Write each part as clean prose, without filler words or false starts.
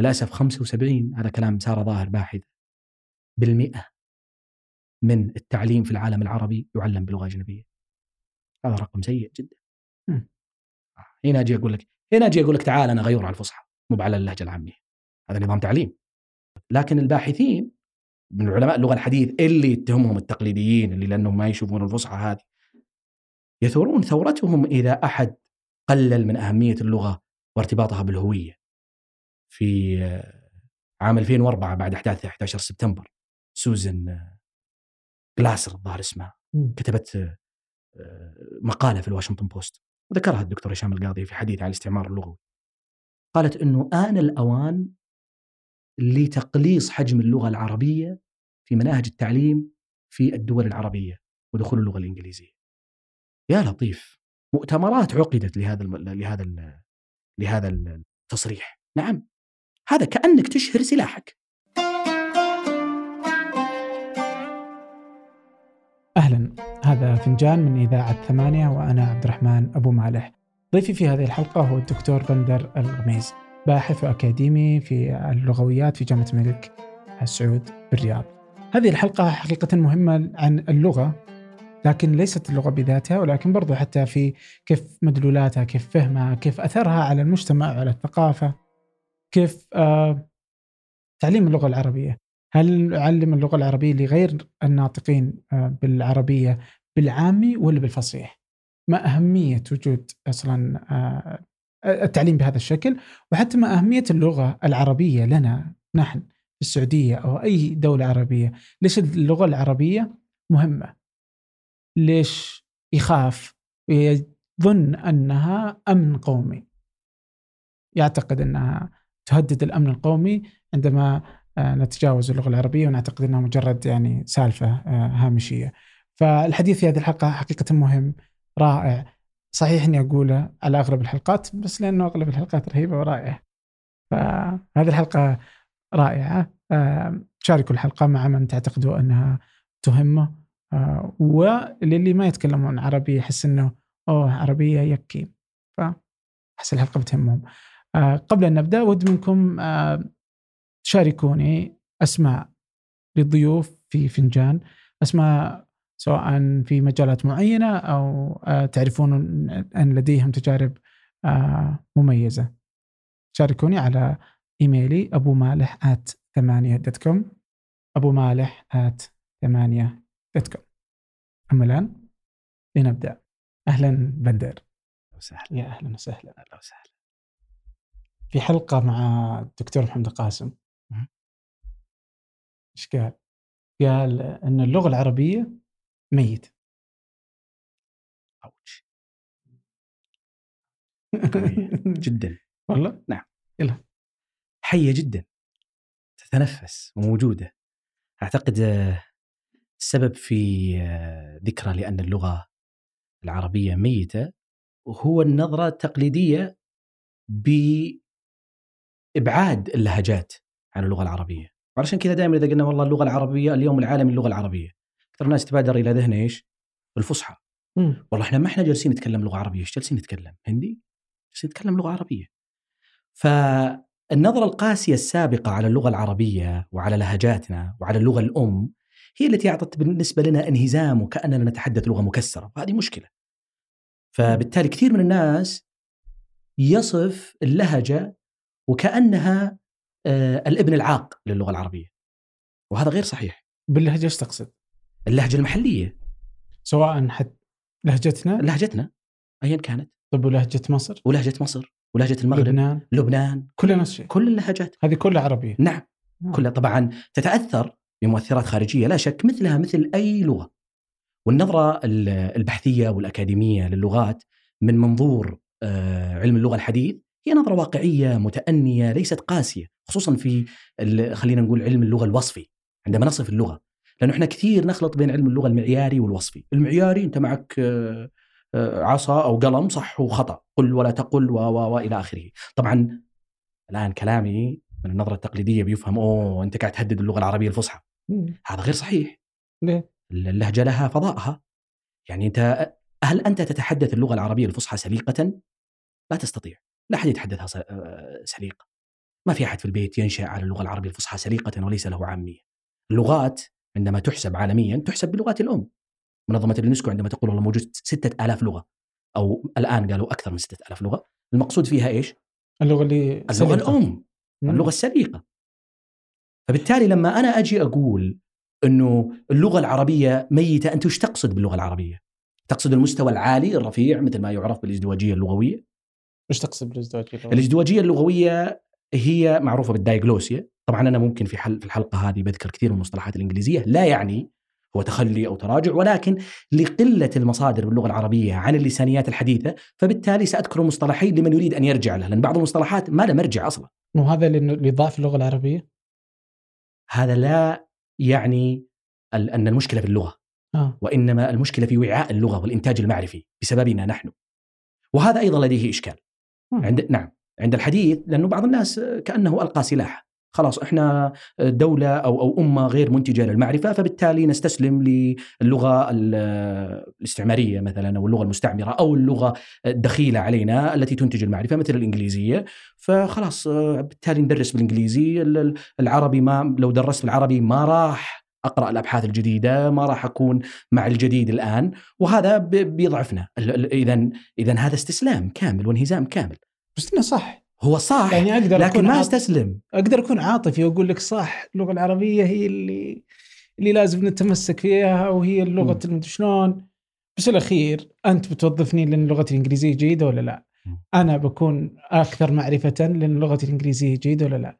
للأسف 75 هذا كلام سارة ظاهر باحثة بالمئة من التعليم في العالم العربي يعلم بلغة أجنبية. هذا رقم سيء جدا. هنا أجي أقول لك تعال أنا غير على الفصحى مو على اللهجة العامية، هذا نظام تعليم. لكن الباحثين من علماء اللغة الحديث اللي يتهمهم التقليديين اللي لأنهم ما يشوفون الفصحى هذه يثورون ثورتهم إذا أحد قلل من أهمية اللغة وارتباطها بالهوية. في عام 2004 بعد أحداث 11 سبتمبر سوزن غلاسر الظاهر اسمها كتبت مقالة في الواشنطن بوست وذكرها الدكتور هشام القاضي في حديث عن الاستعمار اللغوي. قالت أنه آن الأوان لتقليص حجم اللغة العربية في مناهج التعليم في الدول العربية ودخول اللغة الإنجليزية. يا لطيف، مؤتمرات عقدت لهذا التصريح. نعم، هذا كأنك تشهر سلاحك. أهلا، هذا فنجان من إذاعة ثمانية وأنا عبد الرحمن أبو مالح. ضيفي في هذه الحلقة هو الدكتور بندر الغميز، باحث وأكاديمي في اللغويات في جامعة الملك سعود بالرياض. هذه الحلقة حقيقة مهمة عن اللغة، لكن ليست اللغة بذاتها، ولكن برضو حتى في كيف مدلولاتها، كيف فهمها، كيف أثرها على المجتمع وعلى الثقافة، كيف تعليم اللغة العربية. هل نعلم اللغة العربية لغير الناطقين بالعربية بالعامي ولا بالفصيح؟ ما أهمية وجود أصلا التعليم بهذا الشكل، وحتى ما أهمية اللغة العربية لنا نحن في السعودية أو أي دولة عربية. ليش اللغة العربية مهمة؟ ليش يخاف ويظن أنها أمن قومي، يعتقد أنها تهدد الأمن القومي عندما نتجاوز اللغة العربية ونعتقد أنها مجرد يعني سالفة هامشية. فالحديث في هذه الحلقة حقيقة مهم رائع، صحيح أني أقوله على أغلب الحلقات بس لأنه أغلب الحلقات رهيبة ورائعة، فهذه الحلقة رائعة. شاركوا الحلقة مع من تعتقدوا أنها تهمه، وللي ما يتكلمون عربي يحس أنه عربية يكي، فحس الحلقة بتهمهم. قبل أن نبدأ ود منكم تشاركوني أسماء للضيوف في فنجان، أسماء سواء في مجالات معينة أو تعرفون أن لديهم تجارب مميزة. شاركوني على إيميلي abumalex@8.com abumalex@8.com. أما الآن لنبدأ. أهلا بندر. وسهلا. يا أهلا وسهلا. أهلا وسهلا. في حلقة مع الدكتور محمد قاسم إيش قال أن اللغة العربية ميت. أوتش جدا والله. نعم، يلا حية جدا، تتنفس وموجودة. أعتقد السبب في ذكرى لأن اللغة العربية ميتة هو النظرة التقليدية بإبعاد اللهجات عن اللغة العربية. علشان كذا دائما إذا قلنا والله اللغة العربية اليوم العالمي للغة العربية، أكثر الناس تبادر إلى ذهنه إيش؟ الفصحى. والله إحنا ما إحنا جالسين نتكلم لغة عربية، جالسين نتكلم هندي، جالسين نتكلم لغة عربية. فالنظرة القاسية السابقة على اللغة العربية وعلى لهجاتنا وعلى اللغة الأم هي التي أعطت بالنسبة لنا انهزام وكأننا نتحدث لغة مكسرة، وهذه مشكلة. فبالتالي كثير من الناس يصف اللهجة وكأنها الابن العاق للغة العربية، وهذا غير صحيح. باللهجة ايش تقصد؟ اللهجة المحلية، سواء حد لهجتنا أيا كانت. طب ولهجة مصر؟ ولهجة مصر، ولهجة المغرب، لبنان. كل نفس الشيء، كل اللهجات هذه كلها عربية. نعم، كلها طبعا تتأثر بمؤثرات خارجية لا شك، مثلها مثل أي لغة. والنظرة البحثية والأكاديمية للغات من منظور علم اللغة الحديث هي نظرة واقعية متأنية ليست قاسية، خصوصا في خلينا نقول علم اللغة الوصفي عندما نصف اللغة، لأنه إحنا كثير نخلط بين علم اللغة المعياري والوصفي. المعياري أنت معك عصا أو قلم، صح وخطأ، قل ولا تقل وإلى آخره. طبعا الآن كلامي من النظرة التقليدية بيفهم أنت قاعد تهدد اللغة العربية الفصحى. هذا غير صحيح. ليه؟ اللهجة لها فضائها. يعني أنت هل أنت تتحدث اللغة العربية الفصحى سليقة؟ لا تستطيع، لا أحد يتحدثها سليقة. ما في أحد في البيت ينشأ على اللغة العربية الفصحى سليقة وليس له عامية. اللغات عندما تحسب عالميا تحسب بلغات الأم. منظمة اليونسكو عندما تقول والله موجود 6000 لغة أو الآن قالوا أكثر من 6000 لغة، المقصود فيها إيش؟ اللغة اللي اللغة الأم، اللغة السليقة. فبالتالي لما أنا أجي أقول أنه اللغة العربية ميتة، أنت وش تقصد باللغة العربية؟ تقصد المستوى العالي الرفيع مثل ما يعرف بالازدواجية اللغوية؟ مش تقصد بالازدواجية اللغوية؟ الازدواجية اللغوية هي معروفة بالدايغلوسيا. طبعا أنا ممكن في الحلقة هذه بذكر كثير من المصطلحات الإنجليزية، لا يعني هو تخلي أو تراجع، ولكن لقلة المصادر باللغة العربية عن اللسانيات الحديثة، فبالتالي سأذكر مصطلحين لمن يريد أن يرجع له، لأن بعض المصطلحات ما له مرجع أصلا. وهذا اللي ضعف اللغة العربية؟ هذا لا يعني أن المشكلة في اللغة، وإنما المشكلة في وعاء اللغة والإنتاج المعرفي بسببنا نحن، وهذا أيضا لديه إشكال عند الحديث، لأنه بعض الناس كأنه ألقى سلاح، خلاص إحنا دولة أو أمة غير منتجة للمعرفة، فبالتالي نستسلم للغة الاستعمارية مثلا، أو اللغة المستعمرة، أو اللغة الدخيلة علينا التي تنتج المعرفة مثل الإنجليزية، فخلاص بالتالي ندرس بالإنجليزي. العربي ما لو درست بالعربي ما راح أقرأ الأبحاث الجديدة، ما راح أكون مع الجديد الآن، وهذا بيضعفنا. إذن هذا استسلام كامل وانهزام كامل. بس إنه صح، هو صح يعني، أقدر لكن ما استسلم، أقدر أكون عاطفي وأقول لك صح، اللغة العربية هي اللي لازم نتمسك فيها، وهي اللغة المدشنون. بس الأخير أنت بتوظفني لأن لغتي الإنجليزية جيدة ولا لا؟ أنا بكون أكثر معرفة لأن لغتي الإنجليزية جيدة ولا لا؟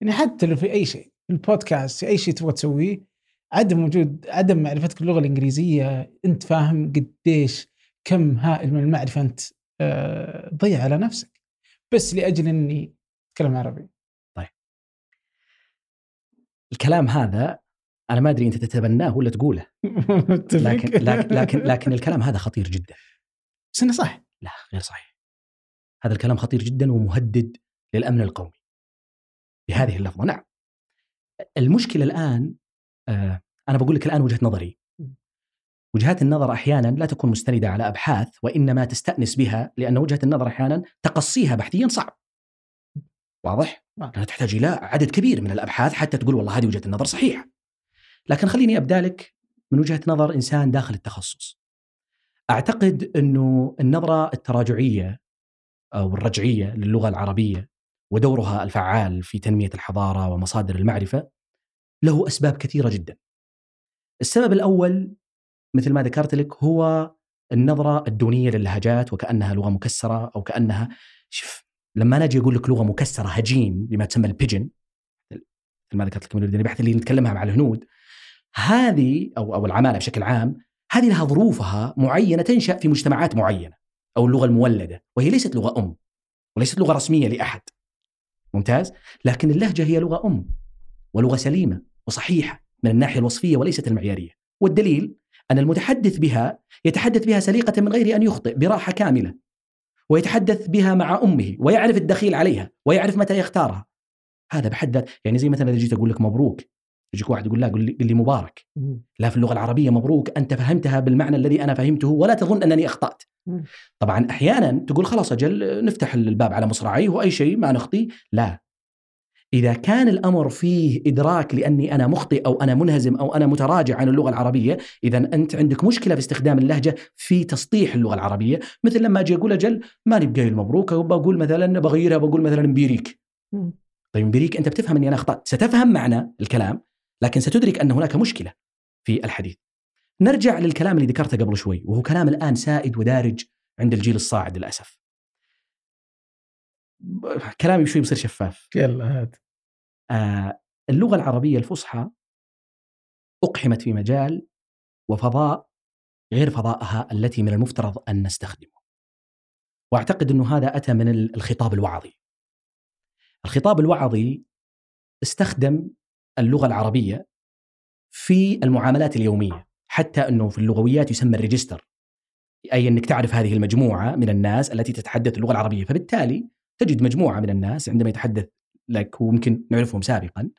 يعني حتى لو في أي شيء، البودكاست، في أي شيء تبغى تسويه، عدم معرفتك باللغة الإنجليزية، أنت فاهم قديش كم هائل من المعرفة أنت ضيع على نفسك بس لأجل أني أتكلم عربي. طيب الكلام هذا أنا ما أدري أنت تتبناه ولا تقوله، لكن الكلام هذا خطير جدا. بس أنه صح؟ لا، غير صحيح. هذا الكلام خطير جدا ومهدد للأمن القومي بهذه اللفظة. نعم، المشكلة الآن أنا بقول لك الآن وجهة نظري. وجهات النظر أحيانا لا تكون مستندة على أبحاث، وإنما تستأنس بها، لأن وجهة النظر أحيانا تقصيها بحثيا صعب. واضح؟ لأنها تحتاج إلى عدد كبير من الأبحاث حتى تقول والله هذه وجهة النظر صحيحة. لكن خليني أبدأ لك من وجهة نظر إنسان داخل التخصص. أعتقد أنه النظرة التراجعية أو الرجعية للغة العربية ودورها الفعال في تنمية الحضارة ومصادر المعرفة له أسباب كثيرة جدا. السبب الأول مثل ما ذكرت لك هو النظرة الدونية للهجات، وكأنها لغة مكسرة، أو كأنها شف لما نجي أقول لك لغة مكسرة هجين لما تسمى البيجن، مثل ما ذكرت لك من البحث اللي نتكلمها مع الهنود، هذه أو العمالة بشكل عام، هذه لها ظروفها معينة تنشأ في مجتمعات معينة، أو اللغة المولدة، وهي ليست لغة أم وليست لغة رسمية لأحد. ممتاز. لكن اللهجة هي لغة أم ولغة سليمة وصحيحة من الناحية الوصفية وليست المعيارية، والدليل أن المتحدث بها يتحدث بها سليقة من غير أن يخطئ براحة كاملة، ويتحدث بها مع أمه، ويعرف الدخيل عليها، ويعرف متى يختارها. هذا بحد ذاته يعني زي مثلا جيت أقول لك مبروك، يجيك واحد يقول لا، قل لي مبارك. لا، في اللغة العربية مبروك أنت فهمتها بالمعنى الذي أنا فهمته، ولا تظن أنني أخطأت. طبعا أحيانا تقول خلاص أجل نفتح الباب على مصراعيه وأي شيء ما نخطي. لا، إذا كان الأمر فيه إدراك لأني أنا مخطئ أو أنا منهزم أو أنا متراجع عن اللغة العربية، إذن أنت عندك مشكلة في استخدام اللهجة في تسطيح اللغة العربية. مثل لما أجي أقول أجل ما نبقى المبروك، وبقول مثلا بغيرها، بقول مثلا مبيريك. طيب مبيريك أنت بتفهم أني أنا أخطأت، ستفهم معنى الكلام، لكن ستدرك أن هناك مشكلة في الحديث. نرجع للكلام اللي ذكرته قبل شوي، وهو كلام الآن سائد ودارج عند الجيل الصاعد للأسف. كلامي شوي بصير شفاف. اللغة العربية الفصحى أقحمت في مجال وفضاء غير فضاءها التي من المفترض أن نستخدمه. وأعتقد أنه هذا أتى من الخطاب الوعظي. الخطاب الوعظي استخدم اللغة العربية في المعاملات اليومية، حتى أنه في اللغويات يسمى الريجستر، أي أنك تعرف هذه المجموعة من الناس التي تتحدث اللغة العربية. فبالتالي تجد مجموعة من الناس عندما يتحدث لك، وممكن نعرفهم سابقا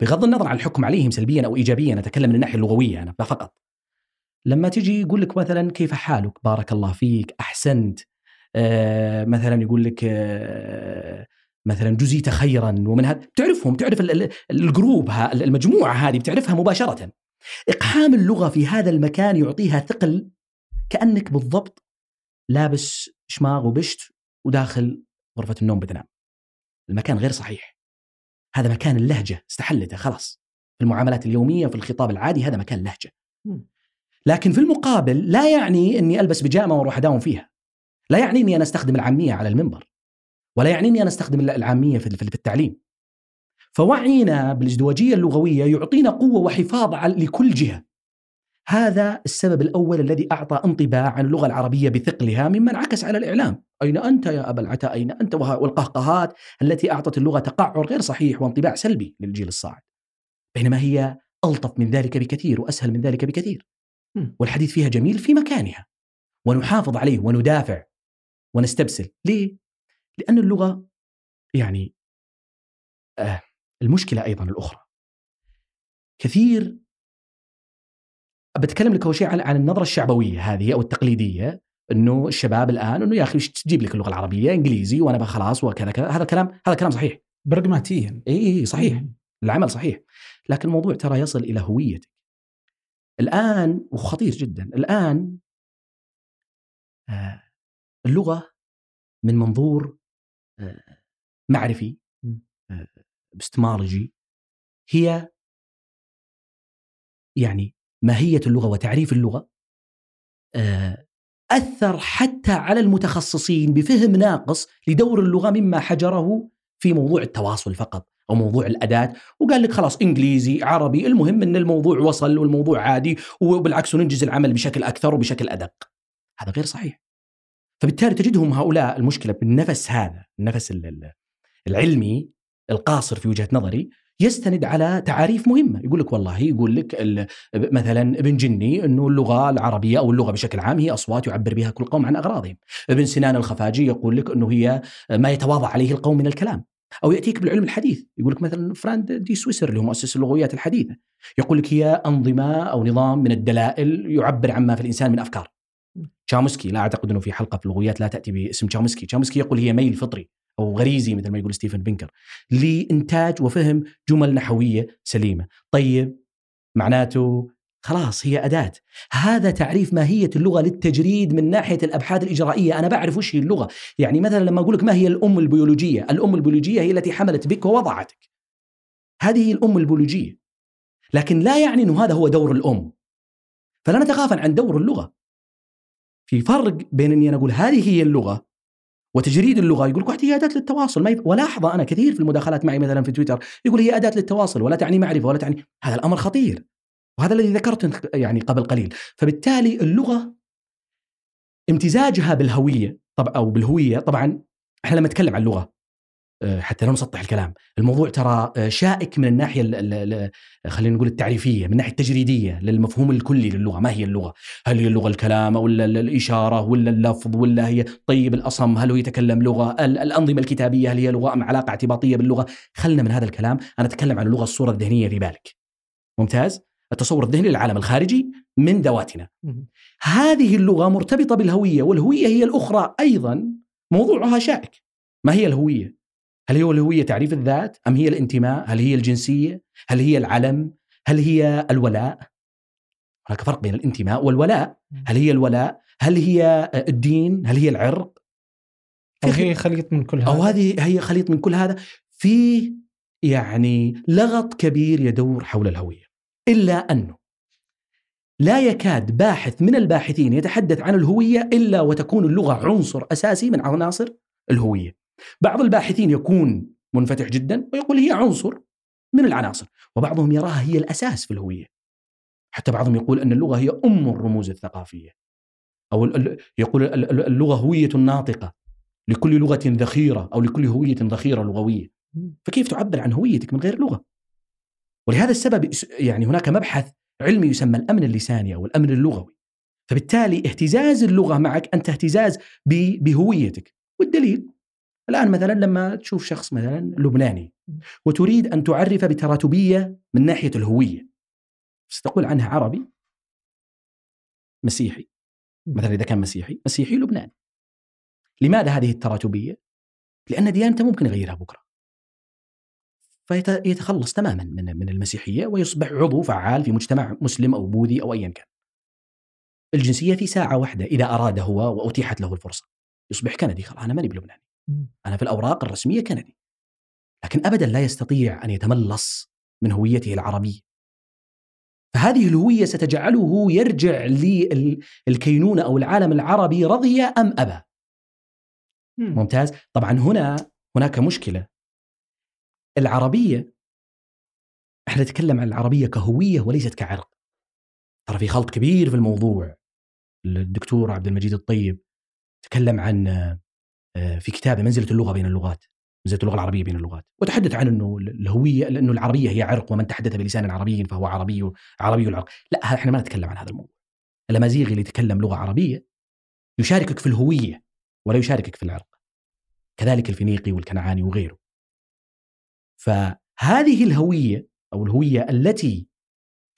بغض النظر عن الحكم عليهم سلبيا أو إيجابيا، نتكلم من الناحية اللغوية أنا فقط. لما تجي يقول لك مثلا كيف حالك، بارك الله فيك، أحسنت، مثلا يقول لك مثلا جزيت خيرا ومن هذا تعرفهم، تعرف الجروب المجموعة هذه بتعرفها مباشرة. إقحام اللغة في هذا المكان يعطيها ثقل، كأنك بالضبط لابس شماغ وبشت وداخل غرفة النوم بتنام. المكان غير صحيح، هذا مكان اللهجة استحلته خلاص. في المعاملات اليومية في الخطاب العادي هذا مكان لهجة، لكن في المقابل لا يعني أني ألبس بيجامة وأروح أداوم فيها، لا يعني أني أنا أستخدم العامية على المنبر، ولا يعني أني أنا أستخدم العامية في التعليم. فوعينا بالازدواجية اللغوية يعطينا قوة وحفاظ لكل جهة. هذا السبب الأول الذي أعطى انطباع عن اللغة العربية بثقلها، مما انعكس على الإعلام. أين أنت يا أبا العتاء، أين أنت، والقهقهات التي أعطت اللغة تقعر غير صحيح وانطباع سلبي للجيل الصاعد، بينما هي ألطف من ذلك بكثير وأسهل من ذلك بكثير، والحديث فيها جميل في مكانها، ونحافظ عليه وندافع ونستبسل. ليه؟ لأن اللغة يعني المشكلة أيضا الأخرى كثير. بتكلم لك أول شيء عن النظرة الشعبوية هذه أو التقليدية، إنه الشباب الآن إنه يا أخي وش تجيب لك اللغة العربية، إنجليزي وأنا بخلاص وكذا كذا. هذا كلام صحيح برغماتيا، إيه صحيح، العمل صحيح، لكن الموضوع ترى يصل إلى هويتك الآن، وخطير جدا. الآن اللغة من منظور معرفي استمارجي هي يعني ماهية اللغة وتعريف اللغة أثر حتى على المتخصصين بفهم ناقص لدور اللغة، مما حجره في موضوع التواصل فقط أو موضوع الأداة، وقال لك خلاص إنجليزي عربي المهم أن الموضوع وصل والموضوع عادي، وبالعكس ننجز العمل بشكل أكثر وبشكل أدق. هذا غير صحيح. فبالتالي تجدهم هؤلاء المشكلة بالنفس، هذا النفس العلمي القاصر في وجهة نظري، يستند على تعاريف مهمة. يقول لك والله، يقول لك مثلا ابن جني أنه اللغة العربية أو اللغة بشكل عام هي أصوات يعبر بها كل قوم عن أغراضهم. ابن سنان الخفاجي يقول لك أنه هي ما يتواضع عليه القوم من الكلام. أو يأتيك بالعلم الحديث، يقول لك مثلا فراند دي سويسر اللي هو مؤسس اللغويات الحديثة، يقول لك هي أنظمة أو نظام من الدلائل يعبر عما في الإنسان من أفكار. شامسكي، لا أعتقد أنه في حلقة في اللغويات لا تأتي باسم شامسكي. شامسكي يقول هي ميل فطري أو غريزي مثل ما يقول ستيفن بينكر لإنتاج وفهم جمل نحوية سليمة. طيب معناته خلاص هي أداة. هذا تعريف ماهية اللغة للتجريد من ناحية الأبحاث الإجرائية. أنا بعرف وش هي اللغة، يعني مثلا لما أقول لك ما هي الأم البيولوجية، الأم البيولوجية هي التي حملت بك ووضعتك، هذه هي الأم البيولوجية، لكن لا يعني أنه هذا هو دور الأم. فلا نتغافل عن دور اللغة. في فرق بين أني أنا أقول هذه هي اللغة وتجريد اللغة. يقول لك واحد هي أداة للتواصل، ولاحظة أنا كثير في المداخلات معي مثلا في تويتر يقول هي أداة للتواصل ولا تعني معرفة ولا تعني. هذا الأمر خطير، وهذا الذي ذكرت يعني قبل قليل. فبالتالي اللغة امتزاجها بالهوية طبعا احنا لما نتكلم عن اللغة حتى لا نسطح الكلام، الموضوع ترى شائك من الناحية خلينا نقول التعريفية، من الناحية التجريدية للمفهوم الكلي للغة. ما هي اللغة؟ هل هي اللغة الكلام ولا الإشارة ولا اللفظ ولا هي طيب الأصم؟ هل هو يتكلم لغة؟ الأنظمة الكتابية هل هي لغة أم علاقة اعتباطية باللغة؟ خلنا من هذا الكلام. أنا أتكلم عن اللغة، الصورة الذهنية في بالك، ممتاز، التصور الذهني للعالم الخارجي من ذواتنا. هذه اللغة مرتبطة بالهوية، والهوية هي الأخرى أيضا موضوعها شائك. ما هي الهوية؟ هل هي الهوية تعريف الذات أم هي الانتماء؟ هل هي الجنسية؟ هل هي العلم؟ هل هي الولاء؟ هناك فرق بين الانتماء والولاء. هل هي الولاء؟ هل هي الدين؟ هل هي العرق؟ أو هي خليط من كل هذا، أو هذه هي خليط من كل هذا. في يعني لغط كبير يدور حول الهوية، إلا أنه لا يكاد باحث من الباحثين يتحدث عن الهوية إلا وتكون اللغة عنصر أساسي من عناصر الهوية. بعض الباحثين يكون منفتح جدا ويقول هي عنصر من العناصر، وبعضهم يراها هي الأساس في الهوية. حتى بعضهم يقول أن اللغة هي أم الرموز الثقافية، أو يقول اللغة هوية ناطقة، لكل لغة ذخيرة أو لكل هوية ذخيرة لغوية. فكيف تعبر عن هويتك من غير لغة؟ ولهذا السبب يعني هناك مبحث علمي يسمى الأمن اللساني أو الأمن اللغوي. فبالتالي اهتزاز اللغة معك أنت اهتزاز بهويتك. والدليل الآن مثلا لما تشوف شخص مثلا لبناني وتريد أن تعرف بتراتبية من ناحية الهوية، ستقول عنه عربي مسيحي مثلا، إذا كان مسيحي لبناني. لماذا هذه التراتبية؟ لأن ديانته ممكن يغيرها بكرة، فيتخلص تماما من المسيحية ويصبح عضو فعال في مجتمع مسلم أو بوذي أو أيا كان. الجنسية في ساعة واحدة إذا أراد هو وأتيحت له الفرصة يصبح كندي. خلاص أنا ماني بلبناني، أنا في الأوراق الرسمية كندي، لكن أبدا لا يستطيع أن يتملص من هويته العربية. فهذه الهوية ستجعله يرجع للكينونة أو العالم العربي رضي أم أبى. ممتاز. طبعا هناك مشكلة. العربية، احنا نتكلم عن العربية كهوية وليست كعرق. ترى في خلط كبير في الموضوع. الدكتور عبد المجيد الطيب تكلم عن في كتابه منزلة اللغة بين اللغات، منزلة اللغة العربية بين اللغات، وتحدث عن انه الهوية، لانه العربية هي عرق ومن تحدث بلسان عربي فهو عربي، عربي العرق. لا، احنا ما نتكلم عن هذا الموضوع. الامازيغي اللي يتكلم لغة عربية يشاركك في الهوية ولا يشاركك في العرق، كذلك الفينيقي والكنعاني وغيره. فهذه الهوية أو الهوية التي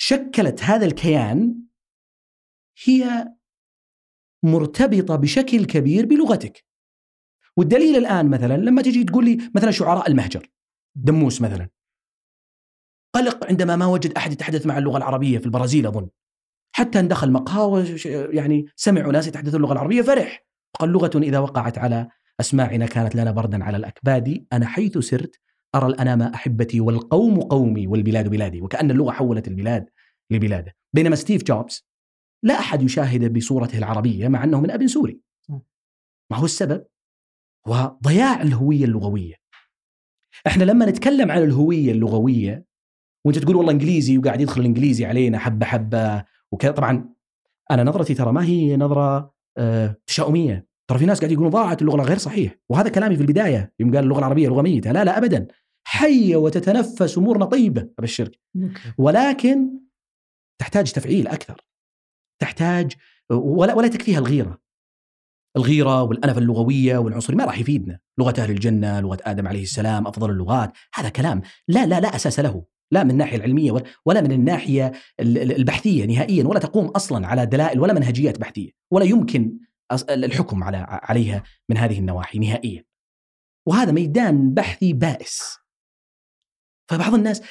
شكلت هذا الكيان هي مرتبطة بشكل كبير بلغتك. والدليل الآن مثلا لما تجي تقول لي مثلا شعراء المهجر، دموس مثلا قلق عندما ما وجد أحد يتحدث مع اللغة العربية في البرازيل أظن، حتى دخل مقهى يعني سمعوا ناس يتحدثوا اللغة العربية فرح، قال لغة إذا وقعت على أسماعنا كانت لنا بردا على الأكباد، أنا حيث سرت أرى الأنام أحبتي والقوم قومي والبلاد بلادي، وكأن اللغة حولت البلاد لبلاده. بينما ستيف جوبز لا أحد يشاهد بصورته العربية مع أنه من أب سوري. ما هو السبب؟ وضياع الهوية اللغوية. إحنا لما نتكلم عن الهوية اللغوية وأنت تقول والله إنجليزي وقاعد يدخل الإنجليزي علينا حبة حبة وكذا، طبعا أنا نظرتي ترى ما هي نظرة تشاؤمية. ترى في ناس قاعد يقولون ضاعت اللغة، غير صحيح، وهذا كلامي في البداية يوم قال اللغة العربية لغة ميتة. لا أبدا، حية وتتنفس، أمورنا طيبة بالشركة، ولكن تحتاج تفعيل أكثر، تحتاج ولا تكفيها الغيرة والأنف اللغوية والعنصرية، ما راح يفيدنا. لغة أهل الجنة، لغة آدم عليه السلام، أفضل اللغات، هذا كلام لا أساس له، لا من الناحية العلمية ولا من الناحية البحثية نهائيا، ولا تقوم أصلا على دلائل ولا منهجيات بحثية، ولا يمكن الحكم عليها من هذه النواحي نهائيا. وهذا ميدان بحثي بائس. فبعض الناس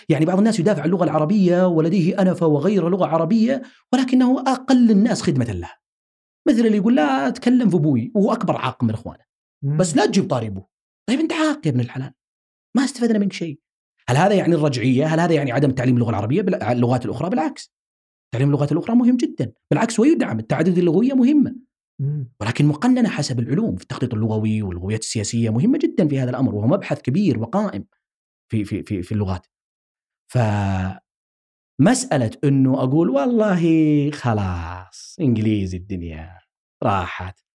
يدافع عن اللغة العربية ولديه أنفة وغير لغة عربية، ولكنه أقل الناس خدمة له. مثل اللي يقول لا أتكلم في أبوي وهو أكبر عاق من إخوانه، بس لا تجيب طاري أبوه. طيب أنت عاق يا ابن الحلال، ما استفدنا منك شيء. هل هذا يعني الرجعية؟ هل هذا يعني عدم تعليم اللغة العربية اللغات الأخرى؟ بالعكس، تعليم اللغات الأخرى مهم جدا، بالعكس ويدعم. التعدد اللغوية مهمة، ولكن مقننة حسب العلوم. في التخطيط اللغوي واللغويات السياسية مهمة جدا في هذا الأمر، وهو مبحث كبير وقائم في في في اللغات. فمسألة إنه أقول والله خلاص إنجليزي الدنيا راحت،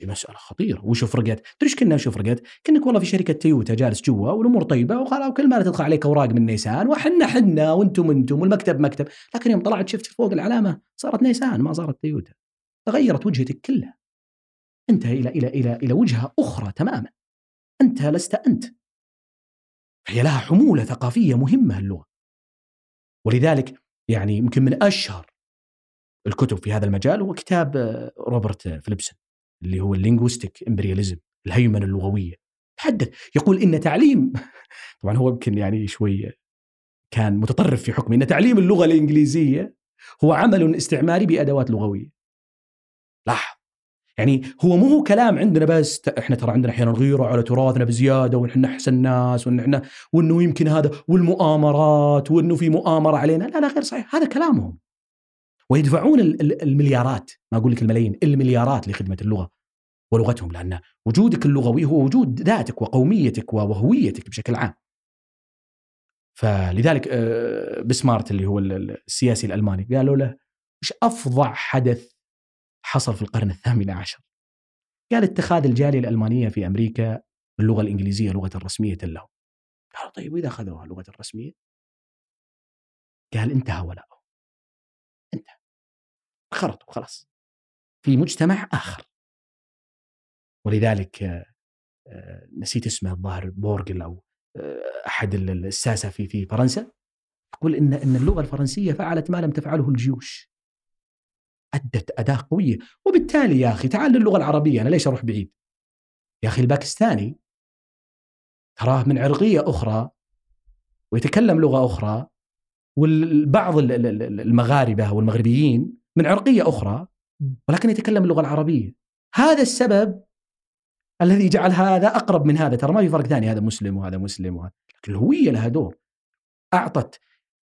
هذه مسألة خطيرة. وشو فرقت؟ تريش كنا شو فرقت؟ كنك والله في شركة تويوتا جالس جوا والأمور طيبة وخلاص، وكل ما تدخل عليك أوراق من نيسان وحنا وأنتم والمكتب مكتب، لكن يوم طلعت شفت فوق العلامة صارت نيسان ما صارت تويوتا، تغيرت وجهتك كلها، أنت إلى إلى إلى إلى وجهة أخرى تماما. أنت لست أنت. هي لها حمولة ثقافية مهمة اللغة، ولذلك يعني يمكن من أشهر الكتب في هذا المجال هو كتاب روبرت فليبسون اللي هو اللينغويستيك إمبرياليزم، الهيمنة اللغوية. تحدث يقول إن تعليم، طبعا هو يمكن يعني شوي كان متطرف في حكمه، إن تعليم اللغة الإنجليزية هو عمل استعماري بأدوات لغوية. لاحظ، يعني هو مو كلام عندنا بس، احنا ترى عندنا احيانا غيره على تراثنا بزياده، ونحن احسن ناس، وانه يمكن هذا، والمؤامرات، وانه في مؤامره علينا. لا غير صحيح، هذا كلامهم. ويدفعون المليارات، ما اقول لك الملايين، المليارات لخدمه اللغه ولغتهم، لان وجودك اللغوي هو وجود ذاتك وقوميتك وهويتك بشكل عام. فلذلك بسمارت اللي هو السياسي الالماني قالوا له ايش افظع حدث حصل في القرن 18؟ قال اتخاذ الجالية الألمانية في أمريكا باللغة الإنجليزية لغة رسمية لهم. قال طيب إذا أخذوها لغة الرسمية؟ قال انتهى ولاؤه، انتهى، خرطوا خلاص في مجتمع آخر. ولذلك نسيت اسمه، الظاهر بورغل أو أحد الساسة في فرنسا، يقول إن اللغة الفرنسية فعلت ما لم تفعله الجيوش، أدت أداة قوية. وبالتالي يا أخي تعال للغة العربية، أنا ليش أروح بعيد؟ يا أخي الباكستاني تراه من عرقية أخرى ويتكلم لغة أخرى، والبعض المغاربة والمغربيين من عرقية أخرى ولكن يتكلم اللغة العربية. هذا السبب الذي جعل هذا أقرب من هذا، ترى ما في فرق ثاني، هذا مسلم وهذا مسلم وهذا، لكن الهوية لها دور. أعطت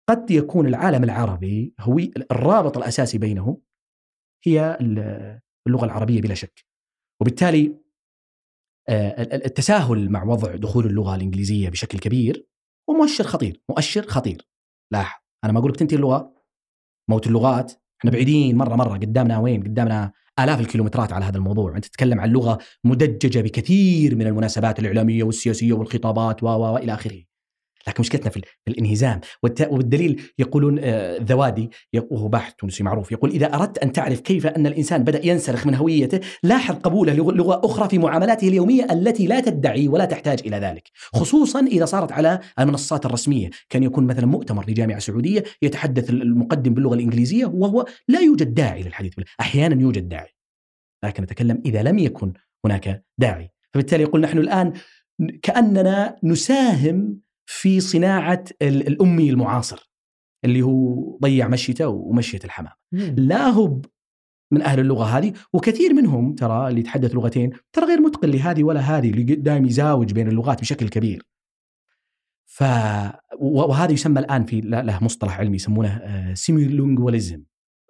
قد يكون العالم العربي هو الرابط الأساسي بينه هي اللغة العربية بلا شك، وبالتالي التساهل مع وضع دخول اللغة الإنجليزية بشكل كبير ومؤشر خطير، مؤشر خطير. لاحظ أنا ما أقول لك تنتهي اللغة، موت اللغات، إحنا بعيدين مرة قدامنا وين؟ قدامنا آلاف الكيلومترات على هذا الموضوع. أنت تتكلم عن لغة مدججة بكثير من المناسبات الإعلامية والسياسية والخطابات وإلى آخره. لكن مشكلتنا في الانهزام، والدليل يقولون ذوادي، وهو باحث تونسي معروف، يقول إذا أردت أن تعرف كيف أن الإنسان بدأ ينسلخ من هويته لاحظ قبوله لغة أخرى في معاملاته اليومية التي لا تدعي ولا تحتاج إلى ذلك، خصوصا إذا صارت على المنصات الرسمية. كان يكون مثلا مؤتمر لجامعة سعودية يتحدث المقدم باللغة الإنجليزية وهو لا يوجد داعي للحديث، أحيانا يوجد داعي لكن نتكلم إذا لم يكن هناك داعي. فبالتالي يقول نحن الآن كأننا نساهم في صناعة الأمي المعاصر اللي هو ضيع مشيته ومشيت الحمام. لا هو من أهل اللغة هذه، وكثير منهم ترى اللي يتحدث لغتين ترى غير متقن لهذه ولا هذه، اللي دائما يزاوج بين اللغات بشكل كبير. وهذا يسمى الآن في له مصطلح علمي يسمونه سيميولينغواليزم،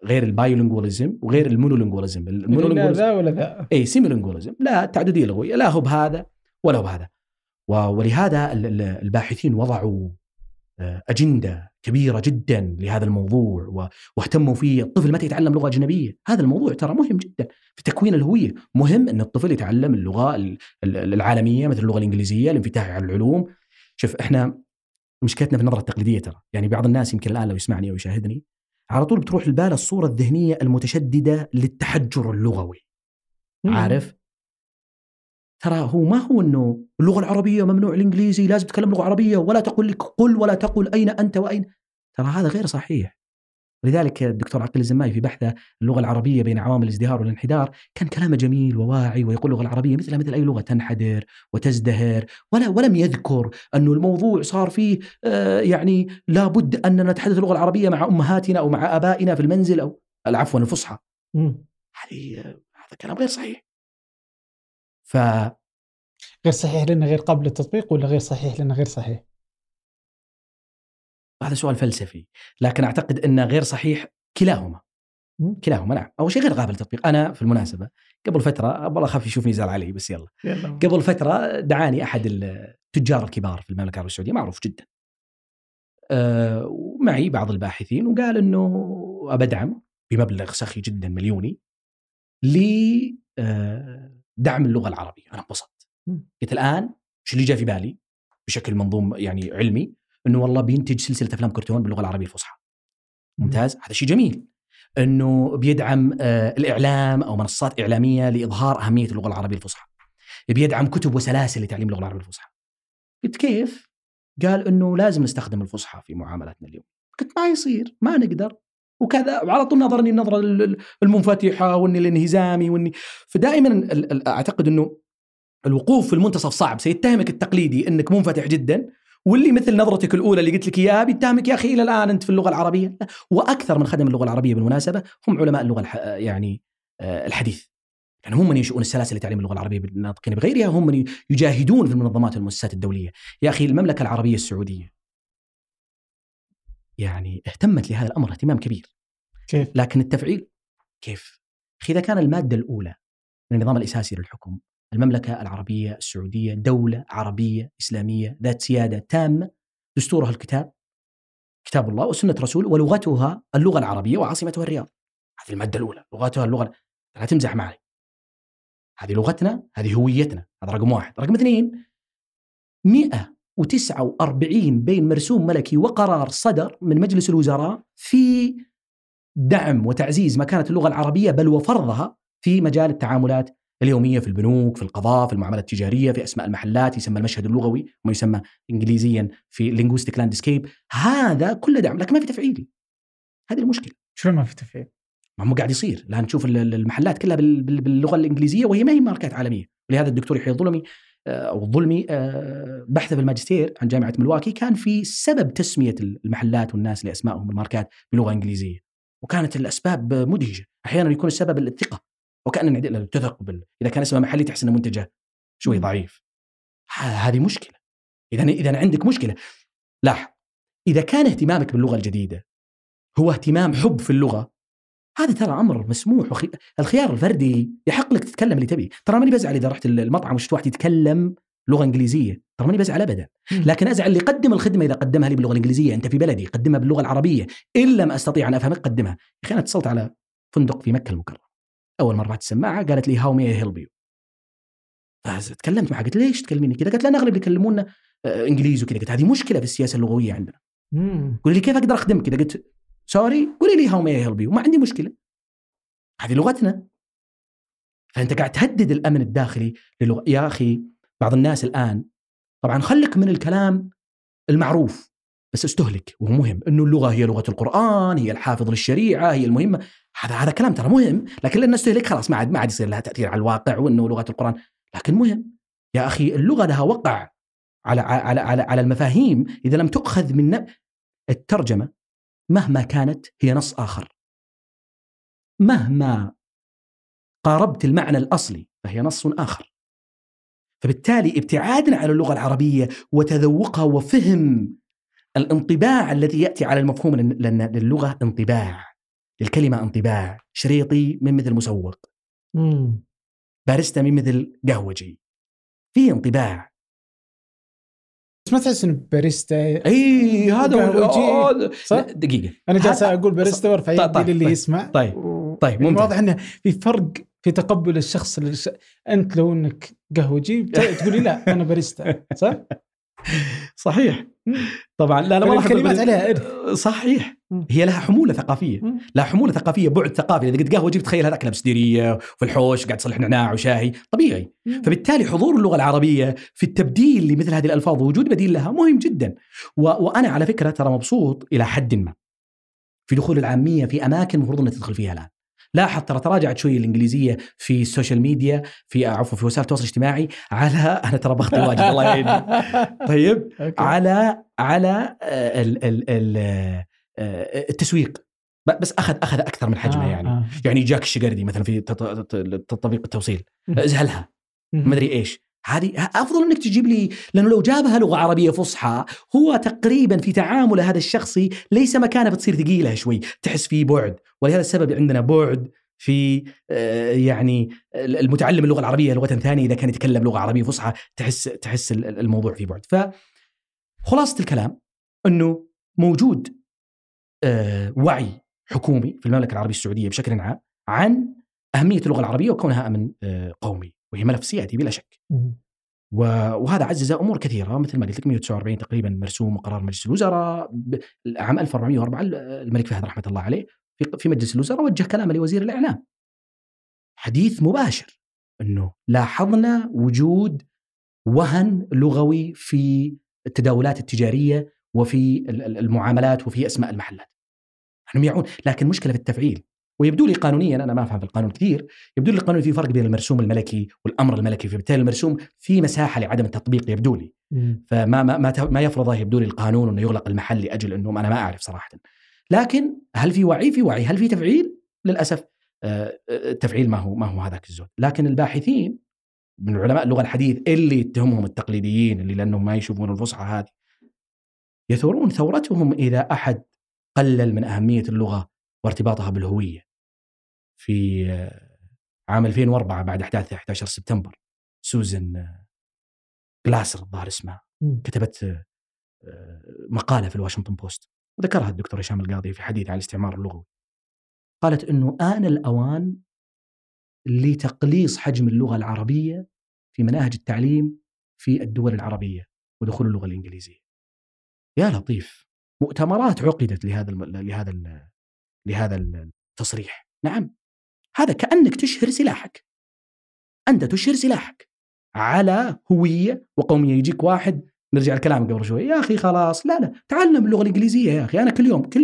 غير البايولينغواليزم وغير المونولينغواليزم. المونولينغواليزم لا ولا ذا، أي سيميولينغواليزم لا تعددية لغوية، لا هو بهذا ولا هو بهذا. ولهذا الباحثين وضعوا أجندة كبيرة جدا لهذا الموضوع واهتموا فيه. الطفل متى يتعلم لغة أجنبية؟ هذا الموضوع ترى مهم جدا في تكوين الهوية. مهم أن الطفل يتعلم اللغة العالمية مثل اللغة الإنجليزية، الانفتاح على العلوم. شوف إحنا مشكلتنا في النظرة التقليدية ترى، يعني بعض الناس يمكن الآن لو يسمعني أو يشاهدني على طول بتروح البال الصورة الذهنية المتشددة للتحجر اللغوي. عارف؟ ترى هو ما هو أنه اللغة العربية ممنوع الإنجليزي، لازم تتكلم لغة عربية، ولا تقول لك قل ولا تقول أين أنت وأين. ترى هذا غير صحيح. ولذلك الدكتور عقيل الزماي في بحثه اللغة العربية بين عوامل الازدهار والانحدار كان كلامه جميل وواعي، ويقول اللغة العربية مثلها مثل أي لغة تنحدر وتزدهر، ولم يذكر أنه الموضوع صار فيه يعني لابد أننا نتحدث اللغة العربية مع أمهاتنا أو مع أبائنا في المنزل أو العفو الفصحى. هذا كلام غير صحيح. غير صحيح لأنه غير قابل للتطبيق، ولا غير صحيح لأنه غير صحيح؟ هذا سؤال فلسفي، لكن أعتقد أنه غير صحيح كلاهما. نعم، أول شيء غير قابل للتطبيق. أنا في المناسبة قبل فترة، والله أخاف يشوفني يزعل علي بس يلا. قبل فترة دعاني أحد التجار الكبار في المملكة العربية السعودية، معروف جدا، ومعي بعض الباحثين، وقال أنه أدعم بمبلغ سخي جدا مليوني لي دعم اللغة العربية. أنا انبسطت، قلت الآن شو اللي جاء في بالي بشكل منظوم يعني علمي، أنه والله بينتج سلسلة أفلام كرتون باللغة العربية الفصحى. ممتاز، هذا شيء جميل. أنه بيدعم الإعلام أو منصات إعلامية لإظهار أهمية اللغة العربية الفصحى، بيدعم كتب وسلاسل لتعليم اللغة العربية الفصحى. قلت كيف؟ قال أنه لازم نستخدم الفصحى في معاملاتنا اليوم. قلت ما يصير، ما نقدر وكذا، وعلى طول نظرني النظرة المنفتحة واني الانهزامي فدائما أعتقد أنه الوقوف في المنتصف صعب. سيتهمك التقليدي أنك منفتح جدا، واللي مثل نظرتك الأولى اللي قلت لك إياها بيتهمك يا أخي إلى الآن أنت في اللغة العربية. وأكثر من خدم اللغة العربية بالمناسبة هم علماء اللغة يعني الحديث، يعني هم من ينشئون السلاسل لتعليم اللغة العربية بالناطقين بغيرها، هم من يجاهدون في المنظمات والمؤسسات الدولية. يا أخي المملكة العربية السعودية يعني اهتمت لهذا الأمر اهتمام كبير. كيف؟ لكن التفعيل كيف؟ إذا كان المادة الأولى من النظام الأساسي للحكم المملكة العربية السعودية دولة عربية إسلامية ذات سيادة تامة، دستورها كتاب الله وسنة رسول، ولغتها اللغة العربية وعاصمتها الرياض. هذه المادة الأولى، لغتها اللغة، لا تمزح معي، هذه لغتنا، هذه هويتنا. هذا رقم واحد. رقم اثنين، 149 بين مرسوم ملكي وقرار صدر من مجلس الوزراء في دعم وتعزيز مكانة اللغة العربية، بل وفرضها في مجال التعاملات اليومية، في البنوك، في القضاء، في المعاملات التجارية، في أسماء المحلات، يسمى المشهد اللغوي، ما يسمى إنجليزيا في linguistic landscape. هذا كله دعم، لكن ما في تفعيلي. هذه المشكلة. شو ما في تفعيل؟ ما هو قاعد يصير الآن. نشوف المحلات كلها باللغة الإنجليزية وهي ما هي ماركات عالمية. لهذا الدكتور يحيى الظلمي أو الظلمي بحث في الماجستير عن جامعة ملواكي كان في سبب تسمية المحلات والناس لأسمائهم والماركات بلغة إنجليزية، وكانت الأسباب مدهجة. أحيانا يكون السبب الثقة، وكأن نعدل تثق إذا كان اسمه محلي تحس إنه منتجه شوي ضعيف. هذه مشكلة. إذا عندك مشكلة، لاحظ، إذا كان اهتمامك باللغة الجديدة هو اهتمام حب في اللغة، هذا ترى أمر مسموح، الخيار الفردي يحق لك تتكلم اللي تبي. ترى ماني بزعل إذا رحت المطعم وشفت واحد يتكلم لغة إنجليزية، ترى ماني بزعل أبدا، لكن أزعل اللي يقدم الخدمة إذا قدمها لي باللغة الإنجليزية. أنت في بلدي قدمها باللغة العربية، إن لم أستطيع أن أفهمك قدمها. يا أخي أنا اتصلت على فندق في مكة المكرمة، أول مرة رفعت السماعة قالت لي هاو مي هيلب يو، تكلمت معها قلت ليش تكلميني كذا؟ قالت لا أغلب يكلمونا إنجليزي وكذا. قلت هذه مشكلة في السياسة اللغوية عندنا. قولي لي كيف أقدر أخدمك كذا؟ قلت سوري، قولي لي هاو مي هيلب يو، وما عندي مشكلة، هذه لغتنا. فأنت قاعد تهدد الأمن الداخلي للغة. يا أخي بعض الناس الآن طبعا خلك من الكلام المعروف بس استهلك وهو مهم، إنه اللغة هي لغة القرآن، هي الحافظ للشريعة، هي المهمة. هذا كلام ترى مهم، لكن لأن استهلك خلاص ما عاد يصير لها تأثير على الواقع، وإنه لغة القرآن لكن مهم. يا أخي اللغة لها وقع على المفاهيم إذا لم تؤخذ من الترجمة، مهما كانت هي نص آخر، مهما قاربت المعنى الأصلي فهي نص آخر. فبالتالي ابتعادنا عن اللغة العربية وتذوقها وفهم الانطباع الذي يأتي على المفهوم، لأن للغة انطباع، للكلمة انطباع. شريطي من مثل مسوق، باريستا من مثل قهوجي، في انطباع. بس ما تحس إن باريستا أي هذا دقيقة أنا جالس أقول باريستا ورفع يدي اللي يسمع. طيب واضح إنه في فرق في تقبل الشخص أنت لو إنك قهوجي تقولي لا أنا باريستا، صح؟ صحيح طبعا. لا ما الكلمات عليها صحيح، هي لها حمولة ثقافية، لها حمولة ثقافية، بعد ثقافي. إذا قلت قهوة جبت تخيل هذا أكله بسديرية وفي الحوش قاعد تصلح نعناع وشاهي طبيعي. فبالتالي حضور اللغة العربية في التبديل لمثل هذه الألفاظ ووجود بديل لها مهم جدا. وأنا على فكرة ترى مبسوط إلى حد ما في دخول العامية في أماكن مفروض أن تدخل فيها الآن. لاحظ ترى تراجعت شوي الإنجليزية في السوشيال ميديا، في وسائل التواصل الاجتماعي، على أنا ترى بخطي واجد الله يعيني. طيب على التسويق، بس أخذ أكثر من حجمه. يعني جاك الشقردي مثلا في تطبيق التوصيل ازهلها ما أدري إيش، هذه أفضل أنك تجيب لي، لأنه لو جابها لغة عربية فصحى هو تقريبا في تعامل هذا الشخصي ليس مكانه، بتصير ثقيلة شوي، تحس فيه بعد. ولهذا السبب عندنا بعد في يعني المتعلم اللغة العربية لغة ثانية إذا كان يتكلم لغة عربية فصحى تحس الموضوع فيه بعد. فخلاصة الكلام أنه موجود وعي حكومي في المملكة العربية السعودية بشكل عام عن أهمية اللغة العربية وكونها أمن قومي، وهي ملف سيادي بلا شك. وهذا عزز امور كثيره مثل ما قلت لك. 149 تقريبا مرسوم قرار مجلس الوزراء عام 1404، الملك فهد رحمه الله عليه في مجلس الوزراء وجه كلامه لوزير الاعلام، حديث مباشر انه لاحظنا وجود وهن لغوي في التداولات التجاريه وفي المعاملات وفي اسماء المحلات. نحن يعون، لكن مشكله في التفعيل. ويبدو لي قانونيا، أنا ما أفهم في القانون كثير، يبدو لي القانون في فرق بين المرسوم الملكي والأمر الملكي، فبالتالي المرسوم في مساحة لعدم التطبيق يبدو لي. فما ما ما ما يفرضه يبدو لي القانون أنه يغلق المحل لأجل أنهم، أنا ما أعرف صراحة. لكن هل في وعي؟ في وعي. هل في تفعيل؟ للأسف التفعيل ما هو هذاك الزود. لكن الباحثين من علماء اللغة الحديث اللي يتهمهم التقليديين اللي لأنهم ما يشوفون الفصحى هذه يثورون ثورتهم إذا أحد قلل من أهمية اللغة وارتباطها بالهوية. في عام 2004 بعد أحداث 11 سبتمبر سوزن غلاسر الظاهر اسمها كتبت مقالة في الواشنطن بوست، وذكرها الدكتور هشام القاضي في حديث عن الاستعمار اللغوي. قالت أنه آن الأوان لتقليص حجم اللغة العربية في مناهج التعليم في الدول العربية ودخول اللغة الإنجليزية. يا لطيف، مؤتمرات عقدت لهذا التصريح. نعم، هذا كأنك تشهر سلاحك، أنت تشهر سلاحك على هوية وقومية. يجيك واحد، نرجع الكلام قبل شوي، يا أخي خلاص لا تعلم اللغة الإنجليزية. يا أخي أنا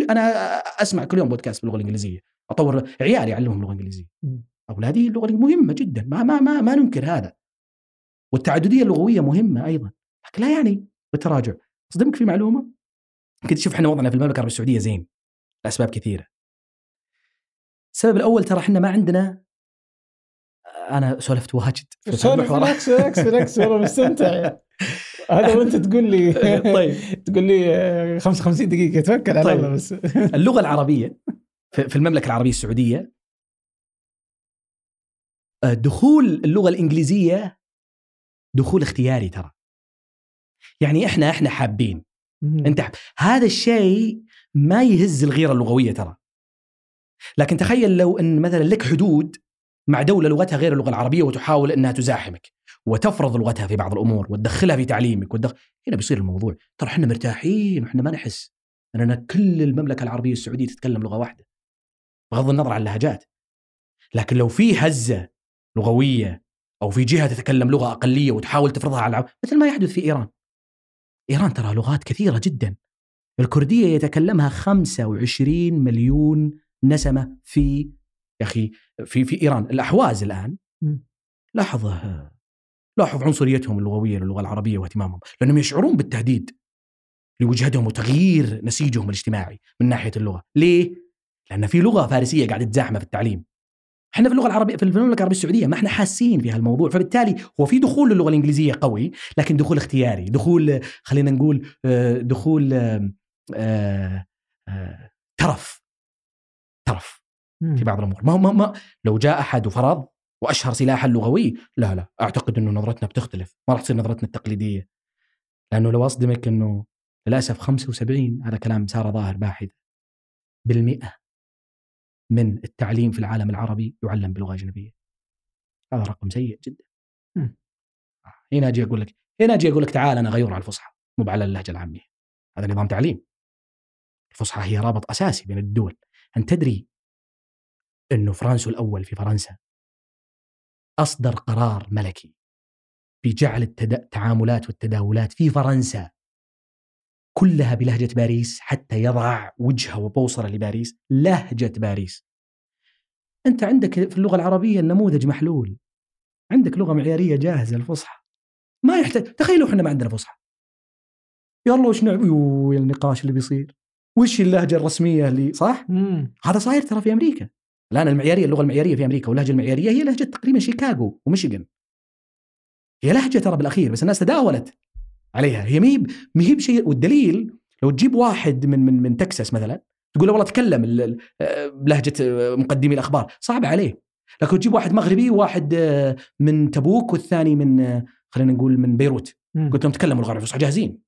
أنا أسمع كل يوم بودكاست باللغة الإنجليزية، أطور عيالي أعلمهم اللغة الإنجليزية، أولادي اللغة مهمة جدا، ما ننكر هذا. والتعددية اللغوية مهمة أيضا، لكن لا يعني بالتراجع. صدمك في معلومة، كنت تشوف إحنا وضعنا في المملكة العربية السعودية زين لأسباب كثيرة. السبب الأول ترى إحنا ما عندنا، أنا سولفت واجد أكس والله مستمتع هذا وأنت تقول لي طيب تقول لي 55 دقيقة توكل على الله. بس اللغة العربية في المملكة العربية السعودية، دخول اللغة الإنجليزية دخول اختياري ترى، يعني إحنا حابين أنت هذا الشيء ما يهز الغيرة اللغوية ترى. لكن تخيل لو أن مثلا لك حدود مع دولة لغتها غير اللغة العربية وتحاول أنها تزاحمك وتفرض لغتها في بعض الأمور وتدخلها في تعليمك هنا بيصير الموضوع ترى إحنا مرتاحين وإحنا ما نحس أننا كل المملكة العربية السعودية تتكلم لغة واحدة بغض النظر عن اللهجات. لكن لو في هزة لغوية أو في جهة تتكلم لغة أقلية وتحاول تفرضها على مثل ما يحدث في إيران ترى لغات كثيرة جدا، الكردية يتكلمها 25 مليون نسمة في يا أخي في إيران. الأحواز الآن لاحظ عنصريتهم اللغوية للغة العربية واهتمامهم، لأنهم يشعرون بالتهديد لوجهتهم وتغيير نسيجهم الاجتماعي من ناحية اللغة. ليه؟ لأن في لغة فارسية قاعدة تزاحمة في التعليم. احنا في اللغة العربية في المملكة العربية السعودية ما احنا حاسين في هالموضوع، فبالتالي هو في دخول للغة الإنجليزية قوي، لكن دخول اختياري، دخول خلينا نقول دخول ترف في بعض الأمور. ما لو جاء أحد وفرض وأشهر سلاحه اللغوي، لا أعتقد إنه نظرتنا بتختلف، ما راح تصير نظرتنا التقليدية. لأنه لو أصدمك إنه للأسف 75 هذا كلام سارة ظاهر باحثة بالمئة من التعليم في العالم العربي يعلم بلغة أجنبية. هذا رقم سيء جدا. هنا أجي أقول لك تعال أنا غير على الفصحى مو على اللهجة العامية. هذا نظام تعليم. الفصحى هي رابط أساسي بين الدول. أنت تدري أنه فرانسو الأول في فرنسا أصدر قرار ملكي بجعل التعاملات والتداولات في فرنسا كلها بلهجة باريس حتى يضع وجهه وبوصرة لباريس، لهجة باريس. أنت عندك في اللغة العربية النموذج محلول، عندك لغة معيارية جاهزة الفصحى، ما يحتاج. تخيلوا إحنا ما عندنا فصحى، يلا وش نعمل النقاش اللي بيصير، وش اللهجة الرسمية اللي صح؟ هذا صاير ترى في أمريكا الآن. اللغة المعيارية في أمريكا واللهجة المعيارية هي لهجة تقريبا شيكاغو وميشيغان، هي لهجة ترى بالأخير، بس الناس تداولت عليها. هي مهيب شيء. والدليل لو تجيب واحد من تكساس مثلا تقول له والله تكلم بلهجة مقدمي الأخبار، صعب عليه. لكن تجيب واحد مغربي وواحد من تبوك والثاني من خلينا نقول من بيروت، قلت لهم تكلموا الغرب فصح جاهزين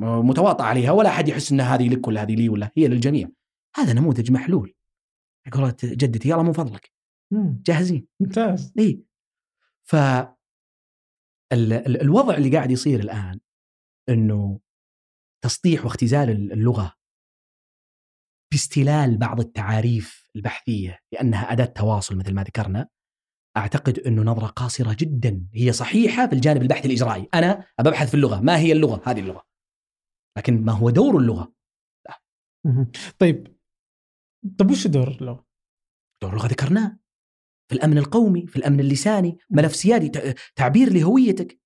متواطئ عليها، ولا أحد يحس أن هذه لك ولا هذه لي ولا هي للجميع. هذا نموذج محلول. قالت جدتي يلا من فضلك جاهزين، ممتاز. إيه، فالوضع اللي قاعد يصير الآن أنه تسطيح واختزال اللغة باستلال بعض التعاريف البحثية لأنها أداة تواصل مثل ما ذكرنا. أعتقد أنه نظرة قاصرة جدا. هي صحيحة في الجانب البحث الإجرائي، أنا أبحث في اللغة، ما هي اللغة، هذه اللغة، لكن ما هو دور اللغة؟ لا. طيب وش دور اللغة؟ دور اللغة ذكرناه في الأمن القومي، في الأمن اللساني، ملف سيادي، تعبير لهويتك.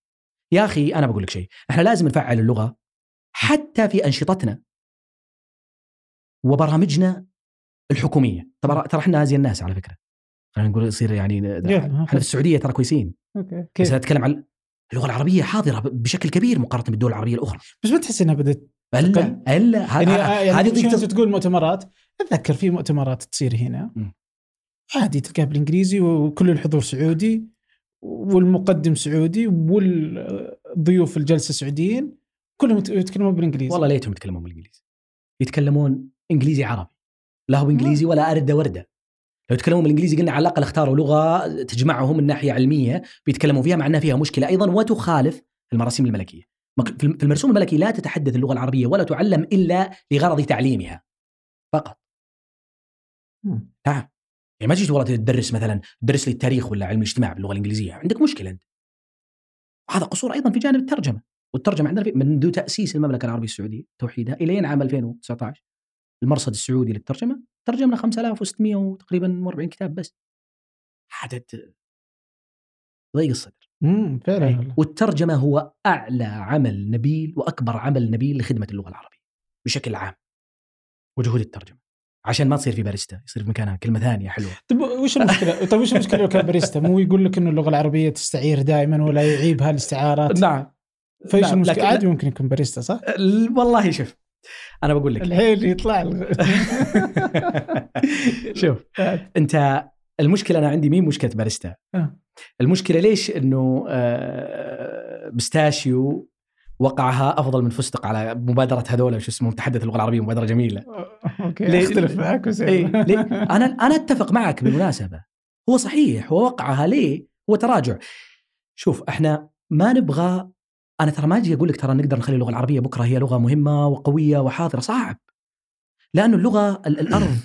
يا أخي أنا بقول لك شيء، إحنا لازم نفعل اللغة حتى في أنشطتنا وبرامجنا الحكومية. ترى إحنا هذه الناس على فكرة، خلينا نقول يصير يعني إحنا في السعودية ترى كويسين، بس أتكلم عن اللغة العربية حاضرة بشكل كبير مقارنة بالدول العربية الأخرى. بس ما تحس إنها بدأت؟ ألا هذه تقول مؤتمرات. أتذكر في مؤتمرات تصير هنا عادي تلقاها بالإنجليزي وكل الحضور سعودي والمقدم سعودي والضيوف الجلسة سعوديين كلهم يتكلمون بالإنجليزي. والله ليتهم يتكلمون بالإنجليزي، يتكلمون إنجليزي عربي، لا هو إنجليزي ولا أردة وردة. لو يتكلمون بالإنجليزي قلنا على الأقل اختاروا لغة تجمعهم من ناحية علمية بيتكلموا فيها، مع أنها فيها مشكلة أيضا وتخالف المراسيم الملكية. في المرسوم الملكي لا تتحدث اللغة العربية ولا تعلم إلا لغرض تعليمها فقط. نعم، يعني ما تجي والله تدرس مثلا درس لي التاريخ ولا علم الاجتماع باللغة الإنجليزية، عندك مشكلة أنت. وهذا قصور أيضا في جانب الترجمة، والترجمة عندنا منذ تأسيس المملكة العربية السعودية توحيدها إلى عام 2019 المرصد السعودي للترجمة ترجمنا 5600 تقريبا 40 كتاب بس، عدد ضيق الصدر. فعلا. والترجمة هو أعلى عمل نبيل وأكبر عمل نبيل لخدمة اللغة العربية بشكل عام وجهود الترجمة، عشان ما تصير في باريستا، يصير في مكانها كلمة ثانية حلوة. طب وش المشكلة؟ طب وش المشكلة لو كان باريستا؟ مو يقول لك إنه اللغة العربية تستعير دائما ولا يعيبها الاستعارات؟ نعم. فايش المشكلة؟ عادي ممكن يكون باريستا صح؟ والله شوف أنا بقول لك الحين يطلع شوف أنت المشكلة، أنا عندي مين مشكلة باريستا؟ المشكلة ليش إنه بستاشيو وقعها أفضل من فستق على مبادرة هذولا شو اسمه متحدث اللغة العربية، مبادرة جميلة. أوكي. اختلف معك وسير. ليه؟ أنا أتفق معك بالمناسبة، هو صحيح ووقعها ليه هو تراجع. شوف إحنا ما نبغى، أنا ترى ما أجي أقول لك ترى نقدر نخلي اللغة العربية بكرة هي لغة مهمة وقوية وحاضرة، صعب، لأنه اللغة الأرض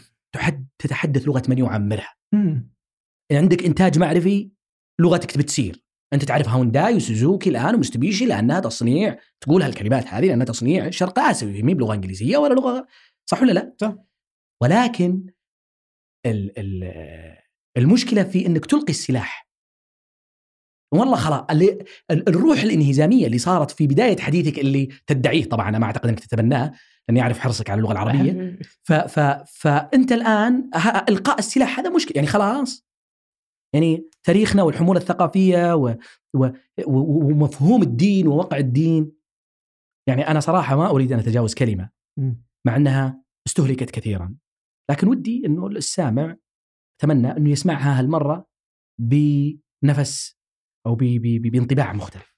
تتحدث لغة من يعمرها. عندك إنتاج معرفي، لغتك بتصير أنت تعرف هونداي وسوزوكي الآن ومستبيشي، لأنها تصنيع، تقول هالكلمات هذه لأنها تصنيع شرق آسيوي، مين بلغة إنجليزية ولا لغة، صح ولا لا؟ صح. ولكن المشكلة في أنك تلقي السلاح، والله خلاص الروح الانهزامية اللي صارت في بداية حديثك اللي تدعيه، طبعا أنا ما أعتقد أنك تتبناه لأني أعرف حرصك على اللغة العربية، فأنت الآن إلقاء السلاح هذا مشكلة، يعني خلاص يعني تاريخنا والحمولة الثقافية ومفهوم الدين ووقع الدين، يعني أنا صراحة ما أريد أن أتجاوز كلمة مع أنها استهلكت كثيرا، لكن ودي أنه السامع أتمنى أنه يسمعها هالمرة بنفس أو بانطباع مختلف.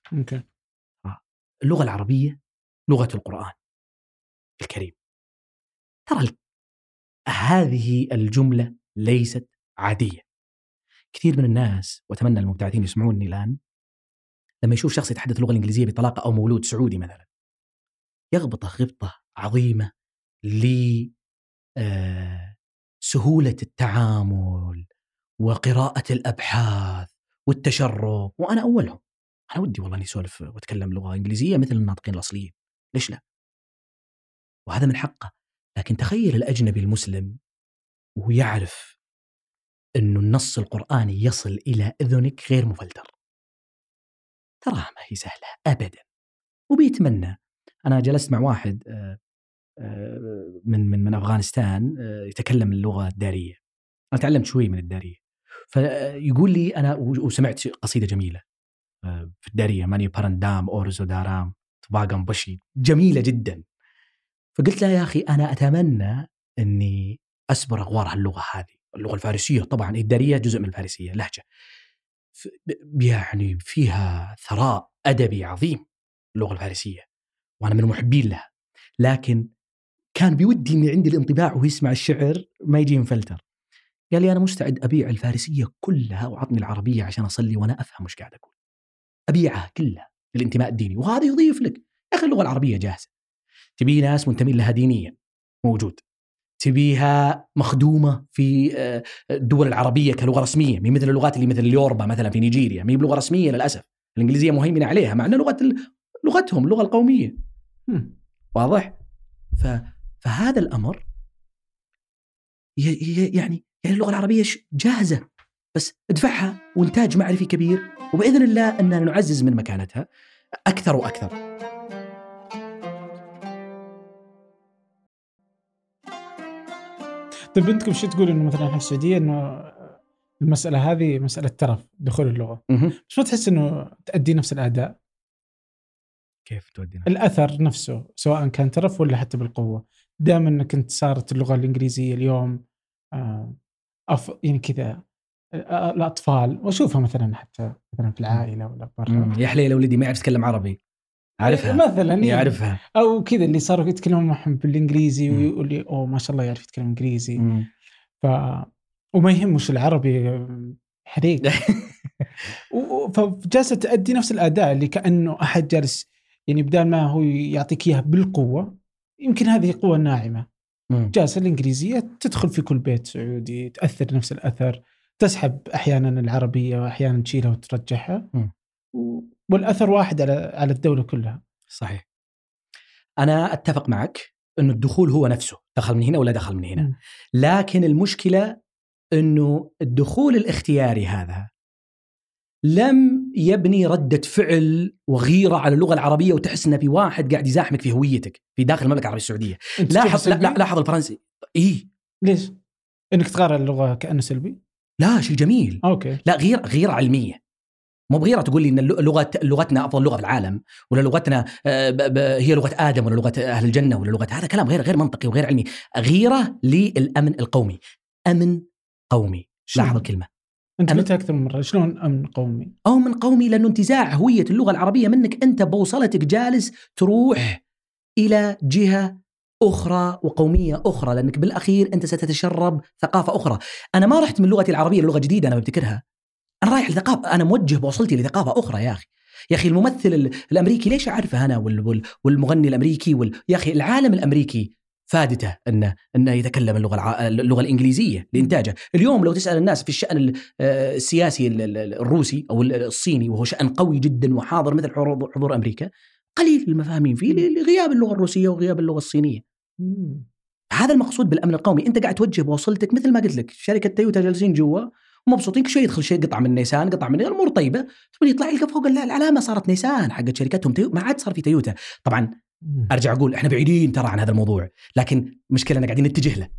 اللغة العربية لغة القرآن الكريم، ترى هذه الجملة ليست عادية. كثير من الناس، وأتمنى المبتعثين يسمعوني الآن، لما يشوف شخص يتحدث اللغة الإنجليزية بطلاقة أو مولود سعودي مثلا، يغبطه غبطة عظيمة لسهولة التعامل وقراءة الأبحاث والتشرب، وأنا أولهم. أنا ودي والله أني أسولف وأتكلم لغة إنجليزية مثل الناطقين الأصليين، ليش لا؟ وهذا من حقه. لكن تخيل الأجنبي المسلم ويعرف أنه النص القرآني يصل إلى أذنك غير مفلتر، تراها ما هي سهلة أبدا. وبيتمنى، أنا جلست مع واحد من أفغانستان يتكلم اللغة الدارية، أنا تعلمت شوي من الدارية، فيقول لي أنا وسمعت قصيدة جميلة في الدارية، ماني باراندام أورزو دارام تباغم بشي، جميلة جدا. فقلت له يا أخي أنا أتمنى أني أسبر أغوار هاللغة هذه، اللغة الفارسية طبعا، الدارية جزء من الفارسية، لهجة يعني فيها ثراء أدبي عظيم اللغة الفارسية، وأنا من محبين لها، لكن كان بيودي أني عندي الانطباع وهو يسمع الشعر ما يجي مفلتر. قال لي أنا مستعد أبيع الفارسية كلها وعطني العربية عشان أصلي وأنا أفهم مش قاعد أقول، أبيعها كلها للانتماء الديني. وهذا يضيف لك يا أخي اللغة العربية جاهزة، تبي ناس منتمين لها دينيا موجود، تبيها مخدومة في الدول العربية كلغة رسمية، مي مثل اللغات اللي مثل اليوربا مثلا في نيجيريا، مي بلغة رسمية للأسف، الإنجليزية مهيمنة عليها مع أن لغتهم اللغة القومية. واضح؟ فهذا الأمر يعني اللغة العربية جاهزة، بس ادفعها وانتاج معرفي كبير، وبإذن الله أننا نعزز من مكانتها أكثر وأكثر. طيب أنت شو تقول إنه مثلاً في السعودية إنه المسألة هذه مسألة ترف دخول اللغة، شو تحس إنه تؤدي نفس الأداء؟ كيف تؤدي الأثر نفسه سواء كان ترف ولا حتى بالقوة؟ دائماً إنك أنت صارت اللغة الإنجليزية اليوم يعني كذا الأطفال وأشوفها مثلاً حتى مثلاً في العائلة ولا برا، يا حليلة ولدي ما يعرف يتكلم عربي، عارفها مثلا، يعرفها، او كذا اللي صاروا يتكلموا معهم بالانجليزي ويقول لي او ما شاء الله يعرف يتكلم انجليزي، وما يهمش العربي حريق فجالسه تؤدي نفس الاداء اللي كانه احد جالس يعني بدال ما هو يعطيك اياها بالقوه، يمكن هذه قوه ناعمه، جالسه الانجليزيه تدخل في كل بيت سعودي، تاثر نفس الاثر، تسحب احيانا العربيه واحيانا تشيلها وترجعها، والأثر واحد على الدولة كلها. صحيح، أنا أتفق معك أنه الدخول هو نفسه، دخل من هنا ولا دخل من هنا، لكن المشكلة أنه الدخول الاختياري هذا لم يبني ردة فعل وغيرة على اللغة العربية، وتحس إن في واحد قاعد يزاحمك في هويتك في داخل المملكة العربية السعودية. لاحظ الفرنسي إيه؟ ليش؟ إنك تغير اللغة كأنه سلبي؟ لا، شيء جميل. أوكي. لا، غير علمية، مو بغيرة تقول لي إن لغتنا أفضل لغة في العالم، ولا لغتنا هي لغة آدم، ولا لغة أهل الجنة، ولا لغة، هذا كلام غير منطقي وغير علمي. غيرة للأمن القومي، أمن قومي. لاحظ الكلمة. أنت قلتها أكثر من مرة، شلون أمن قومي؟ أمن قومي لأنه انتزاع هوية اللغة العربية منك أنت، بوصلتك جالس تروح إلى جهة أخرى وقومية أخرى، لأنك بالأخير أنت ستتشرب ثقافة أخرى. أنا ما رحت من لغتي العربية للغة جديدة أنا ببتكرها، أنا رايح لثقافة، أنا موجه بوصلتي لثقافة أخرى. يا أخي الممثل الأمريكي ليش أعرفه أنا، والمغني الأمريكي يا أخي العالم الأمريكي فادته أنه يتكلم اللغة الإنجليزية لإنتاجه. اليوم لو تسأل الناس في الشأن السياسي الروسي أو الصيني، وهو شأن قوي جدا وحاضر مثل حضور أمريكا، قليل المفاهمين فيه لغياب اللغة الروسية وغياب اللغة الصينية. هذا المقصود بالأمن القومي، أنت قاعد توجه بوصلتك مثل ما قلت لك. شركة تويوتا جالسين جوا ومبسوطين، كل شيء يدخل شيء، قطعة من نيسان، قطعة من الأمور طيبة، ثم يطلع لك فوق العلامة صارت نيسان حقت شركتهم، ما عاد صار في تويوتا. طبعا أرجع أقول إحنا بعيدين ترى عن هذا الموضوع، لكن مشكلة أنا قاعدين نتجه له.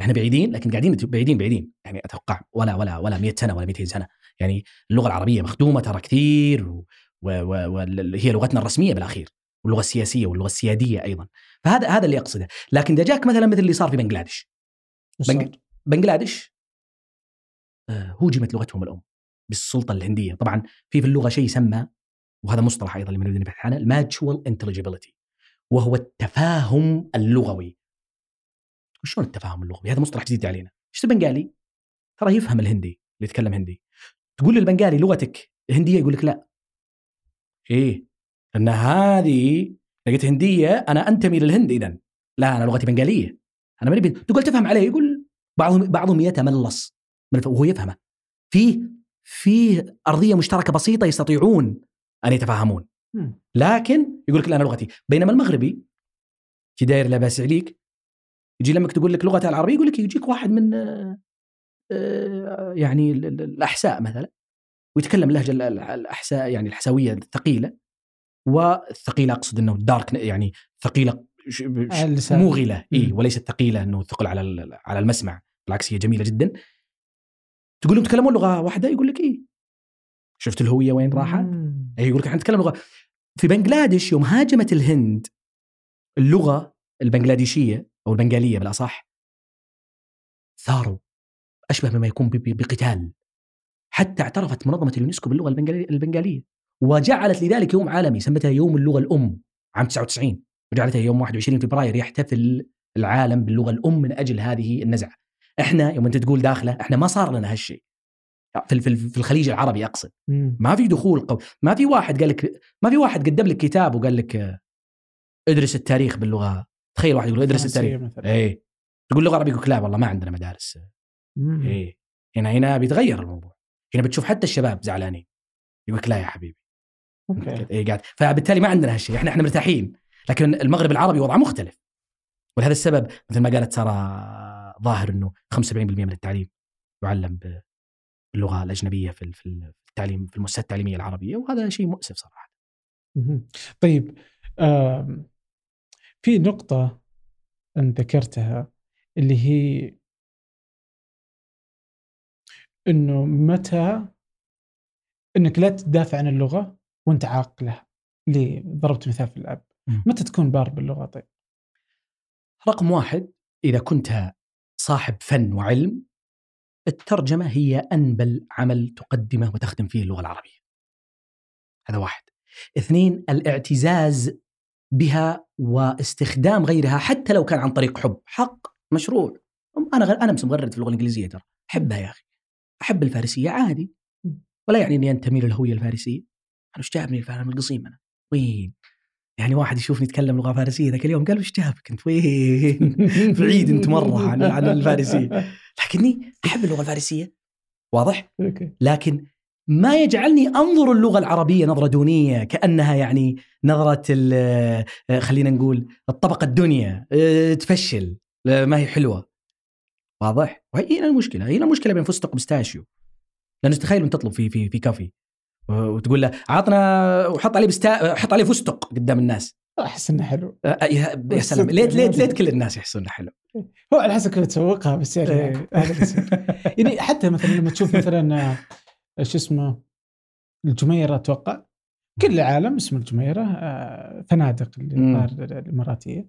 إحنا بعيدين، لكن قاعدين بعيدين يعني أتوقع ولا 100 سنة ولا 200 سنة، يعني اللغة العربية مخدومة ترى كثير، وهي لغتنا الرسمية بالأخير، واللغة السياسية واللغة السيادية أيضا. فهذا اللي أقصده. لكن إذا جاك مثلا مثل اللي صار في بنغلاديش، بنغلاديش هوجمت لغتهم الأم بالسلطة الهندية. طبعا في اللغة شيء يسمى، وهذا مصطلح أيضا اللي بنبدأ نبحث عنه، الماتشوال انتليجيبيليتي، وهو التفاهم اللغوي. وشلون التفاهم اللغوي؟ هذا مصطلح جديد علينا. شفت البنغالي ترى يفهم الهندي، اللي يتكلم هندي تقول للبنغالي لغتك هندية، يقول لك لا، إيه أن هذه لقيت هندية، أنا أنتمي للهند، إذن لا، أنا لغتي بنغالية، أنا ماني تقول تفهم عليه. يقول بعضهم يتملص وهو يفهمه. فيه أرضية مشتركة بسيطة يستطيعون أن يتفاهمون، لكن يقول لك أنا لغتي. بينما المغربي في داير لا باس عليك، يجي لمك تقول لك لغتها العربية، يقول لك يجيك واحد من يعني الأحساء مثلا، ويتكلم لهجة الأحساء، يعني الحساوية الثقيلة، والثقيلة أقصد أنه الدارك، يعني ثقيلة مغلة، وليست ثقيلة أنه ثقل على المسمع، بالعكس هي جميلة جدا. تقول لهم تكلمون لغة واحدة، يقول لك إيه، شفت الهوية وين راحت؟ يقول لك احنا نتكلم لغة. في بنغلاديش يوم هاجمت الهند اللغة البنغلاديشية أو البنغالية بالأصح، ثاروا أشبه مما يكون بقتال، حتى اعترفت منظمة اليونسكو باللغة البنغالية، وجعلت لذلك يوم عالمي، سمتها يوم اللغة الأم عام 99، وجعلتها يوم 21 فبراير يحتفل العالم باللغة الأم من أجل هذه النزعة. احنا يوم أنت تقول داخله، احنا ما صار لنا هالشيء في الخليج العربي أقصد. ما في دخول ما في واحد قال لك، ما في واحد قدم لك كتاب وقال لك ادرس التاريخ باللغة. تخيل واحد يقول ادرس التاريخ، اي تقول لغة عربية، يقول لا والله ما عندنا مدارس. اي هنا بيتغير الموضوع، هنا بتشوف حتى الشباب زعلانين، يقول لك لا يا حبيبي اوكي اي قاعد. فبالتالي ما عندنا هالشيء، احنا مرتاحين. لكن المغرب العربي وضعه مختلف، ولهذا السبب مثل ما قالت سارة ظاهر انه 75% من التعليم يعلم اللغة الأجنبية في التعليم في المؤسسات التعليمية العربية، وهذا شيء مؤسف صراحة. طيب، في نقطة أن ذكرتها اللي هي إنه متى إنك لا تدافع عن اللغة وأنت عاق لها، اللي ضربت مثال في الأب، متى تكون بار باللغة؟ طيب، رقم 1 إذا كنت صاحب فن وعلم، الترجمة هي أنبل عمل تقدمه وتخدم فيه اللغة العربية، هذا 1. 2 الاعتزاز بها واستخدام غيرها، حتى لو كان عن طريق حب، حق مشروع. أنا مغرد في اللغة الإنجليزية ترى، أحبها يا أخي، أحب الفارسية عادي، ولا يعني أني أنتمي للهوية الفارسية. أنا وش جابني الفارس من القصيم؟ أنا وين يعني واحد يشوفني أتكلم لغة فارسية ذاك اليوم قال وش جابك أنت وين بعيد أنت مرة عن الفارسية، لكني أحب اللغة الفارسية، واضح؟ لكن ما يجعلني أنظر اللغة العربية نظرة دونية، كأنها يعني نظرة خلينا نقول الطبقة الدنيا، تفشل، ما هي حلوة، واضح؟ وهي المشكلة بين فستق وبستاشيو. لأنه تخيل أن تطلب في كافي وتقول له عطنا وحط عليه حط عليه فستق قدام الناس. احس انه حلو. يا سلام. ليت كل الناس يحسون انه حلو. هو على حسب كيف تسوقها بس يعني. يعني حتى مثلا لما تشوف مثلا شو اسمه الجميره، اتوقع كل العالم اسم الجميره فنادق الاماراتيه،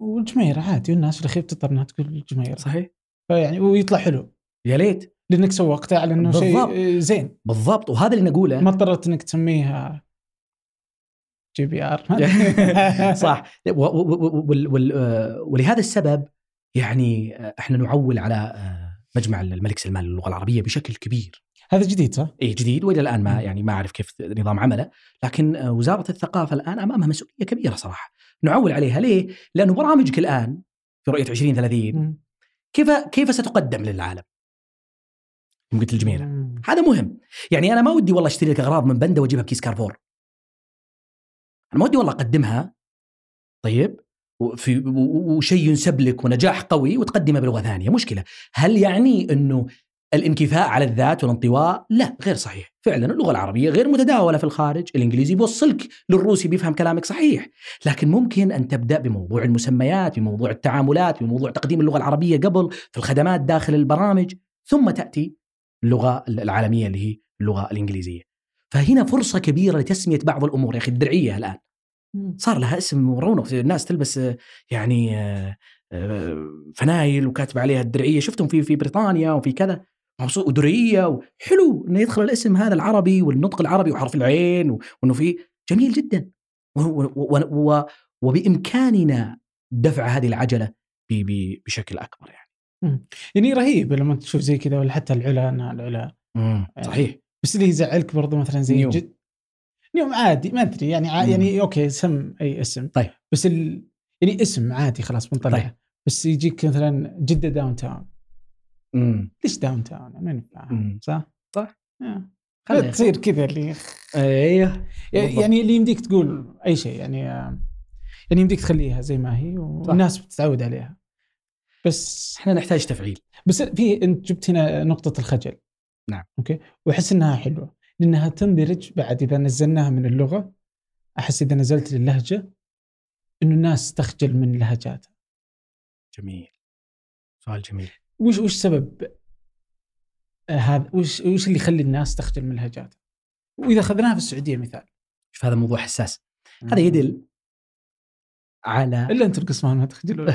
والجميره عادي والناس في الاخير بتضطر انها تقول الجميره صحيح. فيعني ويطلع حلو. يا ليت لأنك سوقتها على أنه شيء زين. بالضبط. وهذا اللي نقوله، ما اضطرت أنك تسميها جي بي آر. صح. ولهذا السبب يعني احنا نعول على مجمع الملك سلمان للغة العربية بشكل كبير. هذا جديد صح؟ إيه جديد، وإلى الآن ما يعني ما أعرف كيف نظام عمله، لكن وزارة الثقافة الآن أمامها مسؤولية كبيرة صراحة. نعول عليها ليه؟ لأنه برامجك الآن في رؤية 2030 كيف ستقدم للعالم؟ قلت الجميرة هذا مهم. يعني أنا ما ودي والله أشتري لك أغراض من بندة وأجيبها بكيس كارفور. أنا ما ودي والله أقدمها طيب وشيء ينسب لك ونجاح قوي وتقدمه بلغة ثانية. مشكلة. هل يعني أنه الانكفاء على الذات والانطواء؟ لا، غير صحيح. فعلا اللغة العربية غير متداولة في الخارج. الإنجليزي بيوصلك للروسي بيفهم كلامك صحيح، لكن ممكن أن تبدأ بموضوع المسميات، بموضوع التعاملات، بموضوع تقديم اللغة العربية قبل في الخدمات داخل البرامج، ثم تأتي اللغة العالمية اللي هي اللغة الإنجليزية. فهنا فرصة كبيرة لتسمية بعض الأمور. يا أخي الدرعية الآن صار لها اسم ورونق، الناس تلبس يعني فنايل وكاتب عليها الدرعية. شفتم في بريطانيا وفي كذا مبسوط ودرعية. حلو إنه يدخل الاسم هذا العربي والنطق العربي وحرف العين، وإنه فيه جميل جدا. وبإمكاننا دفع هذه العجلة بشكل أكبر يعني. يعني رهيب لما تشوف زي كذا، ولا حتى العلا صحيح. بس اللي يزعلك برضو مثلا زي نيوم. نيوم عادي ما ادري يعني يعني اوكي سم اي اسم طيب، بس يعني اسم عادي خلاص بنطلع طيب. بس يجيك مثلا جدة داون تاون. ليش داون تاون؟ ما نفهم صح خلينا تصير كذا اللي ايوه يعني اللي يمديك تقول اي شيء يعني يمديك تخليها زي ما هي والناس بتتعود عليها، بس احنا نحتاج تفعيل. بس في انت جبت هنا نقطة الخجل. نعم اوكي. واحس انها حلوة لانها تندرج بعد اذا نزلناها من اللغة. احس اذا نزلت للهجة انه الناس تخجل من لهجاتها. جميل. سؤال جميل. وش سبب هذا؟ وش اللي يخلي الناس تخجل من لهجاتها؟ واذا اخذناها في السعودية مثال. شوف هذا موضوع حساس. هذا يدل على الا انت القسمان ما تخجلوا.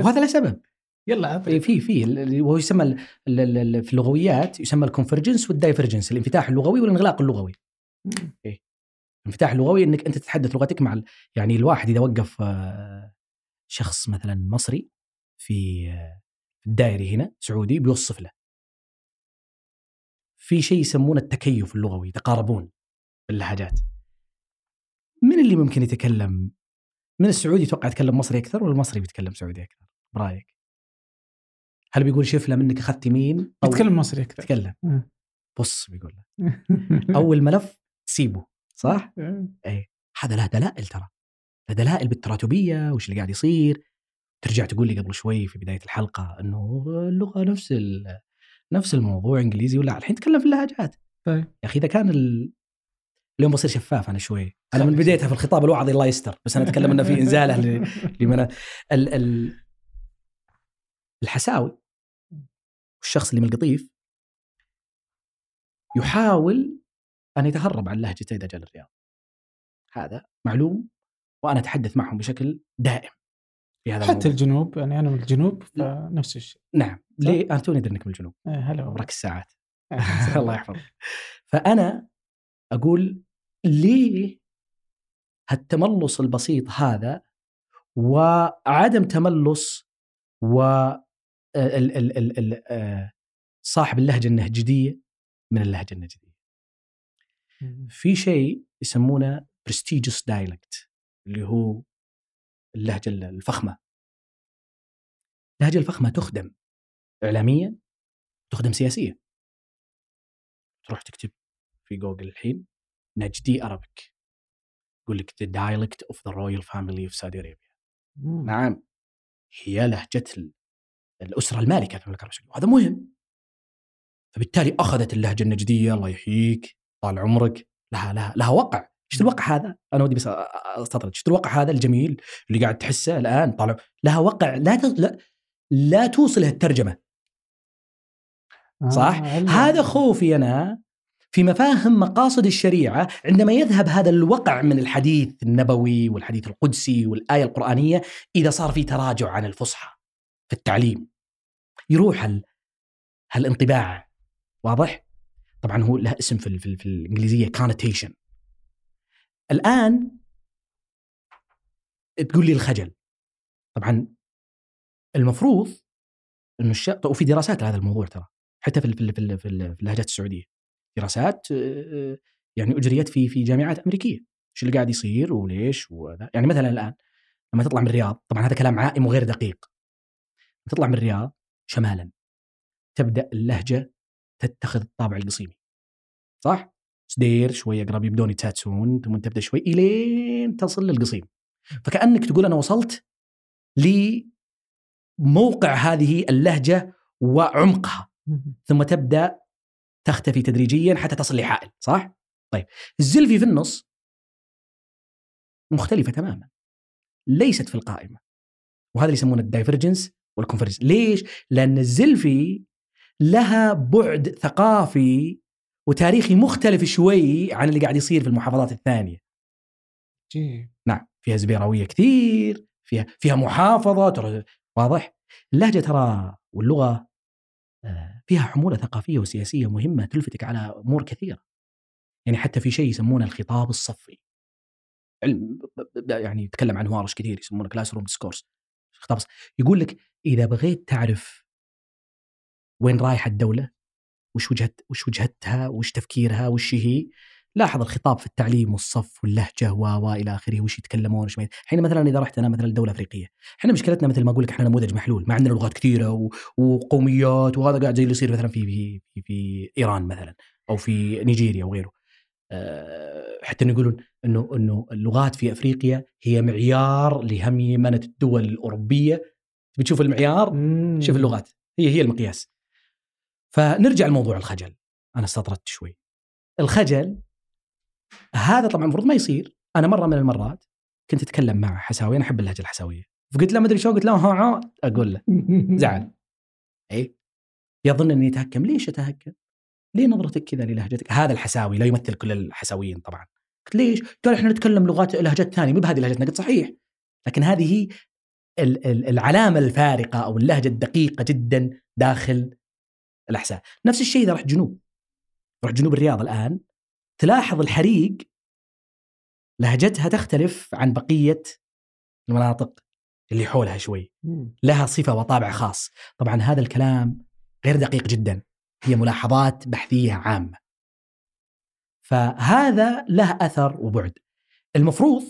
وهذا له سبب. يلا في اللي هو يسمى في اللغويات يسمى الكونفرجنس والدايفرجنس، الانفتاح اللغوي والانغلاق اللغوي. إيه. الانفتاح اللغوي انك انت تتحدث لغتك مع يعني الواحد اذا وقف شخص مثلا مصري في الدائري هنا سعودي بيوصف له في شيء يسمونه التكيف اللغوي، تقاربون باللهجات. من اللي ممكن يتكلم من السعودي يتوقع يتكلم مصري أكثر، ولا المصري بيتكلم سعودي أكثر برأيك؟ هل بيقول شفلة منك أخذت يمين؟ يتكلم مصري أكثر. يتكلم بص بيقول له. أول ملف سيبه صح؟ أي هذا له دلائل، ترى له دلائل بالتراتبية وش اللي قاعد يصير. ترجع تقول لي قبل شوي في بداية الحلقة إنه اللغة نفس الموضوع إنجليزي ولا الحين تكلم في اللهجات. طيب يا أخي إذا كان اليوم بصير شفاف. أنا شوي أنا من بدايتها في الخطاب الوعظي الله يستر، بس أنا أتكلم أنه في إنزالة لمن الحساوي والشخص اللي من القطيف يحاول أن يتهرب عن لهجته إذا جاء للرياض. هذا معلوم وأنا أتحدث معهم بشكل دائم في هذا حتى الموضوع. الجنوب يعني أنا من الجنوب فنفس الشيء. نعم ليه أنتوني درنك من الجنوب. هلا بركز ساعات. الله يحفظك. فأنا أقول ليه هالتملص البسيط هذا وعدم تملص صاحب اللهجة النهجدية من اللهجة النجدية. في شيء يسمونه prestigious dialect اللي هو اللهجة الفخمة. اللهجة الفخمة تخدم إعلاميا، تخدم سياسيا. تروح تكتب في جوجل الحين نجدي أرابيك يقول لك the dialect of the royal family of Saudi Arabia. نعم هي لهجة الأسرة المالكة في المملكة السعودية. وهذا مهم. فبالتالي أخذت اللهجة النجدية الله يحييك طال عمرك لها وقع. شفت الوقع هذا؟ أنا ودي بس أستطرد. شفت الوقع هذا الجميل اللي قاعد تحسه الآن؟ طال لها وقع لا توصلها الترجمة صح؟ هذا خوفي أنا في مفاهيم مقاصد الشريعة عندما يذهب هذا الوقع من الحديث النبوي والحديث القدسي والآية القرآنية إذا صار في تراجع عن الفصحى في التعليم يروح هالانطباع. واضح؟ طبعا هو له اسم في الإنجليزية connotation. الآن تقول لي الخجل. طبعا المفروض إنه وفي دراسات لهذا الموضوع ترى حتى في اللهجات السعودية دراسات يعني أجريت في جامعات أمريكية شو اللي قاعد يصير وليش وذا. يعني مثلا الآن لما تطلع من الرياض، طبعا هذا كلام عائم وغير دقيق، تطلع من الرياض شمالا تبدأ اللهجة تتخذ الطابع القصيمي صح؟ سدير شوية أقرب يبدون يتاتسون ثم تبدأ شوي إلين تصل للقصيم، فكأنك تقول أنا وصلت لموقع هذه اللهجة وعمقها ثم تبدأ تختفي تدريجيا حتى تصل لحائل صح؟ طيب الزلفي في النص مختلفة تماما ليست في القائمة، وهذا اللي يسمونه الدايفرجنس والكونفرجنس. ليش؟ لأن الزلفي لها بعد ثقافي وتاريخي مختلف شوي عن اللي قاعد يصير في المحافظات الثانية. نعم فيها زبيراوية كثير، فيها محافظة. واضح؟ اللهجة ترى واللغة فيها حمولة ثقافية وسياسية مهمة تلفتك على أمور كثيرة. يعني حتى في شيء يسمونه الخطاب الصفي، يعني يتكلم عن هوارش كثير يسمونه كلاس روم ديسكورس. خطاب يقول لك إذا بغيت تعرف وين رايحة الدولة وش وجهتها وش تفكيرها وش هي، لاحظ الخطاب في التعليم والصف واللهجة وإلى آخره، وش يتكلمون وش ما حين. مثلا إذا رحت أنا مثلا دولة أفريقية، إحنا مشكلتنا مثل ما أقول لك إحنا نموذج محلول، ما عندنا لغات كثيرة وقوميات، وهذا قاعد زي اللي يصير مثلا في إيران مثلا أو في نيجيريا وغيره. حتى يقولون إنه اللغات في أفريقيا هي معيار لهيمنة الدول الأوروبية. بتشوف المعيار شوف اللغات هي المقياس. فنرجع لموضوع الخجل، أنا استطردت شوي. الخجل هذا طبعا المفروض ما يصير. أنا مرة من المرات كنت أتكلم مع حساوي، أنا أحب اللهجة الحساوية، فقلت له ما أدري شو، قلت له ها أقول له زعل. أي يظن أني أتهكم. ليش أتهكم؟ ليه نظرتك كذا للهجتك؟ هذا الحساوي لا يمثل كل الحساويين طبعا. قلت ليش؟ قال إحنا نتكلم لغات لهجات ثانية مو بهذه لهجتنا. قلت صحيح، لكن هذه العلامة الفارقة أو اللهجة الدقيقة جدا داخل الأحساء. نفس الشيء إذا رحت جنوب، الرياض الآن تلاحظ الحريق لهجتها تختلف عن بقية المناطق اللي حولها شوي، لها صفة وطابع خاص. طبعا هذا الكلام غير دقيق جدا، هي ملاحظات بحثية عامة، فهذا له أثر وبعد. المفروض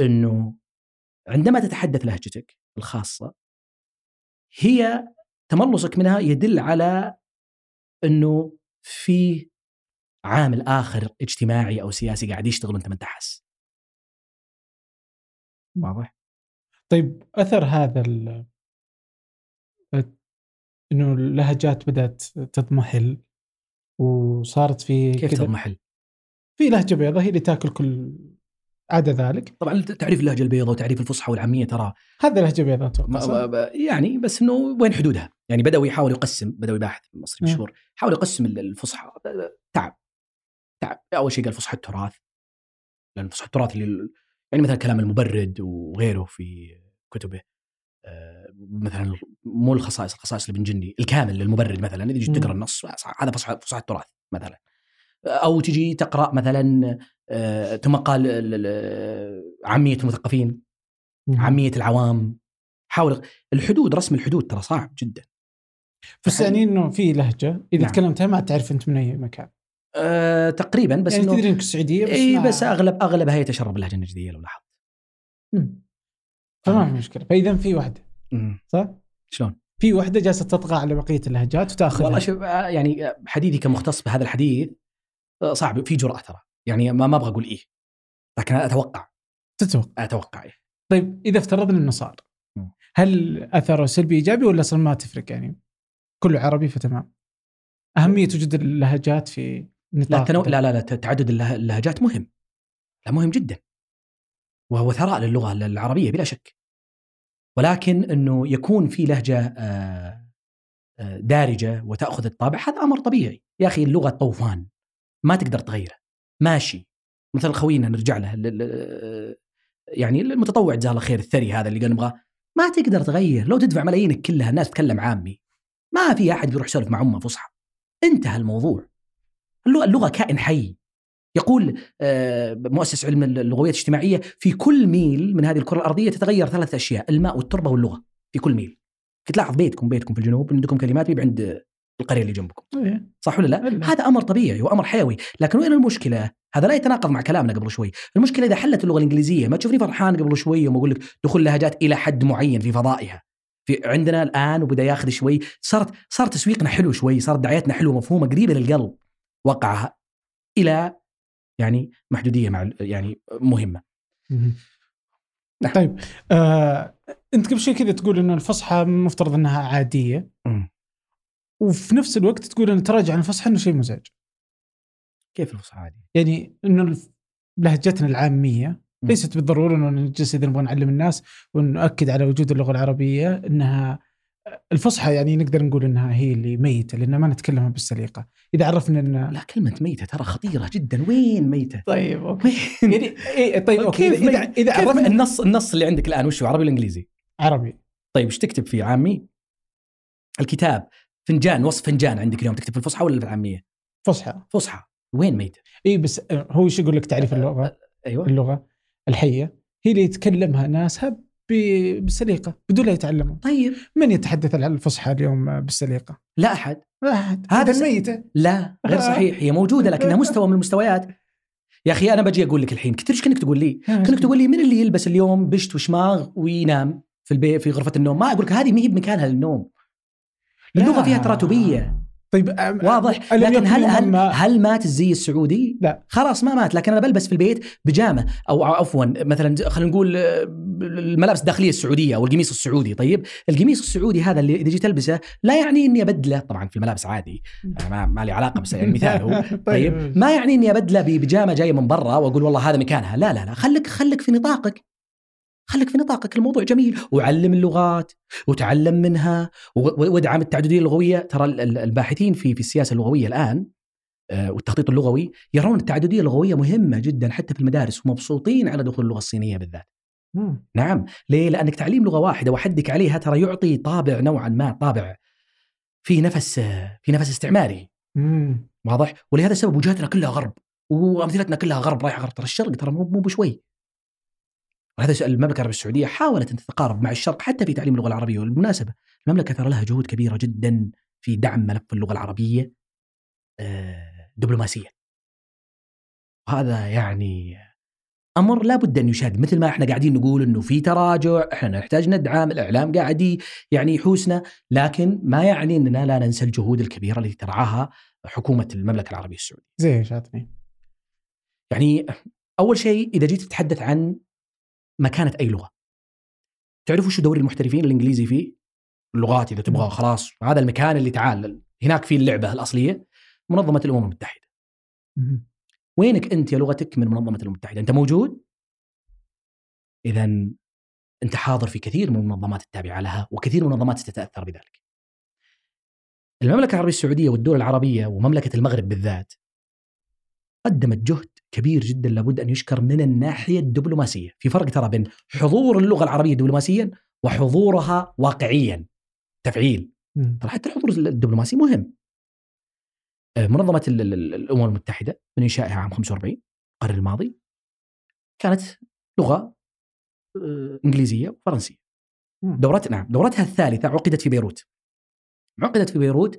أنه عندما تتحدث لهجتك الخاصة هي تملصك منها يدل على أنه في عامل آخر اجتماعي أو سياسي قاعد يشتغل أنت ما أنت حاس. واضح؟ طيب أثر هذا إنه اللهجات بدأت تضمحل وصارت في كيف تضمحل؟ في لهجة بيضاء هي اللي تأكل كل عدا ذلك. طبعا تعريف اللهجة البيضاء وتعريف الفصحى والعامية ترى هذا لهجة بيضاء يعني، بس إنه وين حدودها؟ يعني بدأوا يحاول يقسم، بدأوا يباحث مصري مشهور حاول يقسم الفصحى. تعب أول شيء قال فصحى التراث، لأن فصحى التراث اللي يعني مثلا كلام المبرد وغيره في كتبه، مثلا مو الخصائص لابن جني الكامل للمبرد مثلا، إذا تجي تقرأ النص هذا فصحى التراث مثلا، أو تجي تقرأ مثلا ثم قال عامية المثقفين، عامية العوام. حاول الحدود، رسم الحدود ترى صعب جدا. بس يعني إنه في لهجة إذا تكلمتها ما تعرف أنت من أي مكان. تقريبا، بس يعني تدري إنك السعودية بس. إيه بس أغلبها يتشرب اللهجة النجدية لو لاحظت. فما في مشكلة. فإذا في واحدة صح؟ شلون؟ في واحدة جالسة تطغى على بقية اللهجات وتأخذ. والله شوف يعني حديثي كمختص بهذا الحديث صعب، في جرأة ترى، يعني ما أبغى أقول إيه، لكن أتوقع. أتوقع إيه. طيب إذا افترضنا إنه صار، هل أثره سلبي إيجابي ولا صار ما تفرق يعني كله عربي فتمام؟ أهمية وجود اللهجات في نطاق لا تعدد اللهجات مهم، لا مهم جدا، وهو ثراء للغة العربية بلا شك، ولكن أنه يكون في لهجة دارجة وتأخذ الطابع هذا أمر طبيعي. يا أخي اللغة طوفان ما تقدر تغيره، ماشي مثل خوينا نرجع له يعني المتطوع جزاه الله خير الثري هذا اللي قال نبغاه، ما تقدر تغير. لو تدفع ملايينك كلها الناس تتكلم عامي ما في أحد بيروح يسولف مع أمه فصحى، انتهى الموضوع. اللغة كائن حي. يقول مؤسس علم اللغويات الاجتماعية في كل ميل من هذه الكرة الأرضية تتغير 3 أشياء، الماء والتربة واللغة. في كل ميل تلاحظ بيتكم في الجنوب عندكم كلمات بيب عند القرية اللي جنبكم، صح ولا لا؟ هذا أمر طبيعي وأمر حيوي. لكن وين المشكلة؟ هذا لا يتناقض مع كلامنا قبل شوي. المشكلة إذا حلت اللغة الإنجليزية، ما تشوفني فرحان قبل شوي وما أقول لك دخول لهجات إلى حد معين في فضائها في عندنا الآن وبدأ ياخذ شوي، صار تسويقنا حلو شوي، صارت دعايتنا حلوة مفهومة قريبة للقلب، وقعها إلى يعني محدودية مع يعني مهمة. طيب أنت قبل شوي كذا تقول إنه الفصحى مفترض إنها عادية، وفي نفس الوقت تقول إن تراجع عن الفصحى إنه شيء مزعج. كيف الفصحى عادية؟ يعني إنه لهجتنا العامية ليست بالضرورة إنه نجلس إذا نبغى نعلم الناس ونؤكد على وجود اللغة العربية إنها الفصحى، يعني نقدر نقول إنها هي اللي ميتة لأن ما نتكلمها بالسليقة. إذا عرفنا إن لا، كلمة ميتة ترى خطيرة جدا. وين ميتة؟ طيب أوكي يعني إيه طيب أوكي إذا عرفنا النص اللي عندك الآن وش هو، عربي والإنجليزي؟ عربي. طيب وش تكتب فيه؟ عامي. الكتاب فنجان، وصف فنجان عندك اليوم تكتب في الفصحى ولا في العامية؟ فصحى. وين ميتة؟ إيه بس هو إيش يقول لك تعريف اللغة؟ أيوة اللغة الحية هي اللي يتكلمها ناسها بالسليقة بدون لا يتعلمون. طيب من يتحدث الفصحى اليوم بالسليقة؟ لا أحد. هذا الميتة لا غير صحيح، هي موجودة لكنها مستوى من المستويات. يا أخي أنا بجي أقول لك الحين كثيرش كنت تقول لي من اللي يلبس اليوم بشت وشماغ وينام في البيت في غرفة النوم، ما أقول لك هذه مهي بمكانها للنوم. اللغة فيها تراتبية. طيب واضح. لكن هل مات الزي السعودي؟ لا خلاص ما مات، لكن انا بلبس في البيت بيجامه او عفوا مثلا خلينا نقول الملابس الداخليه السعوديه او القميص السعودي. طيب القميص السعودي هذا اللي اذا جيت البسه لا يعني اني ابدله، طبعا في الملابس عادي ما لي علاقه بس يعني مثال هو. طيب ما يعني اني ابدله ببيجامه جايه من برا واقول والله هذا مكانها. لا لا لا، خليك في نطاقك، الموضوع جميل، وعلم اللغات وتعلم منها وادعم التعددية اللغوية. ترى الباحثين في السياسة اللغوية الآن والتخطيط اللغوي يرون التعددية اللغوية مهمة جدا حتى في المدارس، ومبسوطين على دخول اللغة الصينية بالذات. نعم. ليه؟ لأنك تعليم لغة واحدة وحدك عليها ترى يعطي طابع نوعا ما، طابع في نفس استعماري. واضح. ولهذا السبب وجهتنا كلها غرب وأمثلتنا كلها غرب، رايح غرب. ترى الشرق ترى مو بشوي. وهذا المملكة العربية السعودية حاولت أن تتقارب مع الشرق حتى في تعليم اللغة العربية. والمناسبة المملكة ترى لها جهود كبيرة جدا في دعم ملف اللغة العربية دبلوماسية، وهذا يعني أمر لا بد أن يشاهد. مثل ما إحنا قاعدين نقول إنه في تراجع، إحنا نحتاج ندعم، الإعلام قاعد يعني يحوسنا، لكن ما يعني أننا لا ننسى الجهود الكبيرة التي ترعاها حكومة المملكة العربية السعودية. زين شاطني. يعني أول شيء إذا جيت تتحدث عن مكانة أي لغة، تعرفوا شو دوري المحترفين الإنجليزي فيه؟ اللغات إذا تبغى خلاص هذا المكان اللي تعال هناك فيه اللعبة الأصلية، منظمة الأمم المتحدة. وينك أنت يا لغتك من منظمة الأمم المتحدة؟ أنت موجود؟ إذن أنت حاضر في كثير من المنظمات التابعة لها، وكثير من المنظمات ستتأثر بذلك. المملكة العربية السعودية والدول العربية ومملكة المغرب بالذات قدمت جهد كبير جدا لابد أن يشكر من الناحية الدبلوماسية. في فرق ترى بين حضور اللغة العربية دبلوماسيا وحضورها واقعيا تفعيل. ترى حتى الحضور الدبلوماسي مهم. منظمة الأمم المتحدة من إنشائها عام 45 القرن الماضي كانت لغة إنجليزية وفرنسية. دورتها الثالثة عقدت في بيروت.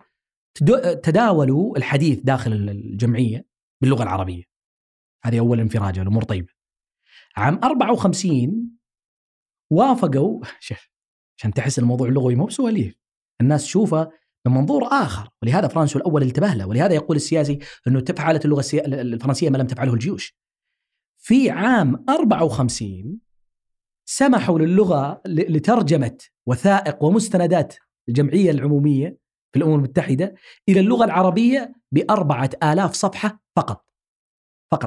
تداولوا الحديث داخل الجمعية باللغة العربية. هذه أول انفراجة، الأمور طيبة. عام 54 وافقوا، شوف عشان تحس الموضوع اللغوي مو بسهولة، الناس شوفه من منظور آخر، ولهذا فرانسوا الأول انتبه له. ولهذا يقول السياسي أنه تفعلت اللغة الفرنسية ما لم تفعله الجيوش. في عام 54 سمحوا للغة لترجمة وثائق ومستندات الجمعية العمومية في الأمم المتحدة إلى اللغة العربية 4,000 صفحة فقط.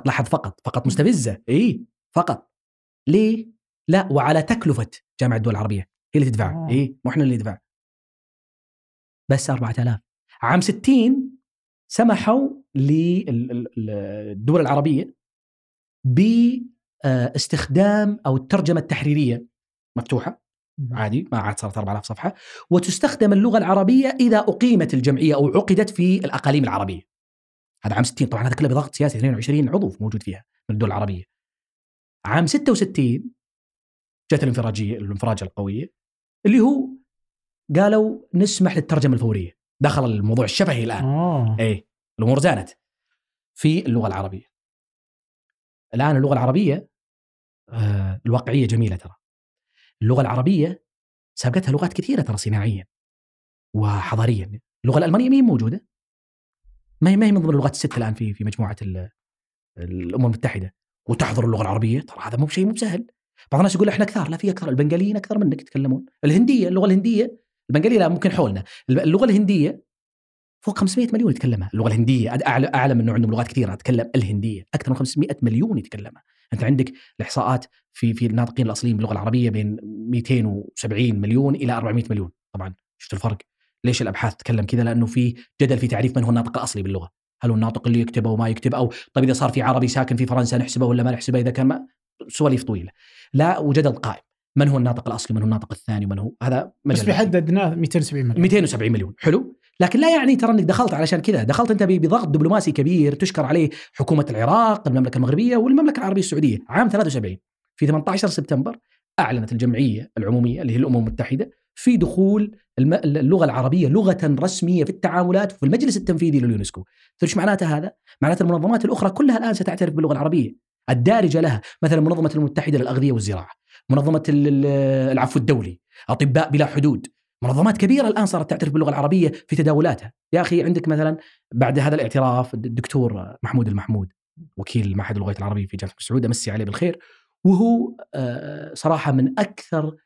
لاحظ فقط مستفزة. إيه فقط. ليه؟ لا وعلى تكلفة جامعة الدول العربية هي اللي تدفع. إيه مو إحنا اللي ندفع. بس 4,000. عام 60 سمحوا للدول العربية باستخدام أو الترجمة التحريرية مفتوحة عادي، ما عاد صارت 4,000 صفحة، وتستخدم اللغة العربية إذا أقيمت الجمعية أو عقدت في الأقاليم العربية. هذا عام 60 طبعا، هذا كله بضغط سياسي، 22 عضو موجود فيها من الدول العربية. عام 66 جت الانفراجة القوية اللي هو قالوا نسمح للترجمة الفورية. دخل الموضوع الشفهي الآن. إيه الأمور زانت في اللغة العربية. الآن اللغة العربية الواقعية جميلة ترى. اللغة العربية سابقتها لغات كثيرة ترى صناعيا وحضاريا. اللغة الألمانية مين موجودة؟ ما هي من ضمن اللغات الست الآن في مجموعة الأمم المتحدة، وتحضر اللغة العربية ترى. هذا مو شيء مو سهل. بعض الناس يقول احنا كثار، لا في أكثر. البنغاليين أكثر منك يتكلمون. الهندية، اللغة الهندية، البنغالية لا ممكن حولنا. اللغة الهندية فوق 500 مليون يتكلمها. اللغة الهندية أعلم أنه عندهم لغات كثيرة. تتكلم الهندية أكثر من 500 مليون يتكلمها. أنت عندك الإحصاءات في الناطقين الأصليين باللغة العربية بين 270 مليون إلى 400 مليون. طبعا شفت الفرق. ليش الأبحاث تتكلم كذا؟ لأنه في جدل في تعريف من هو الناطق الأصلي باللغة. هل هو الناطق اللي يكتبه وما يكتبه، أو طب إذا صار في عربي ساكن في فرنسا نحسبه ولا ما نحسبه؟ إذا كان ما سواليف طويلة. لا وجدل قائم من هو الناطق الأصلي، من هو الناطق الثاني، من هو هذا. بس بحد أدناه 270 مليون. حلو. لكن لا يعني ترى انك دخلت علشان كذا. دخلت انت بضغط دبلوماسي كبير تشكر عليه حكومة العراق، المملكة المغربية والمملكة العربية السعودية. عام 73 في 18 سبتمبر أعلنت الجمعية العمومية اللي هي الأمم المتحدة في دخول اللغة العربية لغة رسمية في التعاملات وفي المجلس التنفيذي لليونسكو. ايش معناته هذا؟ معناته المنظمات الأخرى كلها الآن ستعترف باللغة العربية الدارجة لها، مثلا منظمة المتحدة للأغذية والزراعة، منظمة العفو الدولي، أطباء بلا حدود. منظمات كبيرة الآن صارت تعترف باللغة العربية في تداولاتها. يا أخي عندك مثلا بعد هذا الاعتراف الدكتور محمود المحمود وكيل معهد اللغة العربية في جامعة الملك سعود، أمسي عليه بالخير، وهو صراحة من أكثر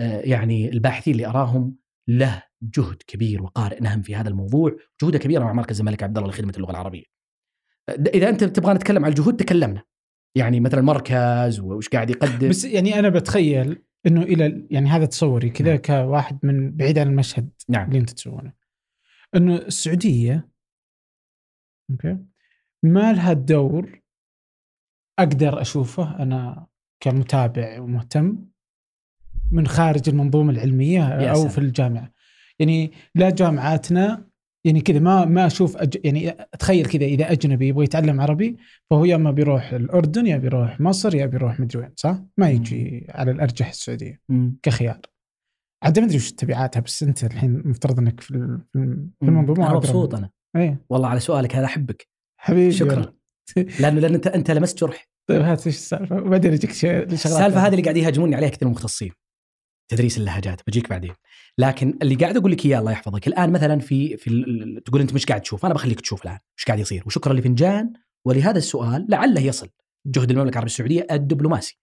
يعني الباحثين اللي أراهم له جهد كبير وقارئ نهم في هذا الموضوع، جهوده كبيرة مع مركز الملك عبد الله لخدمة اللغة العربية. إذا أنت تبغى نتكلم عن الجهود تكلمنا، يعني مثلا المركز وش قاعد يقدم. بس يعني أنا بتخيل إنه إلى يعني هذا تصوري كذا كواحد من بعيد عن المشهد. نعم. اللي أنت تسوونه إنه السعودية ما لها دور أقدر أشوفه أنا كمتابع ومهتم من خارج المنظومة العلمية أو في الجامعة. يعني لا جامعاتنا يعني كذا ما أشوف يعني أتخيل كذا إذا أجنبي يبغى يتعلم عربي فهو يا ما بيروح الأردن يا بيروح مصر يا بيروح مدري وين، صح؟ ما يجي على الأرجح السعودية كخيار. عاد ما أدري وش تبعاتها، بس أنت الحين مفترض أنك في المنظومة. مبسوط أنا. إيه والله على سؤالك هذا، أحبك حبيبي. شكرا. لأنه أنت لمست جرح. طيب هات إيش السالفة وبعدين أجيك شغلات. السالفة هذه اللي قاعد يهاجموني عليها كثير مختصين تدريس اللهجات، بجيك بعدين. لكن اللي قاعد أقول لك إياه الله يحفظك الآن مثلا في تقول أنت مش قاعد تشوف، أنا بخليك تشوف الآن مش قاعد يصير. وشكرا لفنجان ولهذا السؤال لعله يصل جهد المملكة العربية السعودية الدبلوماسي.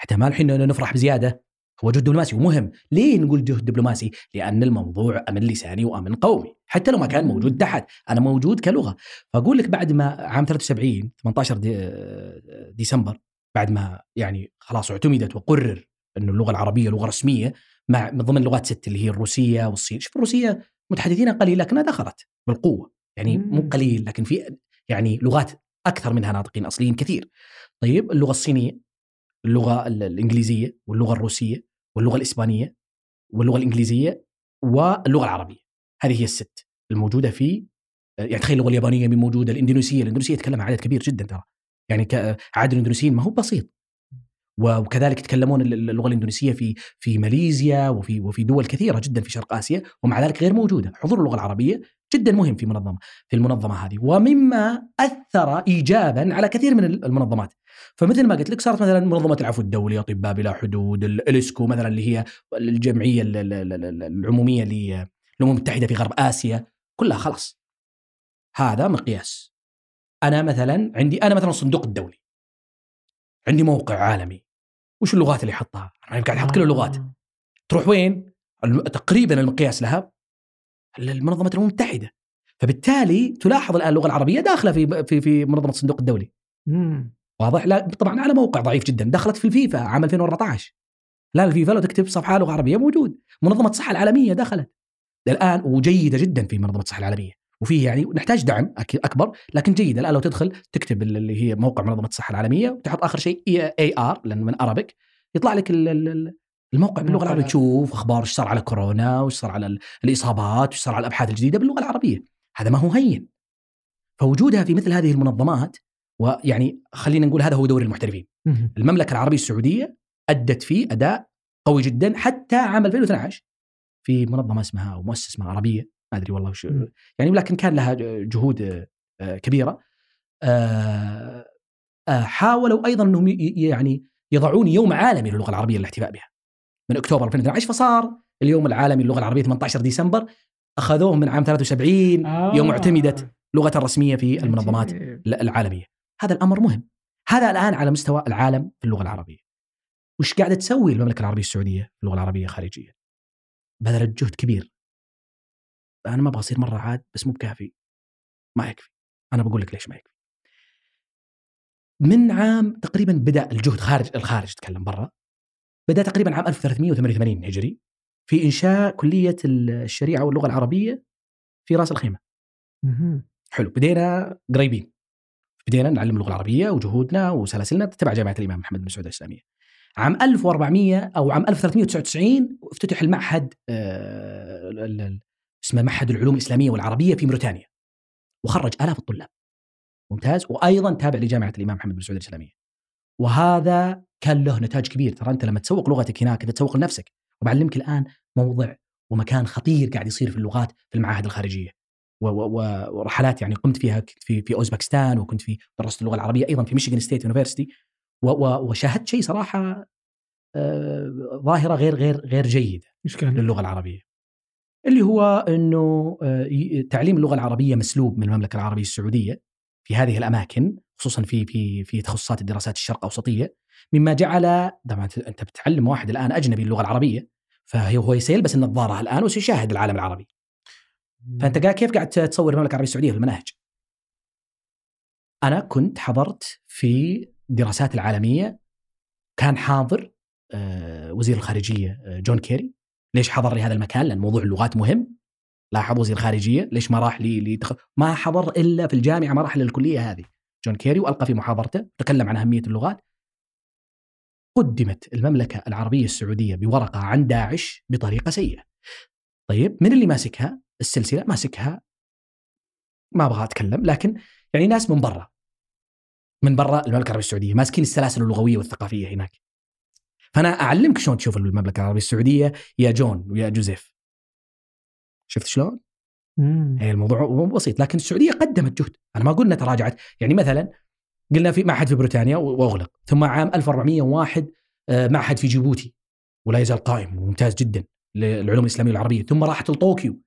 حتى ما الحين نفرح بزيادة، هو جهد دبلوماسي ومهم. ليه نقول جهد دبلوماسي؟ لأن الموضوع أمن لساني وأمن قومي، حتى لو ما كان موجود تحت أنا موجود كلغة. فأقول لك بعد ما عام 73 18 ديسمبر بعد ما يعني خلاص اعتمدت وقرر أن اللغة العربية لغة رسمية مع من ضمن اللغات ست اللي هي الروسية والصين. شوف الروسية متحدثين قليل لكنها دخلت بالقوة، يعني مو قليل لكن في يعني لغات أكثر منها ناطقين أصليين كثير. طيب اللغة الصينية، اللغة الإنجليزية واللغة الروسية واللغة الإسبانية واللغة الإنجليزية واللغة العربية، هذه هي الست الموجودة في يعني تخيل اللغة اليابانية موجودة، الإندونيسية تكلمها عدد كبير جدا ترى، يعني عدد الإندونيسيين ما هو بسيط. وكذلك يتكلمون اللغة الإندونيسية في ماليزيا وفي دول كثيرة جدا في شرق آسيا، ومع ذلك غير موجودة. حضور اللغة العربية جدا مهم في المنظمة هذه، ومما أثر إيجابا على كثير من المنظمات. فمثل ما قلت لك صارت مثلا منظمة العفو الدولي، أطباء بلا حدود، اليونسكو مثلا اللي هي الجمعية العمومية للأمم المتحدة في غرب آسيا كلها. خلاص هذا مقياس. أنا مثلا الصندوق الدولي عندي موقع عالمي، وش اللغات اللي حطها؟ أنا قاعد أحط كل اللغات. تروح وين؟ تقريبا المقياس لها المنظمة الأمم المتحدة. فبالتالي تلاحظ الآن اللغة العربية داخلة في منظمة الصندوق الدولي. واضح؟ لا طبعا على موقع ضعيف جدا. دخلت في الفيفا عام 2014. لا الفيفا لو تكتب صفحة لغة عربية موجود. منظمة الصحة العالمية دخلت الآن وجيدة جدا في منظمة الصحة العالمية. وفيه يعني نحتاج دعم أكبر لكن جيدة. الآن لو تدخل تكتب اللي هي موقع منظمة الصحة العالمية وتحط آخر شيء AR لأنه من أرابيك يطلع لك الموقع باللغة العربية. تشوف أخبار إيش صار على كورونا وإيش صار على الإصابات وإيش صار على الأبحاث الجديدة باللغة العربية. هذا ما هو هين. فوجودها في مثل هذه المنظمات ويعني خلينا نقول هذا هو دوري المحترفين. المملكة العربية السعودية أدت فيه أداء قوي جدا حتى عام 2012 في منظمة اسمها أو مؤسسة اسمها عربية ما أدري والله وش يعني، ولكن كان لها جهود كبيرة. حاولوا أيضا أنهم يعني يضعون يوم عالمي للغة العربية للاحتفاء بها من أكتوبر 2012، فصار اليوم العالمي للغة العربية 18 ديسمبر. أخذوه من عام 73 يوم اعتمدت لغة رسمية في المنظمات العالمية. هذا الأمر مهم. هذا الآن على مستوى العالم في اللغة العربية. وش قاعدة تسوي المملكة العربية السعودية اللغة العربية خارجية؟ بذلت جهد كبير. أنا ما بصير مرة عاد بس مو بكافي، ما يكفي. أنا بقول لك ليش ما يكفي. من عام تقريبا بدأ الجهد الخارج تكلم برا، بدأ تقريبا عام 1388 هجري في إنشاء كلية الشريعة واللغة العربية في رأس الخيمة. حلو، بدينا قريبين، بدينا نعلم اللغة العربية وجهودنا وسلاسلنا تبع جامعة الإمام محمد بن سعود الإسلامية. عام 1400 أو عام 1399 افتتح المعهد اسمه معهد العلوم الإسلامية والعربية في موريتانيا، وخرج آلاف الطلاب. ممتاز. وأيضا تابع لجامعة الإمام محمد بن سعود الإسلامية، وهذا كان له نتاج كبير. ترى أنت لما تسوق لغتك هناك أنت تسوق لنفسك. وبعلمك الآن موضع ومكان خطير قاعد يصير في اللغات في المعاهد الخارجية ورحلات يعني قمت فيها في أوزبكستان، وكنت في درست اللغة العربية أيضا في ميشيغان ستيت يونيفرسيتي، وشاهدت شيء صراحة ظاهرة غير جيدة للغة العربية، اللي هو أنه تعليم اللغة العربية مسلوب من المملكة العربية السعودية في هذه الأماكن، خصوصا في في في تخصصات الدراسات الشرق أوسطية، مما جعل طبعا أنت بتعلم واحد الآن أجنبي اللغة العربية فهو سيلبس النظارة الآن وسيشاهد العالم العربي. فأنت كيف قاعد تصور المملكة العربية السعودية في المناهج؟ أنا كنت حضرت في دراسات العالمية، كان حاضر وزير الخارجية جون كيري. ليش حضر لهذا المكان؟ لأن موضوع اللغات مهم. لاحظ وزير الخارجية ليش ما راح ما حضر إلا في الجامعة، ما راح للكلية هذه جون كيري، وألقى في محاضرته تكلم عن أهمية اللغات. قدمت المملكة العربية السعودية بورقة عن داعش بطريقة سيئة. طيب من اللي ماسكها السلسلة؟ ماسكها ما أبغى أتكلم، لكن يعني ناس من برا المملكة العربية السعودية ماسكين السلاسل اللغوية والثقافية هناك. فأنا أعلمك شلون تشوف المملكة العربية السعودية يا جون ويا جوزيف. شفت شلون؟ هي الموضوع بسيط. لكن السعودية قدمت جهد. أنا ما قلنا تراجعت، يعني مثلا قلنا في معهد في بريطانيا وأغلق، ثم عام 1401 معهد في جيبوتي ولا يزال قائم وممتاز جدا للعلوم الإسلامية والعربية، ثم راحت لطوكيو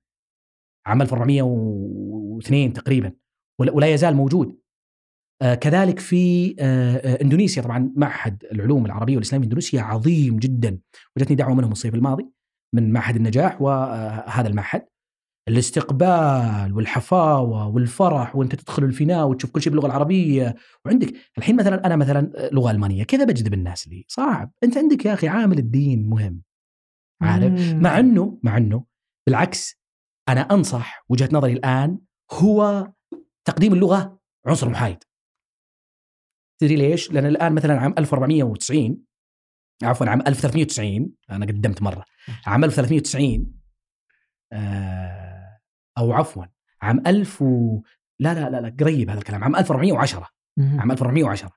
عام 1402 تقريبا ولا يزال موجود. كذلك في إندونيسيا طبعا معهد العلوم العربية والإسلامية إندونيسيا عظيم جدا، وجتني دعوة منهم الصيف الماضي من معهد النجاح. وهذا المعهد الاستقبال والحفاوة والفرح، وانت تدخل الفناء وتشوف كل شيء باللغة العربية. وعندك الحين مثلا أنا مثلا لغة ألمانية كذا بجذب الناس لي صعب. أنت عندك يا أخي عامل الدين مهم، عارف؟ مع أنه بالعكس أنا أنصح، وجهة نظري الآن هو تقديم اللغة عنصر محايد. تدري ليش؟ لأن الآن مثلا عام 1490 عفوا عام 1390 أنا قدمت مرة عام 1390 أو عفوا عام 1000 لا لا لا لا قريب هذا الكلام عام 1410 عام 1410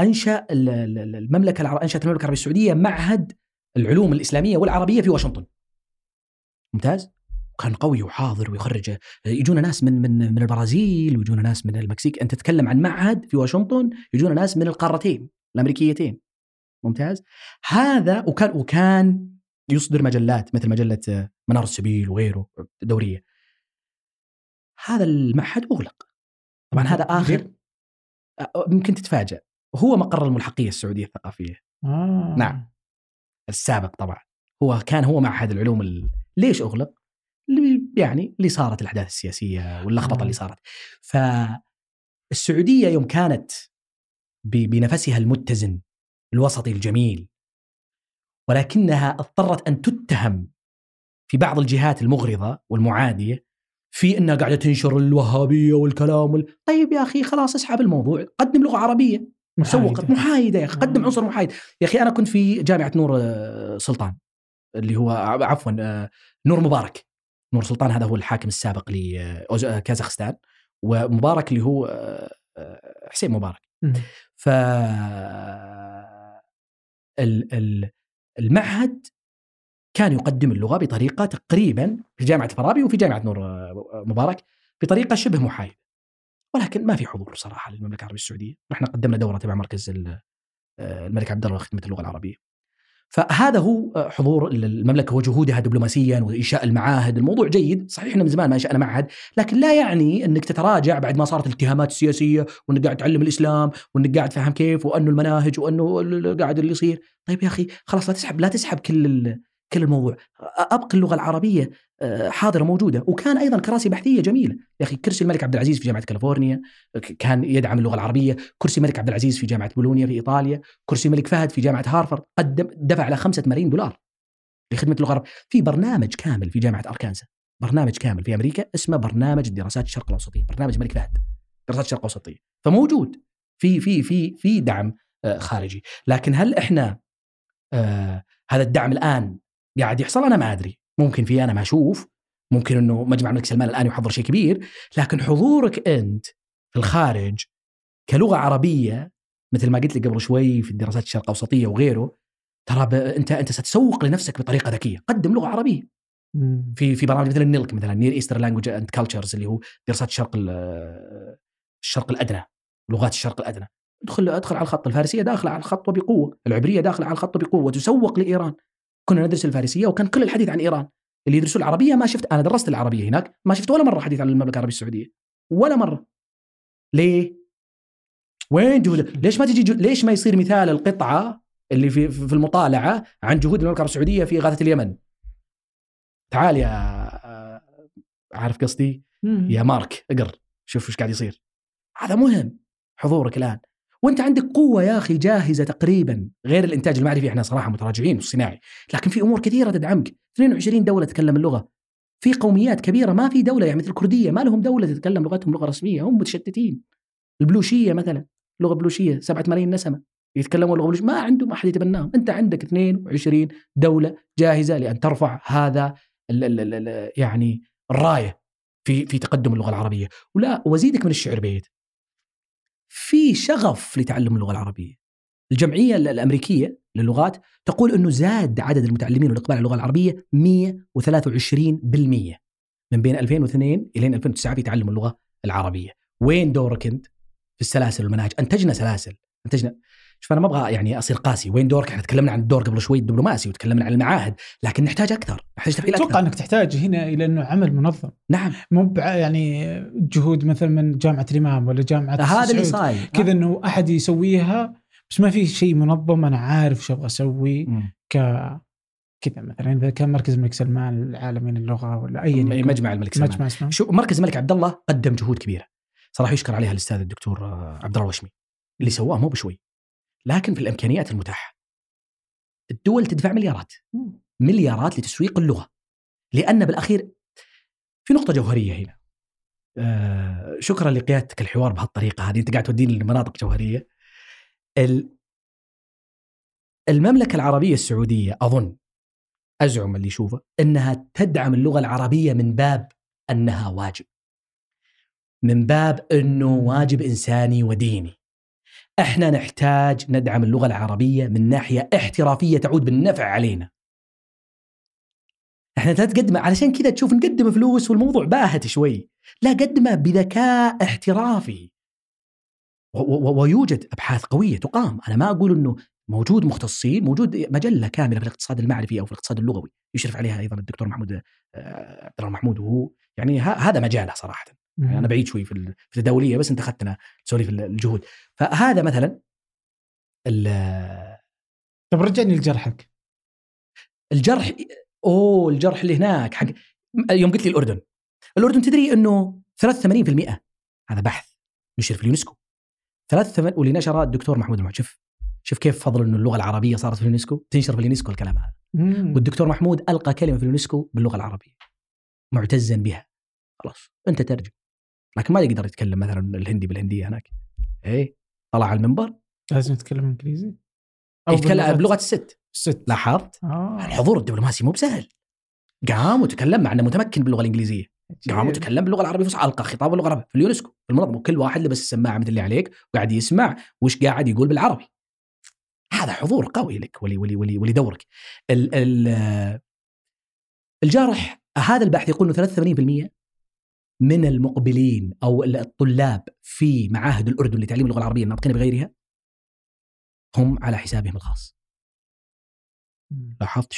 أنشأت المملكة العربية السعودية معهد العلوم الإسلامية والعربية في واشنطن. ممتاز. كان قوي وحاضر ويخرج يجونا ناس من البرازيل ويجونا ناس من المكسيك. أنت تتكلم عن معهد في واشنطن يجونا ناس من القارتين الأمريكيتين. ممتاز. هذا وكان يصدر مجلات مثل مجلة منار السبيل وغيره دورية. هذا المعهد أغلق طبعا. هذا آخر ممكن تتفاجأ، هو مقر الملحقية السعودية الثقافية. نعم السابق طبعا هو كان معهد العلوم ليش أغلق؟ يعني اللي صارت الأحداث السياسية واللخبطة اللي صارت. فالسعودية يوم كانت بنفسها المتزن الوسطي الجميل، ولكنها اضطرت أن تتهم في بعض الجهات المغرضة والمعادية في أنها قاعدة تنشر الوهابية والكلام طيب يا أخي خلاص اسحب الموضوع، قدم لغة عربية مسوقة محايدة يا أخي، قدم عنصر محايد يا أخي. أنا كنت في جامعة نور سلطان اللي هو عفوا نور مبارك، نور سلطان هذا هو الحاكم السابق لكازاخستان، ومبارك اللي هو حسين مبارك. ف المعهد كان يقدم اللغة بطريقة تقريبا في جامعة الفارابي وفي جامعة نور مبارك بطريقة شبه محايدة، ولكن ما في حضور صراحة للمملكة العربية السعودية. نحن قدمنا دورة تبع مركز الملك عبد الله لخدمة اللغة العربية. فهذا هو حضور المملكة وجهودها دبلوماسيا وإنشاء المعاهد. الموضوع جيد صحيح، إحنا من زمان ما إنشأنا معهد، لكن لا يعني أنك تتراجع بعد ما صارت الاتهامات السياسية وأنك قاعد تعلم الإسلام وأنك قاعد تفهم كيف وأنه المناهج وأنه قاعد اللي يصير. طيب يا أخي خلاص لا تسحب كل الموضوع، أبقى اللغة العربية حاضرة موجودة. وكان أيضا كراسي بحثية جميلة يا أخي، كرسي الملك عبد العزيز في جامعة كاليفورنيا كان يدعم اللغة العربية، كرسي الملك عبد العزيز في جامعة بولونيا في إيطاليا، كرسي الملك فهد في جامعة هارفارد دفع له $5 ملايين لخدمة اللغة العربية. في برنامج كامل في جامعة أركانسا، برنامج كامل في أمريكا اسمه برنامج الدراسات الشرق الأوسطية، برنامج الملك فهد دراسات الشرق الأوسطية. فموجود في في في في دعم خارجي، لكن هل إحنا هذا الدعم الآن قاعد يحصل؟ أنا ما أدري، ممكن في أنا ما أشوف، ممكن أنه مجمع الملك سلمان الآن يحضر شيء كبير، لكن حضورك أنت في الخارج كلغة عربية مثل ما قلت لك قبل شوي في الدراسات الشرق الأوسطية وغيره، ترى أنت ستسوق لنفسك بطريقة ذكية. قدم لغة عربية في برامج مثل النيلك، مثلا نير إيستر لانجويج أند كالتشرز اللي هو دراسات الشرق الأدنى، لغات الشرق الأدنى. أدخل على الخط، الفارسية داخلة على الخط وبقوة، العبرية داخلة على الخط وبقوة، وتسوق لإيران. كنا ندرس الفارسية وكان كل الحديث عن إيران، اللي يدرسوا العربية ما شفت، أنا درست العربية هناك ما شفت ولا مرة حديث عن المملكة العربية السعودية ولا مرة. ليه؟ وين جهود؟ ليش ما يصير مثال القطعة اللي في المطالعة عن جهود المملكة العربية السعودية في إغاثة اليمن؟ تعال يا عارف قصدي يا مارك، اقر شوف وش قاعد يصير. هذا مهم حضورك الآن، وانت عندك قوة يا أخي جاهزة تقريبا، غير الإنتاج المعرفي احنا صراحة متراجعين والصناعي، لكن في أمور كثيرة تدعمك. 22 دولة تتكلم اللغة، في قوميات كبيرة ما في دولة، يعني مثل الكردية ما لهم دولة تتكلم لغتهم لغة رسمية، هم متشتتين. البلوشية مثلا لغة بلوشية 7 ملايين نسمة يتكلمون لغة بلوشية، ما عندهم أحد يتبناهم. انت عندك 22 دولة جاهزة لأن ترفع هذا يعني الراية في تقدم اللغة العربية. ولا وزيدك من الشعر بيت في شغف لتعلم اللغة العربية. الجمعية الأمريكية للغات تقول أنه زاد عدد المتعلمين والإقبال على اللغة العربية 123% من بين 2002 إلى 2009 في تعلم اللغة العربية. وين دورك أنت في السلاسل والمناهج؟ أنتجنا سلاسل. شوف أنا ما أبغى يعني أصير قاسي، وين دورك؟ إحنا تكلمنا عن الدور قبل شوي الدبلوماسي وتكلمنا عن المعاهد، لكن نحتاج أكثر، نحتاج تفعيل أكثر. أتوقع أنك تحتاج هنا إلى أنه عمل منظم. نعم. مو يعني جهود مثل من جامعة الإمام ولا جامعة هذا اللي صاير كذا أنه أحد يسويها، بس ما في شيء منظم. أنا عارف شو أبغى أسوي كذا مثلا إذا كان مركز الملك سلمان العالمي للغة ولا أي مجمع الملك سلمان. شو مركز الملك عبد الله قدم جهود كبيرة صراحة، يشكر عليها الأستاذ الدكتور عبد الله الوشمي اللي سواه مو بشوي، لكن في الإمكانيات المتاحة. الدول تدفع مليارات لتسويق اللغة، لأن بالأخير في نقطة جوهرية هنا. شكرا لقيادتك الحوار بهالطريقة هذه، أنت قاعد توديني لمناطق جوهرية. المملكة العربية السعودية أظن، أزعم اللي يشوفه، أنها تدعم اللغة العربية من باب أنها واجب، من باب أنه واجب إنساني وديني. احنا نحتاج ندعم اللغة العربية من ناحية احترافية تعود بالنفع علينا. احنا تقدمه علشان كذا تشوف نقدم فلوس والموضوع باهت شوي، لا قدمه بذكاء احترافي. ويوجد أبحاث قوية تقام، أنا ما أقول أنه موجود مختصين، موجود مجلة كاملة في الاقتصاد المعرفي أو في الاقتصاد اللغوي يشرف عليها أيضا الدكتور عبد الله محمود، وهو يعني هذا مجاله صراحة. أنا بعيد شوي في التداولية، بس أنت أخذتنا سوري في الجهود. فهذا مثلا طب رجعني لجرحك. الجرح أوه الجرح اللي هناك حق يوم قلت لي الأردن. الأردن تدري أنه 83%، هذا بحث نشر في اليونسكو واللي نشره الدكتور محمود المعود. شوف كيف فضل أنه اللغة العربية صارت في اليونسكو، تنشر في اليونسكو الكلام هذا. والدكتور محمود ألقى كلمة في اليونسكو باللغة العربية معتزا بها، خلاص أنت ترجم، لكن ما يقدر يتكلم مثلا الهندي بالهندية هناك. إيه طلع على المنبر لازم يتكلم إنجليزي أو يتكلم بلغة الست. لاحظت الحضور الدبلوماسي مو بسهل. قام وتكلم معنا متمكن باللغة الإنجليزية، قام وتكلم باللغة العربية فصحى، ألقى خطاب باللغة العربية في اليونسكو المنظمة، كل واحد لبس السماعة مثل اللي عليك وقاعد يسمع وش قاعد يقول بالعربي. هذا حضور قوي لك ولي دورك. الجارح هذا البحث يقول أنه 83% من المقبلين أو الطلاب في معاهد الأردن لتعليم اللغة العربية الناطقين بغيرها هم على حسابهم الخاص. لاحظت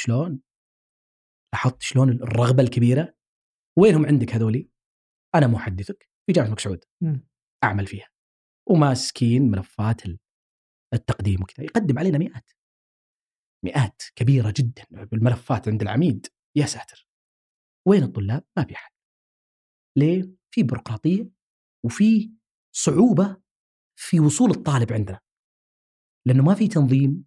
شلون الرغبة الكبيرة؟ وينهم عندك هذولي؟ أنا محدثك في جامعة الملك سعود أعمل فيها، وماسكين ملفات التقديم وكذا، يقدم علينا مئات كبيرة جدا بالملفات عند العميد. يا ساتر، وين الطلاب؟ ما في أحد. ليه؟ في بيروقراطية وفي صعوبة في وصول الطالب عندنا، لأنه ما في تنظيم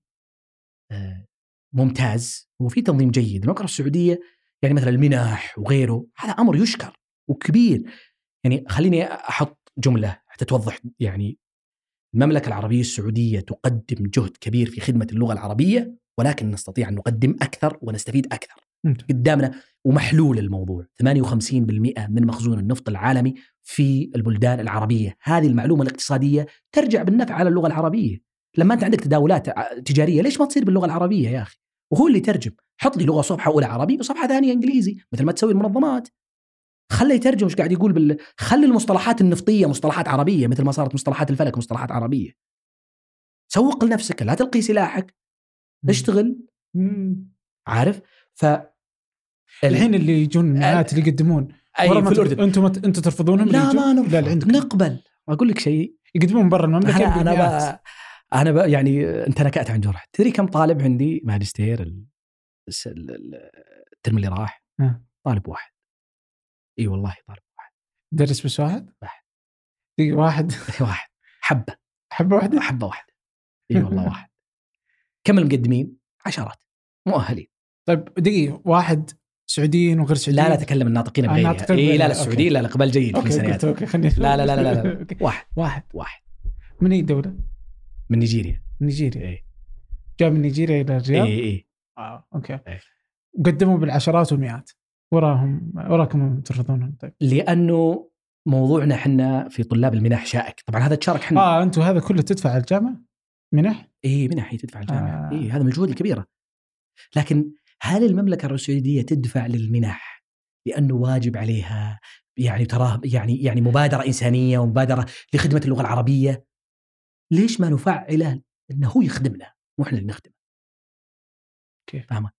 ممتاز، وفي تنظيم جيد. المملكة السعودية يعني مثلا المنح وغيره هذا أمر يشكر وكبير. يعني خليني أحط جملة حتى توضح، يعني المملكة العربية السعودية تقدم جهد كبير في خدمة اللغة العربية، ولكن نستطيع أن نقدم أكثر ونستفيد أكثر. قدامنا ومحلول الموضوع 58% من مخزون النفط العالمي في البلدان العربية. هذه المعلومة الاقتصادية ترجع بالنفع على اللغة العربية. لما أنت عندك تداولات تجارية ليش ما تصير باللغة العربية يا أخي؟ وهو اللي ترجم، حط لي لغة صفحة أولى عربي وصفحة ثانية إنجليزي مثل ما تسوي المنظمات. خلي يترجم وش قاعد يقول خلي المصطلحات النفطية مصطلحات عربية، مثل ما صارت مصطلحات الفلك مصطلحات عربية. سوق لنفسك، لا تلقي سلاحك، اشتغل. عارف؟ الحين اللي يجون معات اللي يقدمون في الأردن أنتم ترفضونهم؟ لا ما نقبل. أقول لك شيء، يقدمون برا المملكة. أنا يعني أنت نكأت عن جرح. تدري كم طالب عندي ماجستير الترم اللي راح؟ طالب واحد. اي والله طالب واحد. درس بس واحد حبة واحدة. اي والله واحد. كم المقدمين؟ عشرات مؤهلين. طيب دقيقة، واحد سعوديين وغير سعوديين؟ لا تكلم الناطقين بغيرها. اي لا السعوديين لا قبل جيد في سنوات. لا واحد. من اي دولة؟ من نيجيريا. اي جاء من نيجيريا الى الرياض. اي اوكي. قدموا بالعشرات والمئات، وراكم ترفضونهم؟ طيب لأنه موضوعنا احنا في طلاب المنح شائك. طبعا هذا تشارك احنا انتم هذا كله تدفع الجامعة منح؟ اي منح تدفع الجامعة. اي هذا مجهود كبيرة. لكن هل المملكة السعودية تدفع للمنح لأنه واجب عليها؟ يعني تراه يعني مبادرة إنسانية ومبادرة لخدمة اللغة العربية. ليش ما نفعله أنه هو يخدمنا مو إحنا اللي نخدمه؟ كيف فاهمة؟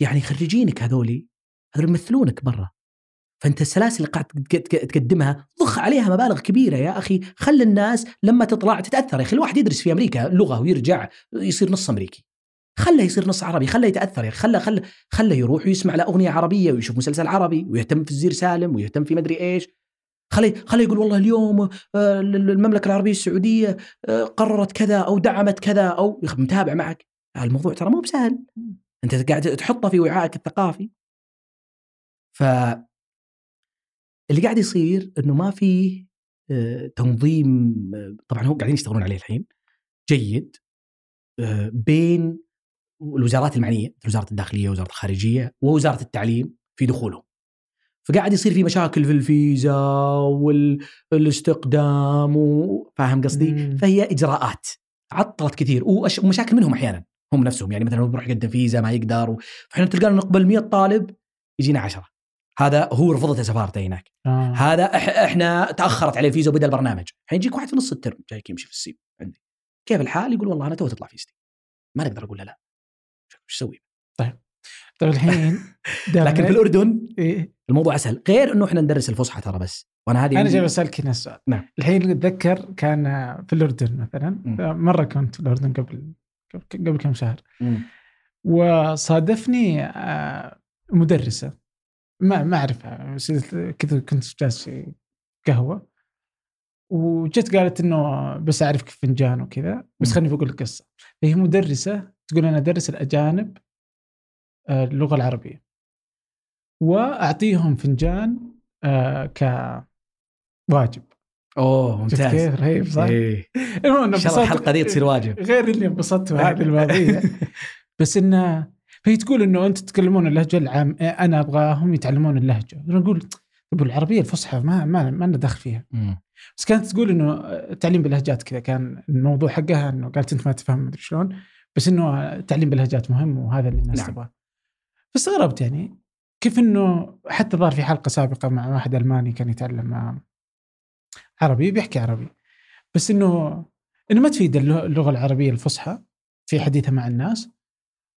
يعني خريجينك هذول يمثلونك برا، فأنت السلاسل اللي قاعد تقدمها ضخ عليها مبالغ كبيرة يا أخي. خلي الناس لما تطلع تتأثر. يا أخي الواحد يدرس في أمريكا لغة ويرجع يصير نص أمريكي، خله يصير نص عربي، خله يتأثر يا أخي، خله يروح ويسمع لأغنية عربية ويشوف مسلسل عربي ويهتم في الزير سالم ويهتم في مدري إيش. خلي يقول والله اليوم المملكة العربية السعودية قررت كذا أو دعمت كذا أو متابع معك. الموضوع ترى مو بسهل، أنت قاعد تحطه في وعائك الثقافي. فاللي قاعد يصير أنه ما في تنظيم. طبعا هم قاعدين يشتغلون عليه الحين جيد بين الوزارات المعنية، وزارة الداخلية ووزارة الخارجية ووزارة التعليم في دخولهم. فقاعد يصير في مشاكل في الفيزا والاستقدام فاهم قصدي؟ فهي إجراءات عطلت كثير ومشاكل منهم أحيانا هم نفسهم. يعني مثلا بروح يقدم فيزا ما يقدر، فإحنا تلقانا نقبل 100 طالب يجينا 10. هذا هو رفضته سفارته هناك. هذا احنا تأخرت عليه الفيزا وبدأ البرنامج. هيجيك واحد في نص الترم جاي يمشي في السيب عندي، كيف الحال؟ يقول والله أنا تو تطلع فيزتي، ما نقدر أقول له لا، شو سوي؟ طيب الحين لكن في الأردن الموضوع أسهل، غير إنه إحنا ندرس الفصحى ترى بس. وأنا هذه أنا جاي بسألك هنا السؤال. نعم. الحين أتذكر كان في الأردن مثلا مرة كنت في الأردن قبل كم شهر، وصادفني مدرسة ما أعرفها، كذا كنت جالس في قهوة وجت قالت إنه بس أعرفك فنجان وكذا، بس خلني أقول لك قصة. هي مدرسة تقول أنا أدرس الأجانب اللغة العربية وأعطيهم فنجان كواجب. أوه ممتاز، كيف رهيب صح؟ إن شاء الله الحلقة دي تصير واجب غير اللي انبسطت بهذه الماضية. بس إنه فهي تقول إنه أنت تتكلمون اللهجة العام، أنا أبغاهم يتعلمون اللهجة. أنا أقول طب العربية الفصحى ما أنا دخل فيها. بس كانت تقول إنه التعليم باللهجات كذا كان الموضوع حقها، إنه قالت أنت ما تفهم مدري شلون، بس إنه التعليم باللهجات مهم وهذا اللي الناس تبغاه. فاستغربت يعني كيف إنه حتى ظهر في حلقة سابقة مع واحد ألماني كان يتعلم عربي بيحكي عربي، بس إنه ما تفيد اللغة العربية الفصحى في حديثها مع الناس،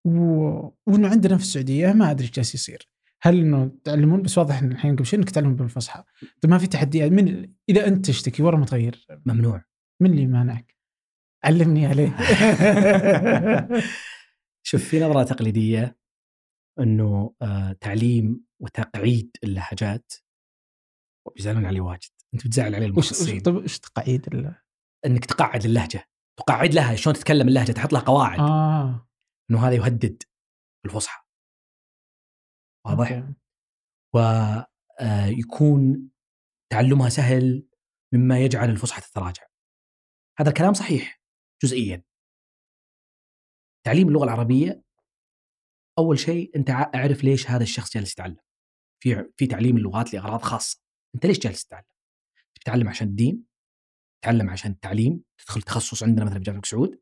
وإنه عندنا في السعودية ما أدري جالس يصير. هل إنه تعلمون بس واضح إن الحين قبل شيء إنك تعلمون بالفصحى، طب ما في تحديات من إذا أنت تشتكي ورا متغير ممنوع، من اللي مانعك علمني عليه. شوف في نظرة تقليدية إنه تعليم وتقعيد اللهجات وبيزعلون عليه واجد. أنت بتزعل عليه المختصين. طب إيش تقعيد إنك تقعد اللهجة، تقعد لها شلون تتكلم اللهجة، تحط لها قواعد. إنه هذا يهدد الفصحى، واضح، ويكون تعلمها سهل مما يجعل الفصحى تتراجع. هذا الكلام صحيح جزئيا. تعليم اللغة العربية أول شيء أنت أعرف ليش هذا الشخص جالس يتعلم. في تعليم اللغات لأغراض خاصة. أنت ليش جالس تتعلم؟ تتعلم عشان الدين، تتعلم عشان التعليم، تدخل تخصص عندنا مثلا في جامعة الملك سعود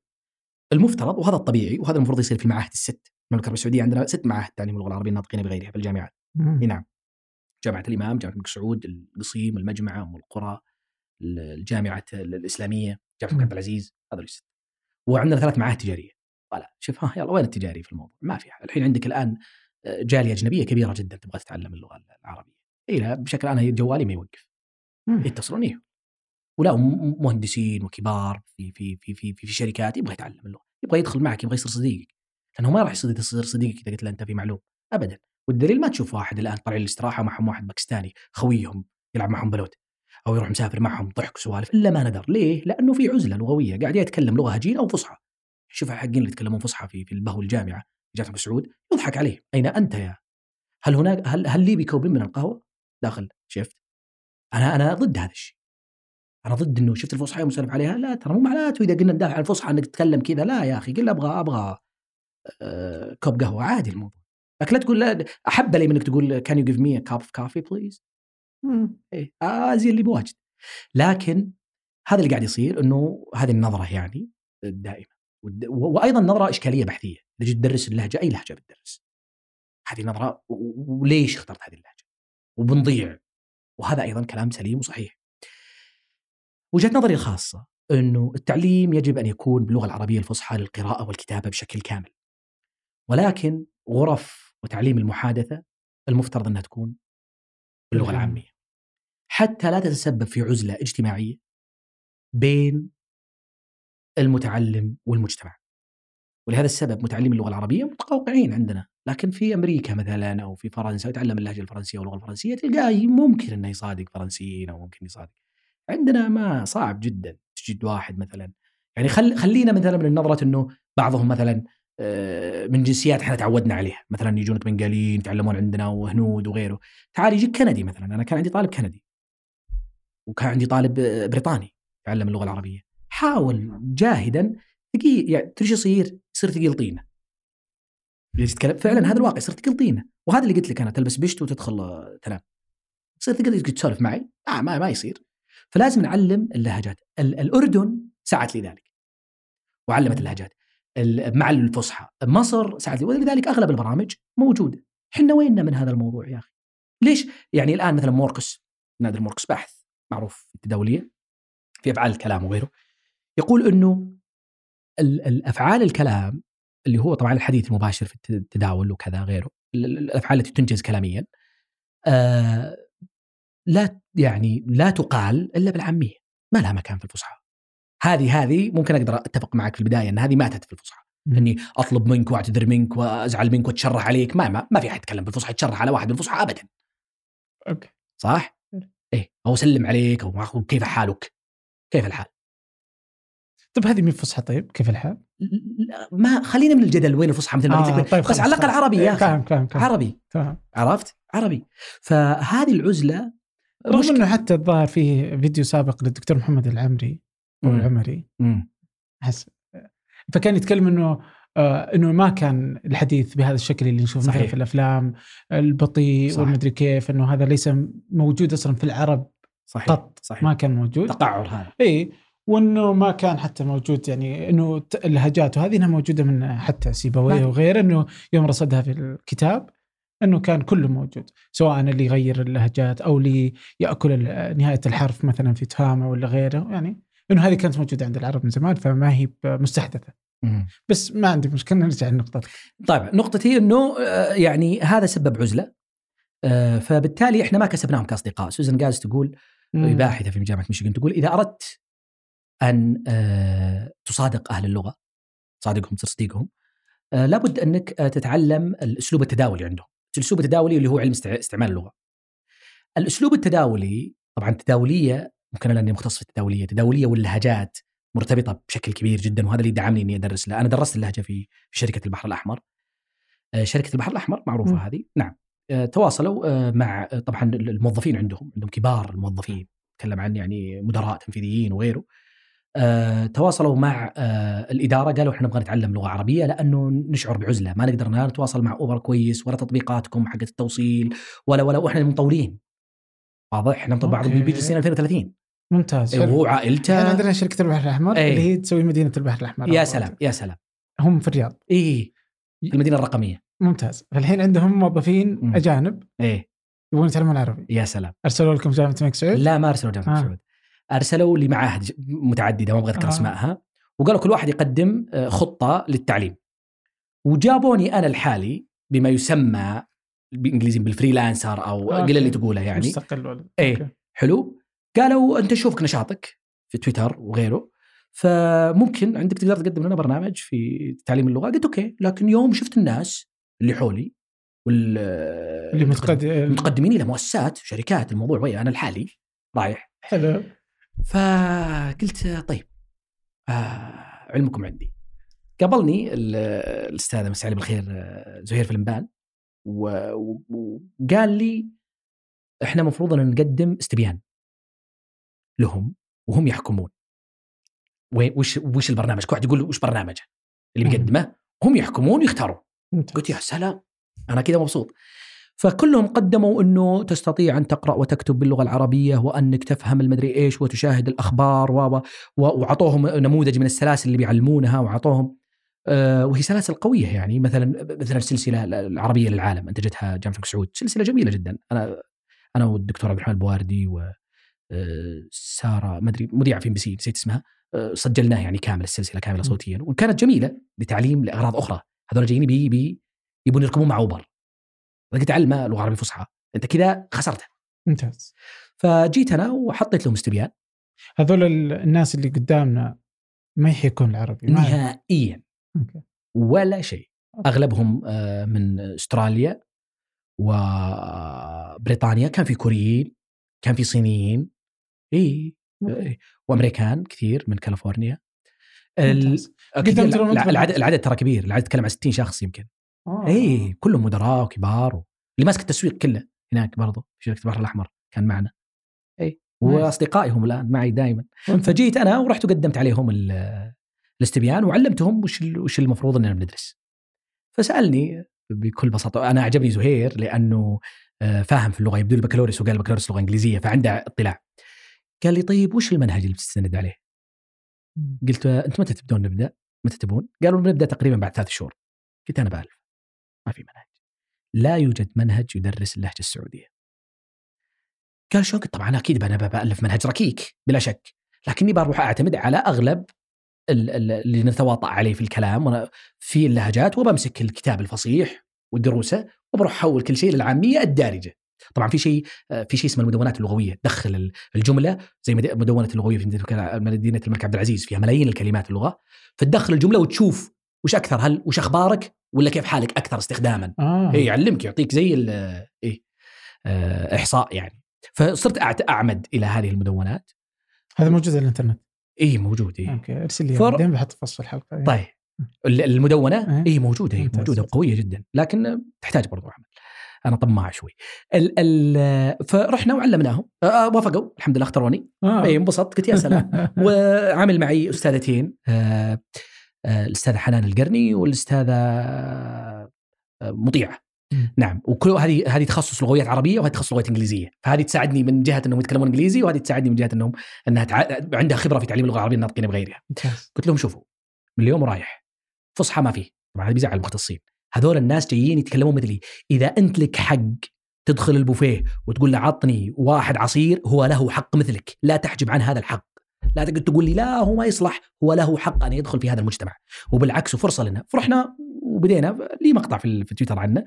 المفترض، وهذا الطبيعي وهذا المفروض يصير في المعاهد الست. المملكة العربية السعودية عندنا 6 معاهد تعليم اللغة العربية الناطقين بغيرها في الجامعات. نعم، جامعة الإمام، جامعة الملك سعود، القصيم، المجمع، أم القرى، الجامعة الإسلامية، جامعة الملك عبد العزيز، هذول 6. وعندنا 3 معاهد تجارية. ولا شوف ها يلا وين التجاري في الموضوع؟ ما فيها. الحين عندك الآن جالية أجنبية كبيرة جدا تبغى تتعلم اللغة العربية. إيه بشكل أنا جوالي ما يوقف. يتصلونيه. ولا مهندسين وكبار في في في في في شركات يبغى يتعلم اللغة، يبغى يدخل معك، يبغى يصير صديقك. لأنه ما راح يصير صديقك إذا قلت له أنت في معلوم أبدا. والدليل ما تشوف واحد الآن طالع الاستراحة معهم واحد باكستاني خويهم يلعب معهم بلوت أو يروح مسافر معهم ضحك وسوالف إلا ما ندر. ليه؟ لأنه في عزلة لغوية، قاعد يتكلم لغة هجين أو فصحى. شوف حقين اللي يتكلمون فصحى في البهو الجامعة جامعة سعود يضحك عليه. أين أنت يا؟ هل هناك هل لي بكوبين من القهوة داخل؟ شفت؟ أنا ضد هذا الشيء. أنا ضد إنه شفت الفصحى مسلم عليها، لا ترى مو معناته إذا قلنا ندافع عن الفصحى إنك تتكلم كذا. لا يا أخي، قل أبغى كوب قهوة عادي الموضوع. لكن لا تقول لا أحب لي منك تقول can you give me a cup of coffee please. إيه زي اللي بواجد. لكن هذا اللي قاعد يصير إنه هذه النظرة يعني دائمة، وأيضا نظرة إشكالية بحثية. تجي تدرس اللهجة أي لهجة بتدرس، هذه نظرة وليش اخترت هذه اللهجة وبنضيع، وهذا أيضا كلام سليم وصحيح. وجهة نظري الخاصة إنه التعليم يجب أن يكون باللغة العربية الفصحى للقراءة والكتابة بشكل كامل، ولكن غرف وتعليم المحادثة المفترض أنها تكون باللغة العامية حتى لا تتسبب في عزلة اجتماعية بين المتعلم والمجتمع. ولهذا السبب متعلمي اللغة العربية متقوقعين عندنا، لكن في أمريكا مثلا أو في فرنسا يتعلم اللهجة الفرنسية واللغة الفرنسية تلقاه ممكن أنه يصادق فرنسيين أو ممكن يصادق. عندنا ما صعب جدا تجد واحد مثلا يعني خلينا مثلا من النظرة أنه بعضهم مثلا من جنسيات احنا تعودنا عليها، مثلا يجونك بنغاليين يتعلمون عندنا وهنود وغيره. تعال يجيك كندي مثلا، انا كان عندي طالب كندي وكان عندي طالب بريطاني يتعلم اللغه العربيه، حاول جاهدا ثقيل يعني ترى يصير ثقيل طينه اللي يتكلم. فعلا هذا الواقع، صرت ثقيل طينه. وهذا اللي قلت لك انا تلبس بشت وتدخل تنام، صرت ثقيل تسولف معي ما يصير. فلازم نعلم اللهجات. الاردن سعت لذلك وعلمت اللهجات مع الفصحى. مصر سعد، ولذلك أغلب البرامج موجودة. حنا ويننا من هذا الموضوع يا أخي؟ ليش يعني الآن مثلا موركس، نادر موركس باحث معروف في التداولية في أفعال الكلام وغيره، يقول أنه الأفعال الكلام اللي هو طبعا الحديث المباشر في التداول وكذا غيره، الأفعال التي تنجز كلاميا لا تقال إلا بالعامية، ما لها مكان في الفصحى. هذه ممكن أقدر أتفق معك في البداية أن هذه ماتت في الفصحى، اني اطلب منك واعتذر منك وازعل منك واتشرح عليك. ما في احد يتكلم بالفصحى يتشرح على واحد بالفصحى ابدا. اوكي صح؟ ايه او اسلم عليك او كيف حالك؟ كيف الحال؟ طب هذه من فصحى طيب كيف الحال؟ ما خلينا من الجدل وين الفصحى مثل ما قلت لك، بس على الاقل عربي يا اخي. فاهم عربي. عرفت؟ عربي. فهذه العزله رغم انه حتى الظاهر فيه فيديو سابق للدكتور محمد العمري او العمري حسب، فكان يتكلم انه ما كان الحديث بهذا الشكل اللي نشوفه في الافلام البطيء والمدري كيف، انه هذا ليس موجود اصلا في العرب. صحيح. قط صحيح. ما كان موجود تقعر هذا. اي وانه ما كان حتى موجود، يعني انه اللهجات وهذه انها موجوده من حتى سيبويه وغيره، انه يوم رصدها في الكتاب انه كان كله موجود، سواء اللي يغير اللهجات او اللي ياكل نهايه الحرف مثلا في تهامه ولا غيره، يعني انه هذه كانت موجوده عند العرب من زمان فما هي مستحدثه. بس ما عندي مشكله، نرجع لنقطتك. طيب نقطتي انه يعني هذا سبب عزله، فبالتالي احنا ما كسبناهم كاصدقاء. سوزن غاز تقول باحثه في جامعه ميشيغان تقول اذا اردت ان تصادق اهل اللغه، تصادقهم تصديقهم، لابد انك تتعلم الاسلوب التداولي عندهم. الاسلوب التداولي اللي هو علم استعمال اللغه. الاسلوب التداولي طبعا التداوليه، ممكن لاني مختص في التداوليه، التداوليه واللهجات مرتبطه بشكل كبير جدا، وهذا اللي دعمني اني ادرس له. انا درست اللهجه في شركه البحر الاحمر. شركه البحر الاحمر معروفه هذه. نعم تواصلوا مع طبعا الموظفين عندهم كبار الموظفين، تكلم عن يعني مدراء تنفيذيين وغيره. تواصلوا مع الإدارة، قالوا إحنا نبغى نتعلم لغة عربية لأنه نشعر بعزلة، ما نقدر نتواصل مع أوبر كويس ولا تطبيقاتكم حق التوصيل ولا وإحنا مطولين. واضح إحنا نطبع بعض بيجلسين 2030. ممتاز. وهو عائلته. يعني عندنا شركة البحر الأحمر اللي هي تسوي مدينة البحر الأحمر. يا سلام يا سلام. هم في الرياض. إيه المدينة الرقمية. ممتاز. الحين عندهم موظفين أجانب. إيه يبغون يتعلمون العربي. يا سلام. أرسلوا لكم جامعة الملك سعود؟ لا ما أرسلوا جامعة الملك سعود. أرسلوا لمعاهد متعددة ما أبغى أذكر اسمائها، وقالوا كل واحد يقدم خطة للتعليم، وجابوني أنا الحالي بما يسمى بالإنجليزي بالفريلانسر أو قل اللي تقوله يعني مستقل ولا إيه. حلو. قالوا أنت شوفك نشاطك في تويتر وغيره، فممكن عندك تقدر تقدم لنا برنامج في تعليم اللغة. قلت أوكي، لكن يوم شفت الناس اللي حولي واللي متقدمين إلى مؤسسات شركات، الموضوع ويا أنا الحالي رايح. حلو. فقلت طيب علمكم عندي. قابلني الأستاذة مساء بالخير زهير فلمبان، وقال لي إحنا مفروض أن نقدم استبيان لهم وهم يحكمون وش البرنامج. كل واحد يقول وش برنامجه اللي بيقدمه، هم يحكمون ويختاروا. قلت يا سلام أنا كده مبسوط. فكلهم قدموا أنه تستطيع أن تقرأ وتكتب باللغة العربية وأنك تفهم المدري إيش وتشاهد الأخبار وعطوهم نموذج من السلاسل اللي بيعلمونها وعطوهم وهي سلاسل قوية، يعني مثلا السلسلة العربية للعالم أنتجتها جامعة الملك سعود، سلسلة جميلة جدا. أنا والدكتور عبد الرحمن البواردي وسارة مدري مذيعة في MBC نسيت اسمها، سجلناها يعني كامل السلسلة كاملة صوتيا، وكانت جميلة لتعليم لأغراض أخرى. هذول جايين يبون يركبون مع أوبر، بدك تعلمها لغة عربية فصحى، أنت كذا خسرتها. ممتاز. فجيت أنا وحطيت لهم استبيان. هذول الناس اللي قدامنا ما يحكون العربي نهائيا ولا شيء. أغلبهم من أستراليا وبريطانيا، كان في كوريين، كان في صينيين، وأمريكان كثير من كاليفورنيا. العدد ترى كبير، العدد تكلم عن 60 شخص يمكن. اي كلهم مدراء وكبار، اللي ماسك التسويق كله هناك برضه في شركه البحر الاحمر كان معنا. اي واصدقائهم الان معي دائما. فجيت انا ورحت وقدمت عليهم الاستبيان وعلمتهم وش المفروض اننا بندرس. فسالني بكل بساطه، انا اعجبني زهير لانه فاهم في اللغه، يبدو البكالوريوس وقال البكالوريوس لغه انجليزيه فعنده اطلاع. قال لي طيب وش المنهج اللي بتستند عليه؟ قلت انت متى تبدون نبدا؟ متى تبون؟ قالوا بنبدا تقريبا بعد 3 شهور. قلت انا بألف، ما في منهج، لا يوجد منهج يدرس اللهجة السعودية. قال شو؟ قلت طبعا أكيد أنا بألف منهج ركيك بلا شك، لكني بروح أعتمد على أغلب اللي نتواطأ عليه في الكلام في اللهجات، وبمسك الكتاب الفصيح والدروسة وبروح أحول كل شيء للعامية الدارجة. طبعا في شيء اسمه المدونات اللغوية، دخل الجملة زي مدونة اللغوية في مدينة الملك عبد العزيز، فيها ملايين الكلمات اللغة، فتدخل الجملة وتشوف وش أكثر؟ هل وش أخبارك؟ ولا كيف حالك أكثر استخداما؟ هي يعلمك، يعطيك زي إحصاء يعني. فصرت أعمد إلى هذه المدونات. هذا موجود على الإنترنت؟ إيه موجود. إيه. أوكي أرسل لي. بعدين بحط في وصف الحلقة. يعني. طيب المدونة إيه موجودة، هي موجودة وقوية جدا، لكن تحتاج برضو عمل. أنا طماع شوي. فرحنا وعلمناهم، وافقوا الحمد لله، اختاروني. إيه انبسطت، قلت يا سلام. وعمل معي أستاذتين، الأستاذة حنان القرني والأستاذة مطيعة. نعم. وكل هذه تخصص لغويات عربية وهذه تخصص لغويات إنجليزية، فهذه تساعدني من جهة أنهم يتكلمون إنجليزي، وهذه تساعدني من جهة أنهم أنها عندها خبرة في تعليم اللغة العربية الناطقين بغيرها. قلت لهم شوفوا من اليوم ورايح فصحى ما فيه، طبعا هذا بيزعل المختصين، هذول الناس جايين يتكلمون مثلي. إذا أنت لك حق تدخل البوفيه وتقول له عطني واحد عصير، هو له حق مثلك، لا تحجب عن هذا الحق. لا تقول لي لا هو ما يصلح، هو له حق أن يدخل في هذا المجتمع، وبالعكس فرصة لنا. فرحنا وبدينا لي مقطع في تويتر عنا،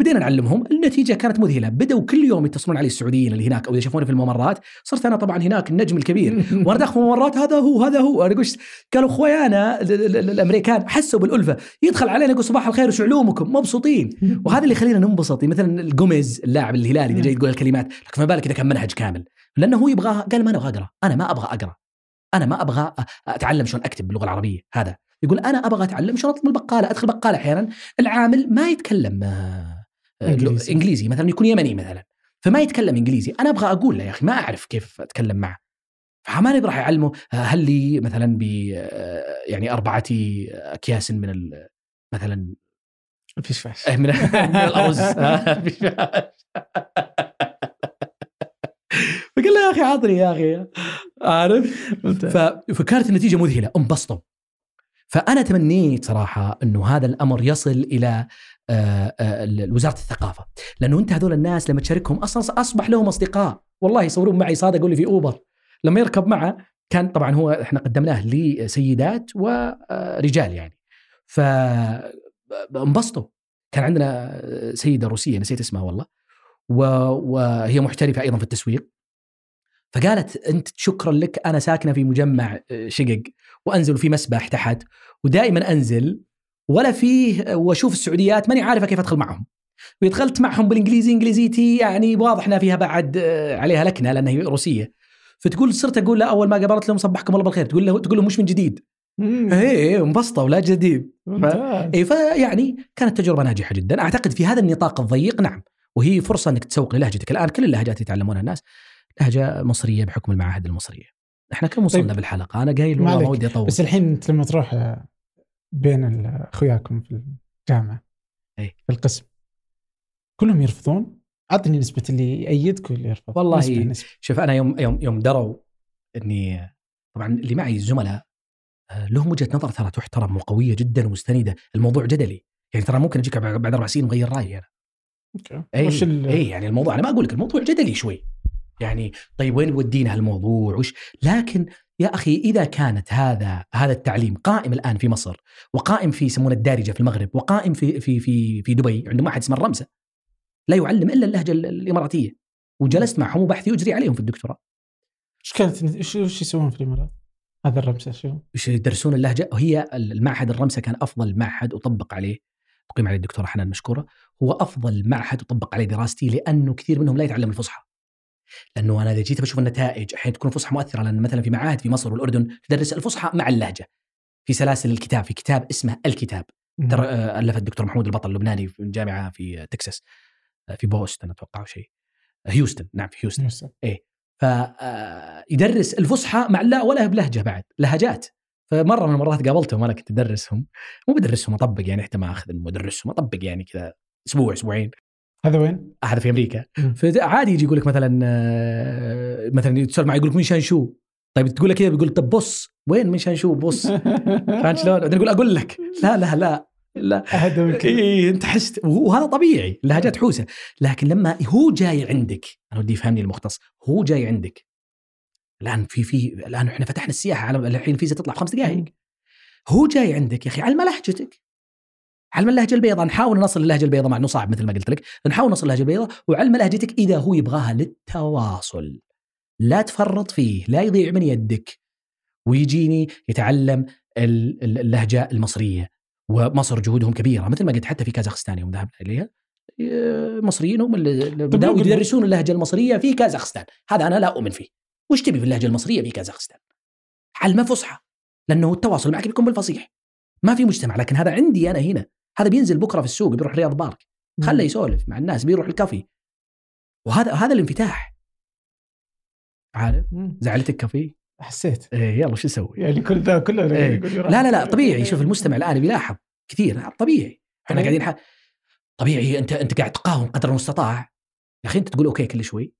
بدينا نعلمهم. النتيجة كانت مذهلة، بدأوا كل يوم يتصلون علي السعوديين اللي هناك أو يشوفوني في الممرات. صرت أنا طبعا هناك النجم الكبير، وأنا داخل الممرات هذا هو. أنا قلت قالوا أخويانا الأمريكان حسوا بالألفة، يدخل علينا يقول صباح الخير وش علومكم، مبسوطين. وهذا اللي خلينا ننبسط. مثلا الجوميز اللاعب الهلالي جاي يقول الكلمات، لكن ما بالك إذا كان منهج كامل، لأنه هو يبغاها. قال ما أنا أبغى أقرأ، أنا ما أبغى أتعلم شلون أكتب باللغة العربية. هذا يقول أنا أبغى أتعلم شلون أطلب البقالة، أدخل بقالة. أحيانا العامل ما يتكلم إنجليزي، مثلا يكون يمني مثلا، فما يتكلم إنجليزي. أنا أبغى أقول له يا أخي ما أعرف كيف أتكلم معه، فما راح يعلمه. هل لي مثلا ب يعني 4 أكياس من مثلا الفشفاش من الأرز. فقال له يا أخي عطني يا أخي عارف. فكانت النتيجة مذهلة، انبسطوا. فأنا تمنيت صراحة أنه هذا الأمر يصل إلى وزارة الثقافة، لأنه أنت هذول الناس لما تشاركهم أصلا أصبح لهم أصدقاء. والله يصورون معي صادق، يقول لي في أوبر لما يركب معه، كان طبعا هو إحنا قدمناه لسيدات ورجال يعني، فانبسطوا. كان عندنا سيدة روسية نسيت اسمها والله، وهي محترفة أيضا في التسويق، فقالت أنت شكرا لك أنا ساكنة في مجمع شقق وأنزل في مسبح تحت، ودائما أنزل ولا فيه، وأشوف السعوديات ماني عارفة كيف أدخل معهم، ويدخلت معهم بالإنجليزي، إنجليزيتي يعني واضحنا فيها بعد عليها لكنة لأنها روسية. فتقول صرت أقول له أول ما قابلت لهم صبحكم الله بالخير، تقول له مش من جديد. إيه مبسطة ولا جديد. إيه فيعني كانت تجربة ناجحة جدا أعتقد في هذا النطاق الضيق. نعم. وهي فرصة أنك تسوق للهجتك. الآن كل اللهجات يتعلمونها الناس لهجة مصرية بحكم المعاهد المصرية. إحنا كم وصلنا طيب. بالحلقة أنا قايل والله ما ودي أطول. بس الحين لما تروح بين أخوياكم في الجامعة أي. في القسم كلهم يرفضون، عطني نسبة اللي يأيدك واللي يرفض. والله نسبة. شوف أنا يوم دروا إني طبعا اللي معي الزملاء لهم وجهة نظر ترى تحترم وقوية جدا ومستندة، الموضوع جدلي يعني، ترى ممكن أجيك بعد 4 سنين مغير رأيي أنا. أي يعني الموضوع أنا ما أقولك الموضوع جدلي شوي يعني، طيب وين ودينا هالموضوع وش. لكن يا أخي إذا كانت هذا التعليم قائم الآن في مصر، وقائم في يسمونه الدارجة في المغرب، وقائم في في في في دبي عندهم واحد اسمه الرمزة لا يعلم إلا اللهجة الإماراتية، وجلست معهم وبحثي يجري عليهم في الدكتوراه. إيش كانت إيش يسوون في الإمارات هذا الرمزة شو؟ إيش يدرسون اللهجة. وهي المعهد الرمزة كان أفضل معهد وطبق عليه، تقيم عليه الدكتورة حنان مشكورة، هو أفضل معهد وطبق عليه دراستي، لأنه كثير منهم لا يتعلم الفصحى. لأنه أنا إذا جيت بشوف النتائج أحيانا تكون الفصحى مؤثرة، لأن مثلا في معاهد في مصر والأردن تدرس الفصحى مع اللهجة في سلاسل الكتاب، في كتاب اسمه الكتاب ألف الدكتور محمود البطل اللبناني من جامعة في تكساس في بوستن أتوقع شيء هيوستن. نعم في هيوستن. إيه فيدرس الفصحى مع لا ولا بلهجة بعد لهجات. فمرة من المرات قابلتهم، أنا كنت أدرسهم، مو بدرسهم أطبق يعني، حتى ما أخذ المدرسهم أطبق يعني كذا أسبوع أسبوعين. هذا وين؟ هذا في أمريكا. فعادي يجي يقولك مثلا يتصل معي يقولك ميشان شو، طيب تقول لك كذا بيقول طب بص وين ميشان شو بص، فاهم شلون؟ بعدين يقول أقول لك لا لا لا لا إيه أنت حست. وهذا طبيعي لهجات حوسة. لكن لما هو جاي عندك، أنا ودي يفهمني المختص، هو جاي عندك الآن في الآن إحنا فتحنا السياحة على الحين، فيزا تطلع 5 دقائق، هو جاي عندك يا أخي علم لهجتك، علم اللهجة البيضاء. نحاول نصل اللهجة البيضاء مع إنه صعب مثل ما قلت لك، نحاول نصل اللهجة البيضاء وعلم لهجتك إذا هو يبغاها للتواصل، لا تفرط فيه، لا يضيع من يدك. ويجيني يتعلم اللهجة المصرية ومصر جهودهم كبيرة مثل ما قلت، حتى في كازاخستان يوم ذهبنا إليها مصريين هم اللي بدأوا يدرسون اللهجة المصرية في كازاخستان. هذا أنا لا أؤمن فيه. وش تبي في اللهجة المصرية في كازاخستان؟ علمة فصحى، لأنه التواصل معك بيكون بالفصيح، ما في مجتمع. لكن هذا عندي أنا هنا، هذا بينزل بكرة في السوق بيروح رياض بارك، خله يسولف مع الناس، بيروح الكافي. وهذا الانفتاح، عارف؟ زعلتك كافي؟ حسيت إيه، يلا شو نسوي يعني؟ كل ذا كله إيه. لا طبيعي. شوف المستمع الآن بيلاحظ كثير، طبيعي احنا قاعدين طبيعي. انت قاعد تقاوم قدر المستطاع يا اخي، انت تقول اوكي كل شوي.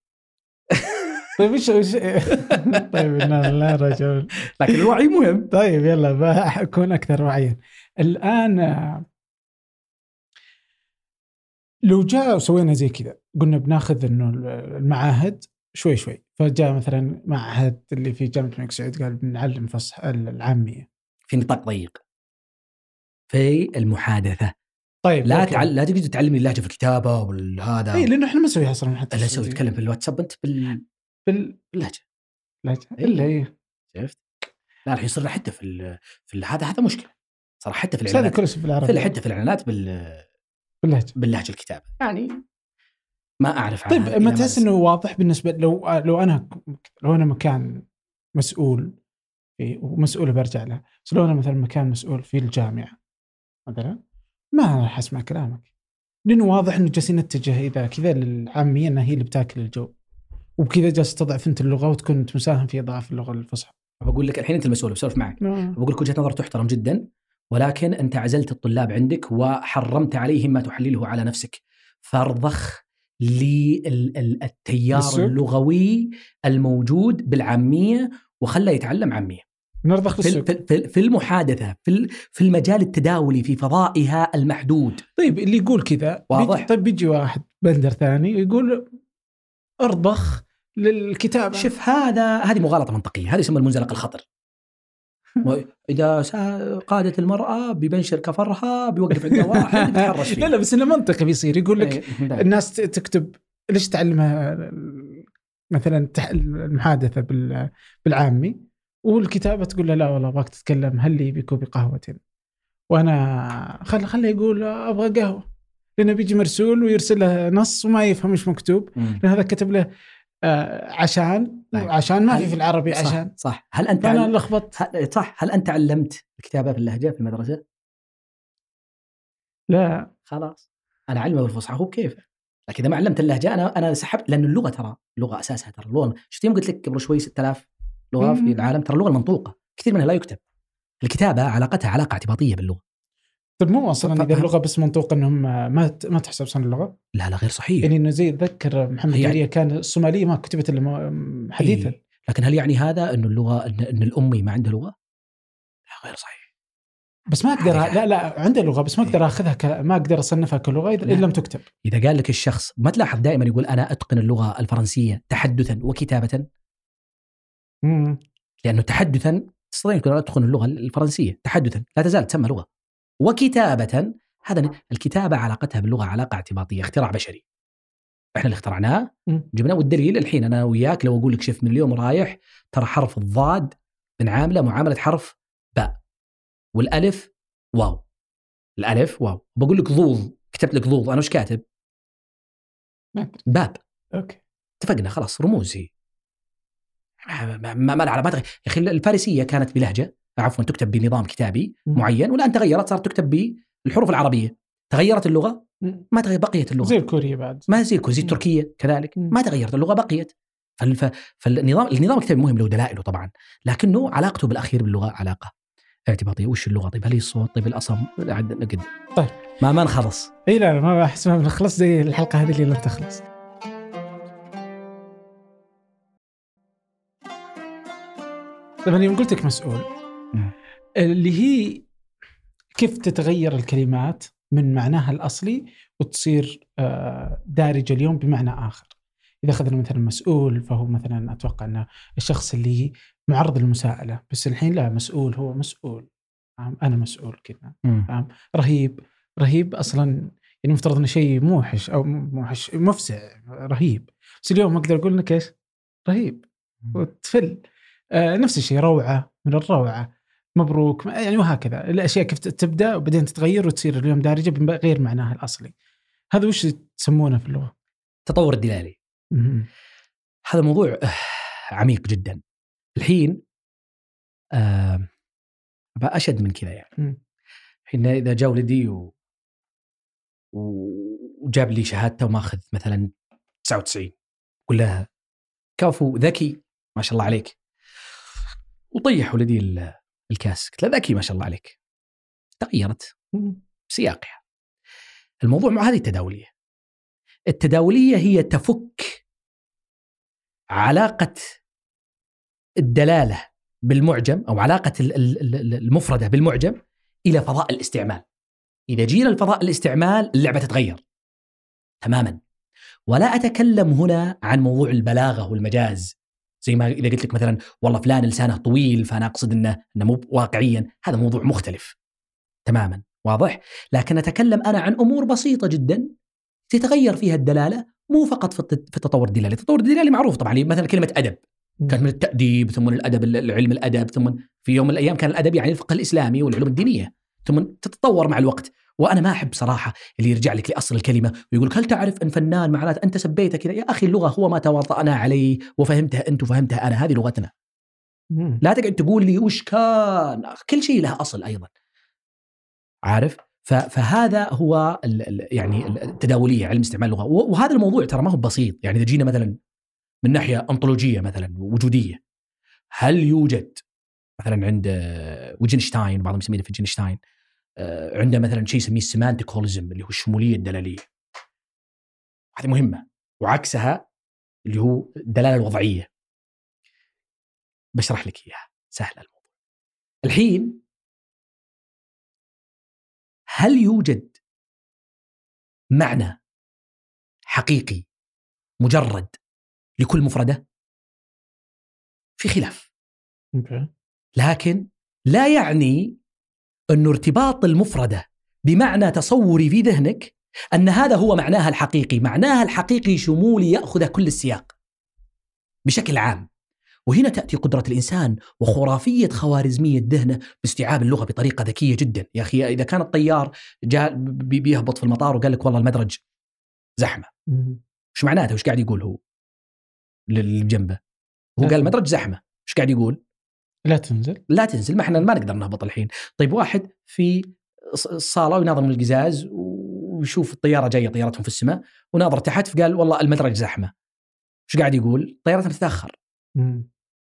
طيب ايش طيب لا رجل، لكن الوعي مهم. طيب يلا بكون اكثر وعيا الان. لو جاء وسوينا زي كذا، قلنا بناخذ انه المعاهد شوي شوي، فجاء مثلا معهد اللي في جامعة الملك سعود قال بنعلم فصح العامية في نطاق ضيق في المحادثة. طيب لا تقدر تعلمني اللهجة في الكتابة والهذا، اي لانه احنا ما نسويها اصلا. حتى لا اسوي اتكلم في الواتساب انت باللهجة الا هي، شفت؟ لا راح يصير حتى في هذا مشكلة صراحة. حتى في الاعلانات، حتى في الاعلانات باللهجة الكتابة يعني ما أعرف. طيب ما تحس إنه واضح بالنسبة لو أنا مكان مسؤول ومسؤول برجع له، بس لو أنا مثلا مكان مسؤول في الجامعة مثلا ما راح أسمع كلامك، لأنه واضح إنه جالسين نتجه إذا كذا للعامية إنها هي اللي بتاكل الجو، وبكذا جالس تضعف أنت اللغة وتكون مساهم في إضعاف اللغة الفصحى. بقول لك الحين أنت المسؤول بسولف معك، بقول لك وجهة نظر تحترم جدا، ولكن أنت عزلت الطلاب عندك وحرمت عليهم ما تحلله على نفسك، فارضخ للتيار اللغوي الموجود بالعامية وخلى يتعلم عامية. نرضخ في المحادثة، في المجال التداولي، في فضائها المحدود. طيب اللي يقول كذا واضح. طيب بيجي واحد بندر ثاني يقول أرضخ للكتابة. شوف هذه مغالطة منطقية، هذه يسمى المنزلق الخطر. إذا قادت المرأة بيبنشر كفرها، بيوقف عندها واحد يتحرش فيه. لا بس إنه منطقي بيصير. يقول لك الناس تكتب، ليش تعلمها مثلا المحادثة بالعامي والكتابة؟ تقول له لا والله باك تتكلم، هل لي بيكو بقهوة؟ وأنا خلي يقول أبغى قهوة، لأنه بيجي مرسول ويرسل له نص وما يفهم إيش مكتوب، لأن هذا كتب له عشان ما في العربي. صح عشان صح. هل انت انا لخبطت؟ صح. هل انت علمت الكتابه باللهجه في المدرسه؟ لا خلاص، انا علمه بالفصحى هو كيف، لكن اذا ما علمت اللهجه انا سحبت. لان اللغه ترى اللغه اساسها ترى اللغه. شفت يوم قلت لك قبل شوي 6000 لغه في العالم، ترى اللغه المنطوقه كثير منها لا يكتب. الكتابه علاقتها علاقه اعتباطيه باللغه. طب مو اصلا اذا اللغه بس منطوقه انهم ما تحسب سنه اللغه؟ لا غير صحيح. يعني انه زي اتذكر محمد قريه كان الصوماليه ما كتبت الا حديثا. إيه. لكن هل يعني هذا انه اللغه ان الامي ما عنده لغه؟ لا غير صحيح. بس ما اقدر لا عنده لغه، بس ما اقدر اخذها ما اقدر اصنفها كلغه اذا لم تكتب. اذا قال لك الشخص، ما تلاحظ دائما يقول انا اتقن اللغه الفرنسيه تحدثا وكتابه؟ لانه تحدثا تستطيع ان تتقن اللغه الفرنسيه تحدثا، لا تزال تسمى لغه. وكتابة، هذا الكتابة علاقتها باللغة علاقة اعتباطية، اختراع بشري احنا اللي اخترعناه جبناه. والدليل الحين أنا وياك لو أقول لك شف من اليوم رايح ترى حرف الضاد بنعامله معاملة حرف باء، والألف واو، الألف واو. بقول لك ضوض، كتبت لك ضوض، أنا وش كاتب؟ باب. أوكي اتفقنا خلاص، رموزي ما العلامات. يا أخي الفارسية كانت بلهجة، عفوا تكتب بنظام كتابي معين، والآن تغيرت صارت تكتب بالحروف العربية. تغيرت اللغة؟ ما تغير، بقيت اللغة. زي الكورية بعد، ما زي الكورية، زي التركية كذلك ما تغيرت اللغة، بقيت. فالنظام الكتابي مهم له دلائله طبعا، لكنه علاقته بالأخير باللغة علاقة اعتباطية. وش اللغة؟ طيب هل هي الصوت؟ طيب الأصم؟ نقد. طيب ما نخلص. إيه لا ما أحس ما بنخلص، زي الحلقة هذه اللي لم تخلص. طيب أنا يوم قلت لك مسؤول، اللي هي كيف تتغير الكلمات من معناها الأصلي وتصير دارجة اليوم بمعنى آخر. إذا أخذنا مثلا مسؤول، فهو مثلا أتوقع أنه الشخص اللي معرض للمساءلة، بس الحين لا، مسؤول هو مسؤول، أنا مسؤول كذا. رهيب أصلا يعني مفترض أنه شيء موحش أو موحش مفزع، رهيب. بس اليوم ما أقدر أقول لك إيش رهيب وتفل. نفس الشيء روعة، من الروعة مبروك يعني، وهكذا الأشياء كيف تبدأ وبعدين تتغير وتصير اليوم دارجة بغير معناها الأصلي. هذا وش تسمونه في اللغة؟ تطور الدلالي. هذا موضوع عميق جدا. الحين أبقى أشد من كذا يعني. الحين إذا جاء ولدي وجاب لي شهادته وماخذ مثلا 99 قل لها كفو ذكي ما شاء الله عليك، وطيح ولدي الكاس قلت له ذكي ما شاء الله عليك، تغيرت سياقها. الموضوع مع هذه التداولية، التداولية هي تفك علاقة الدلالة بالمعجم أو علاقة المفردة بالمعجم إلى فضاء الاستعمال. إذا جينا الفضاء الاستعمال اللعبة تتغير تماما. ولا أتكلم هنا عن موضوع البلاغة والمجاز، زي ما إذا قلت لك مثلا والله فلان لسانه طويل فأنا أقصد أنه مو واقعيا، هذا موضوع مختلف تماما، واضح؟ لكن أتكلم أنا عن أمور بسيطة جدا تتغير فيها الدلالة، مو فقط في التطور الدلالي. التطور الدلالي معروف طبعا، مثلا كلمة أدب كانت من التأديب ثم الأدب العلم الأدب، ثم في يوم من الأيام كان الأدب يعني الفقه الإسلامي والعلوم الدينية، ثم تتطور مع الوقت. وأنا ما أحب صراحة اللي يرجع لك لأصل الكلمة ويقولك هل تعرف أن فنان معناته أنت سبيته كذا. يا أخي اللغة هو ما تواطأنا عليه وفهمتها أنت وفهمتها أنا، هذه لغتنا. لا تقعد تقول لي وش كان، كل شيء له أصل أيضا، عارف؟ فهذا هو يعني التداولية، علم استعمال اللغة. وهذا الموضوع ترى ما هو بسيط يعني. إذا جينا مثلا من ناحية أنطولوجية مثلا وجودية، هل يوجد مثلا عند وجنشتاين، بعضهم يسميه في جنشتاين، عنده مثلا شيء يسميه السيمانتيكوليزم اللي هو الشمولية الدلالية، هذه مهمة، وعكسها اللي هو الدلالة الوضعية. بشرح لك إياها سهلة الموضوع. الحين هل يوجد معنى حقيقي مجرد لكل مفردة؟ في خلاف، لكن لا يعني أن ارتباط المفردة بمعنى تصوري في ذهنك أن هذا هو معناها الحقيقي. معناها الحقيقي شمولي يأخذ كل السياق بشكل عام، وهنا تأتي قدرة الإنسان وخرافية خوارزمية ذهنه باستيعاب اللغة بطريقة ذكية جدا. يا أخي إذا كان الطيار جاء بيهبط في المطار وقال لك والله المدرج زحمة، وش معناته؟ وش قاعد يقول هو للجنبه؟ هو قال المدرج زحمة، وش قاعد يقول؟ لا تنزل لا تنزل، ما احنا ما نقدر نهبط الحين. طيب واحد في الصالة ويناظر من القزاز ويشوف الطيارة جاية طيارتهم في السماء وناظر تحت فقال والله المدرج زحمة، وش قاعد يقول؟ طيارتهم تتأخر.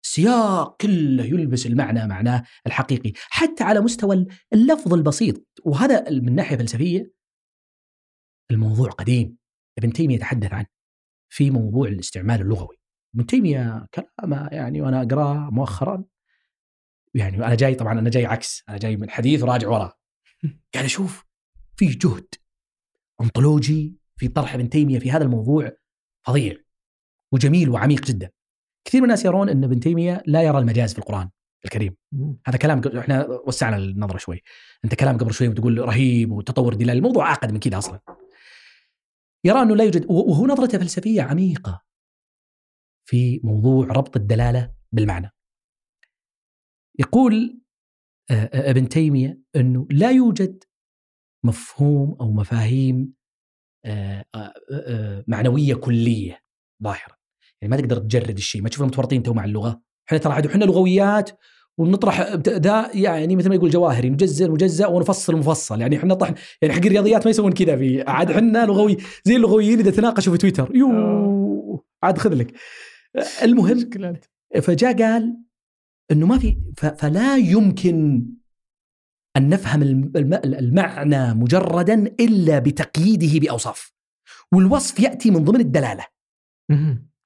السياق كله يلبس المعنى معناه الحقيقي حتى على مستوى اللفظ البسيط. وهذا من ناحية فلسفية الموضوع قديم، ابن تيمية يتحدث عنه في موضوع الاستعمال اللغوي. ابن تيمية كلامه يعني وأنا أقرأ مؤخرا يعني، وأنا جاي طبعا أنا جاي عكس، أنا جاي من حديث وراجع وراه، قاعد أشوف في جهد أنطولوجي في طرح ابن تيمية في هذا الموضوع فظيع وجميل وعميق جدا. كثير من الناس يرون أن ابن تيمية لا يرى المجاز في القرآن الكريم. هذا كلام إحنا وسعنا النظرة شوي، أنت كلام قبل شوي وتقول رهيب وتطور دلالي، الموضوع أعقد من كذا أصلا. يرى أنه لا يوجد، وهو نظرة فلسفية عميقة في موضوع ربط الدلالة بالمعنى. يقول ابن تيمية أنه لا يوجد مفهوم أو مفاهيم معنوية كلية ظاهرة، يعني ما تقدر تجرد الشيء. ما تشوف المتورطين تو مع اللغة، إحنا ترى عاد إحنا لغويات ونطرح ذا يعني مثل ما يقول جواهري نجزر مجزأ ونفصل مفصل، يعني إحنا طحن يعني حق الرياضيات ما يسوون كذا، في عاد إحنا لغوي زي اللغويين إذا تناقشوا في تويتر يو عاد خذلك. المهم فجاء قال أنه ما في، فلا يمكن أن نفهم المعنى مجرداً إلا بتقييده بأوصاف، والوصف يأتي من ضمن الدلالة.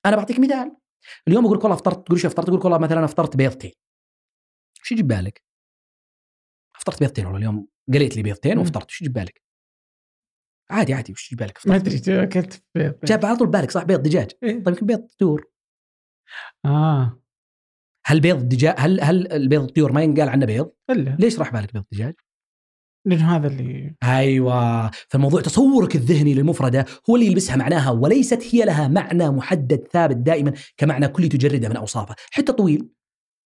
أنا بعطيك مثال، اليوم أقولك والله أفطرت، تقول شو أفطرت؟ أقولك والله مثلاً أفطرت بيضتين، شو يجيب بالك؟ أفطرت بيضتين والله اليوم قليت لي بيضتين وأفطرت، شو يجيب بالك؟ عادي عادي، وش يجيب بالك؟ ما أدري أكلت بيض، جاب على طول بالك صح بيض دجاج. طيب يمكن بيض طيور. هل بيض الدجاج هل البيض الطيور ما ينقال عنه بيض؟ ليش راح بالك بيض الدجاج؟ لأن هذا اللي أيوة. فالموضوع تصورك الذهني للمفردة هو اللي يلبسها معناها، وليست هي لها معنى محدد ثابت دائما كمعنى كلي تجرده من أوصافه. حتى طويل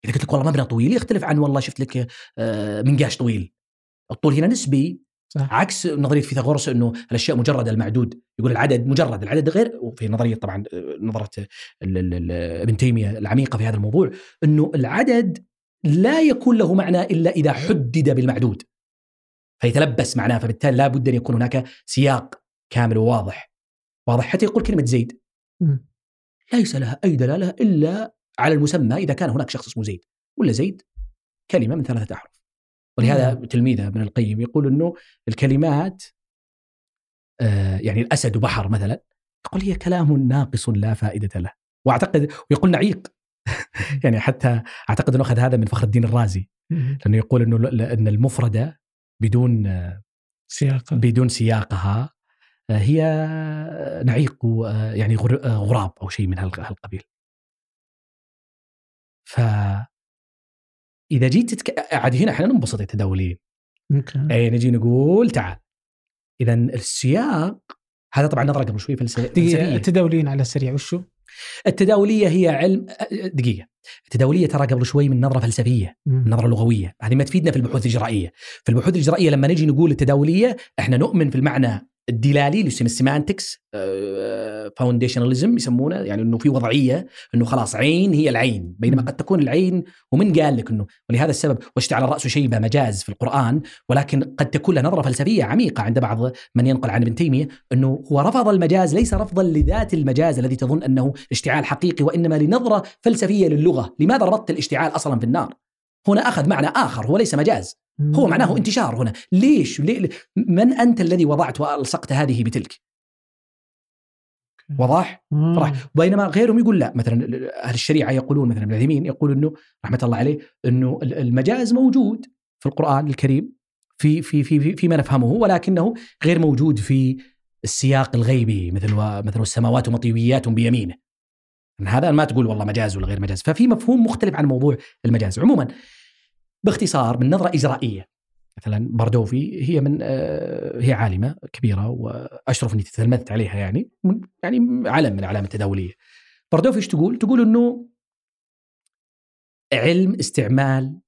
اذا قلت لك والله مبنى طويل يختلف عن والله شفت لك منقاش طويل. الطول هنا نسبي صح. عكس نظريه فيثاغورس انه الاشياء مجرد المعدود، يقول العدد مجرد، العدد غير. وفي نظريه طبعا نظره ابن تيميه العميقه في هذا الموضوع انه العدد لا يكون له معنى الا اذا حدد بالمعدود فيتلبس معناه، فبالتالي لا بد ان يكون هناك سياق كامل وواضح. واضح حتى يقول كلمه زيد ليس لها اي دلاله الا على المسمى اذا كان هناك شخص اسمه زيد، ولا زيد كلمه من 3 أحرف. ولهذا تلميذه ابن القيم يقول انه الكلمات يعني الاسد وبحر مثلا، يقول هي كلام ناقص لا فائده له. واعتقد ويقول نعيق يعني حتى اعتقد انه اخذ هذا من فخر الدين الرازي لانه يقول انه ان المفرده بدون سياقها هي نعيق يعني غراب او شيء من هالقبيل. ف إذا جيت عاد هنا احنا ننبسط التداولين أي نجي نقول تعال إذا السياق هذا. طبعا نظرة قبل شوي فلسفية التداولين على السريع وشو؟ التداولية هي علم دقيقة، التداولية ترى قبل شوي من نظرة فلسفية من نظرة لغوية، هذه ما تفيدنا في البحوث الإجرائية. في البحوث الإجرائية لما نجي نقول التداولية احنا نؤمن في المعنى الدلالي اللي يسمى السيمانتكس فاونديشناليزم يسمونه، يعني انه في وضعيه انه خلاص عين هي العين، بينما قد تكون العين ومن قال لك انه، ولهذا السبب واشتعل الراس شيبه مجاز في القران، ولكن قد تكون له نظره فلسفيه عميقه عند بعض من ينقل عن ابن تيميه انه هو رفض المجاز ليس رفضا لذات المجاز الذي تظن انه اشتعال حقيقي، وانما لنظره فلسفيه للغه. لماذا ربطت الاشتعال اصلا في النار؟ هنا اخذ معنى اخر هو ليس مجاز، هو معناه انتشار. هنا ليش؟ من أنت الذي وضعت وألصقت هذه بتلك؟ وضاح؟ بينما غيرهم يقول لا، مثلا أهل الشريعة يقولون، مثلا ابن عثيمين يقول أنه رحمة الله عليه أنه المجاز موجود في القرآن الكريم في في في فيما نفهمه، ولكنه غير موجود في السياق الغيبي مثل السماوات مطويات بيمينه. هذا ما تقول والله مجاز ولا غير مجاز، ففي مفهوم مختلف عن موضوع المجاز. عموما باختصار من نظرة إجرائية، مثلا باردوفي هي عالمة كبيرة وأشرف أني تتلمذت عليها، يعني علم من علامة التداولية. باردوفي إيش تقول؟ تقول أنه علم استعمال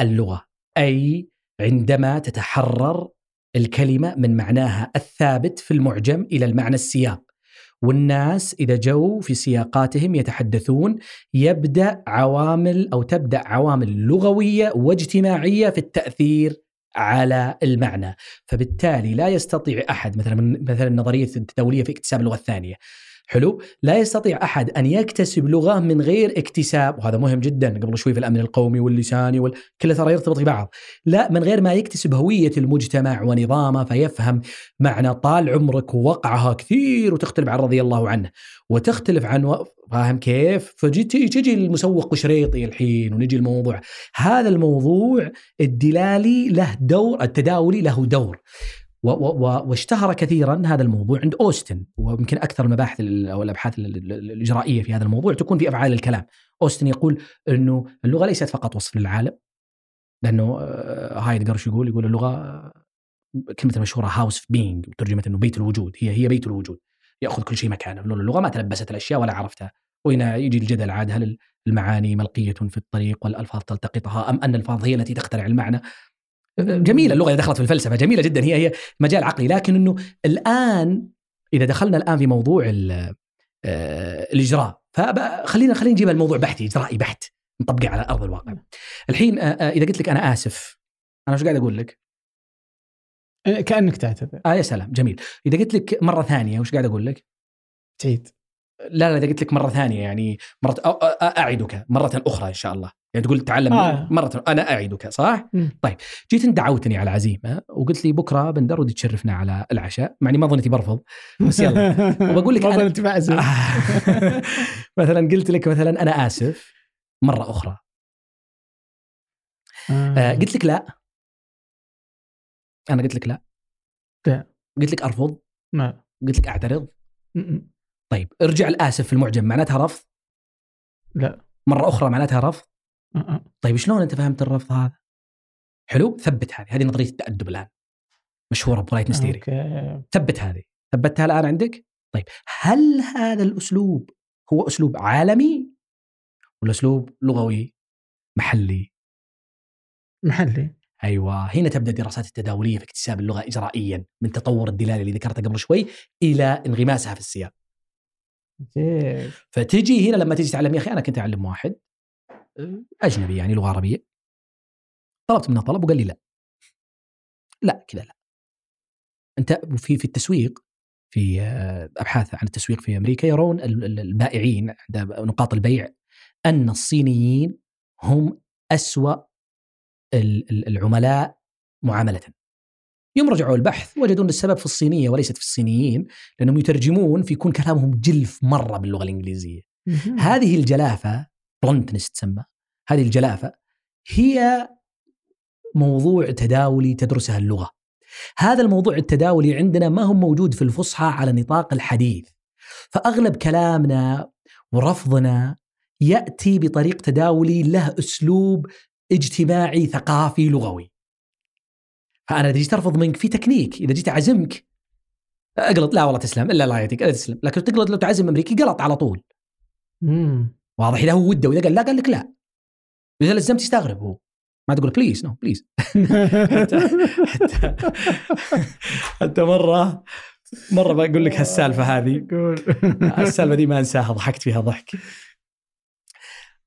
اللغة، أي عندما تتحرر الكلمة من معناها الثابت في المعجم إلى المعنى السياق، والناس إذا جو في سياقاتهم يتحدثون تبدأ عوامل لغوية واجتماعية في التأثير على المعنى. فبالتالي لا يستطيع أحد مثلا نظرية التداولية في اكتساب اللغة الثانية، حلو، لا يستطيع أحد أن يكتسب لغة من غير اكتساب، وهذا مهم جدا قبل شوي في الأمن القومي واللساني كله ترى يرتبط ببعض، لا من غير ما يكتسب هوية المجتمع ونظامه فيفهم معنى طال عمرك ووقعها كثير وتختلف عن رضي الله عنه وتختلف عن فاهم كيف. فجي المسوق قشريطي الحين ونجي الموضوع، هذا الموضوع الدلالي له دور، التداولي له دور، واشتهر كثيرا هذا الموضوع عند أوستن، ويمكن أكثر المباحث أو الأبحاث الإجرائية في هذا الموضوع تكون في أفعال الكلام. أوستن يقول أنه اللغة ليست فقط وصف للعالم، لأنه هايدغر يقول اللغة كلمة مشهورة هاوس في بينج وترجمت أنه بيت الوجود، هي بيت الوجود يأخذ كل شيء مكانه، لولا اللغة ما تلبست الأشياء ولا عرفتها. وهنا يجي الجدل عاد هل المعاني ملقية في الطريق والألفاظ تلتقطها أم أن الألفاظ هي التي تخترع المعنى؟ جميلة اللغة إذا دخلت في الفلسفة جميلة جدا، هي مجال عقلي، لكن أنه الآن إذا دخلنا الآن في موضوع الإجراء خلينا نجيب الموضوع بحثي إجرائي بحت نطبقه على أرض الواقع. الحين إذا قلت لك أنا آسف، أنا شو قاعد أقول لك؟ كأنك تعتذر. يا سلام جميل. إذا قلت لك مرة ثانية وش قاعد أقول لك؟ تعيد. لا إذا قلت لك مرة ثانية يعني مرة أعدك مرة أخرى إن شاء الله، يعني تقول تعلم مرة أنا أعدك صح؟ طيب جيت أنت دعوتني على عزيمة وقلت لي بكرة بندر ودي تشرفنا على العشاء، معني ما ظنتي برفض بس يلا وبقول لك أنا مثلا قلت لك مثلا أنا آسف مرة أخرى، قلت لك لا، أنا قلت لك لا، قلت لك أرفض، قلت لك أعترض. طيب ارجع الآسف في المعجم معناتها رفض؟ لا. مرة أخرى معناتها رفض؟ طيب شلون أنت فهمت الرفض هذا؟ حلو؟ ثبت هذه نظرية التأدب الآن مشهورة بولايت نستيري. ثبت هذه، ثبتها الآن عندك؟ طيب هل هذا الأسلوب هو أسلوب عالمي ولا أسلوب لغوي؟ محلي. أيوة، هنا تبدأ الدراسات التداولية في اكتساب اللغة إجرائيا، من تطور الدلالة اللي ذكرتها قبل شوي إلى انغماسها في السياق. فتجي هنا لما تجي تعلم، يا أخي أنا كنت أعلم واحد أجنبي يعني لغة عربية، طلبت منه طلب وقال لي لا. أنت في التسويق، في أبحاث عن التسويق في أمريكا، يرون البائعين عند نقاط البيع أن الصينيين هم أسوأ العملاء معاملة. يوم رجعوا البحث وجدوا أن السبب في الصينية وليست في الصينيين، لأنهم يترجمون فيكون كلامهم جلف مرة باللغة الإنجليزية. هذه الجلافة بلونتنس تسمى، هذه الجلافة هي موضوع تداولي تدرسها اللغة. هذا الموضوع التداولي عندنا ما هو موجود في الفصحى على نطاق الحديث، فأغلب كلامنا ورفضنا يأتي بطريق تداولي له أسلوب اجتماعي ثقافي لغوي. فأنا إذا جيت أرفض منك في تكنيك، إذا جيت أعزمك أقلط، لا والله تسلم، إلا لا يعطيك، تسلم. لكن تقلط لو تعزم أمريكي قلط على طول. واضح إذا هو وده، وإذا قال لا قال لك لا، وإذا لزمت يستغرب هو، ما تقول بليز نو بليز. حتى مرة بقول لك هالسالفة هذه، السالفة دي ما أنساها، ضحكت فيها ضحك.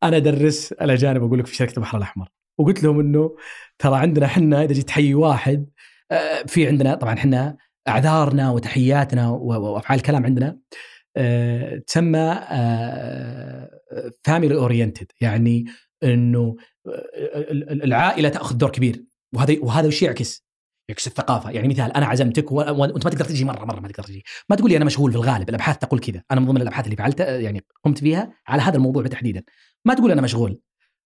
أنا أدرس الأجانب أقول لك في شركة البحر الأحمر، وقلت لهم إنه ترى عندنا حنا إذا جيت تحيي واحد، في عندنا طبعا حنا أعذارنا وتحياتنا وأفعال الكلام عندنا تسمى family oriented، يعني إنه العائلة تأخذ دور كبير، وهذا وش يعكس الثقافة. يعني مثال، أنا عزمتك وأنت ما تقدر تجي، مرة ما تقدر تجي، ما تقول لي أنا مشغول، في الغالب الأبحاث تقول كذا. أنا من ضمن الأبحاث اللي فعلتها يعني قمت فيها على هذا الموضوع تحديدا، ما تقول أنا مشغول،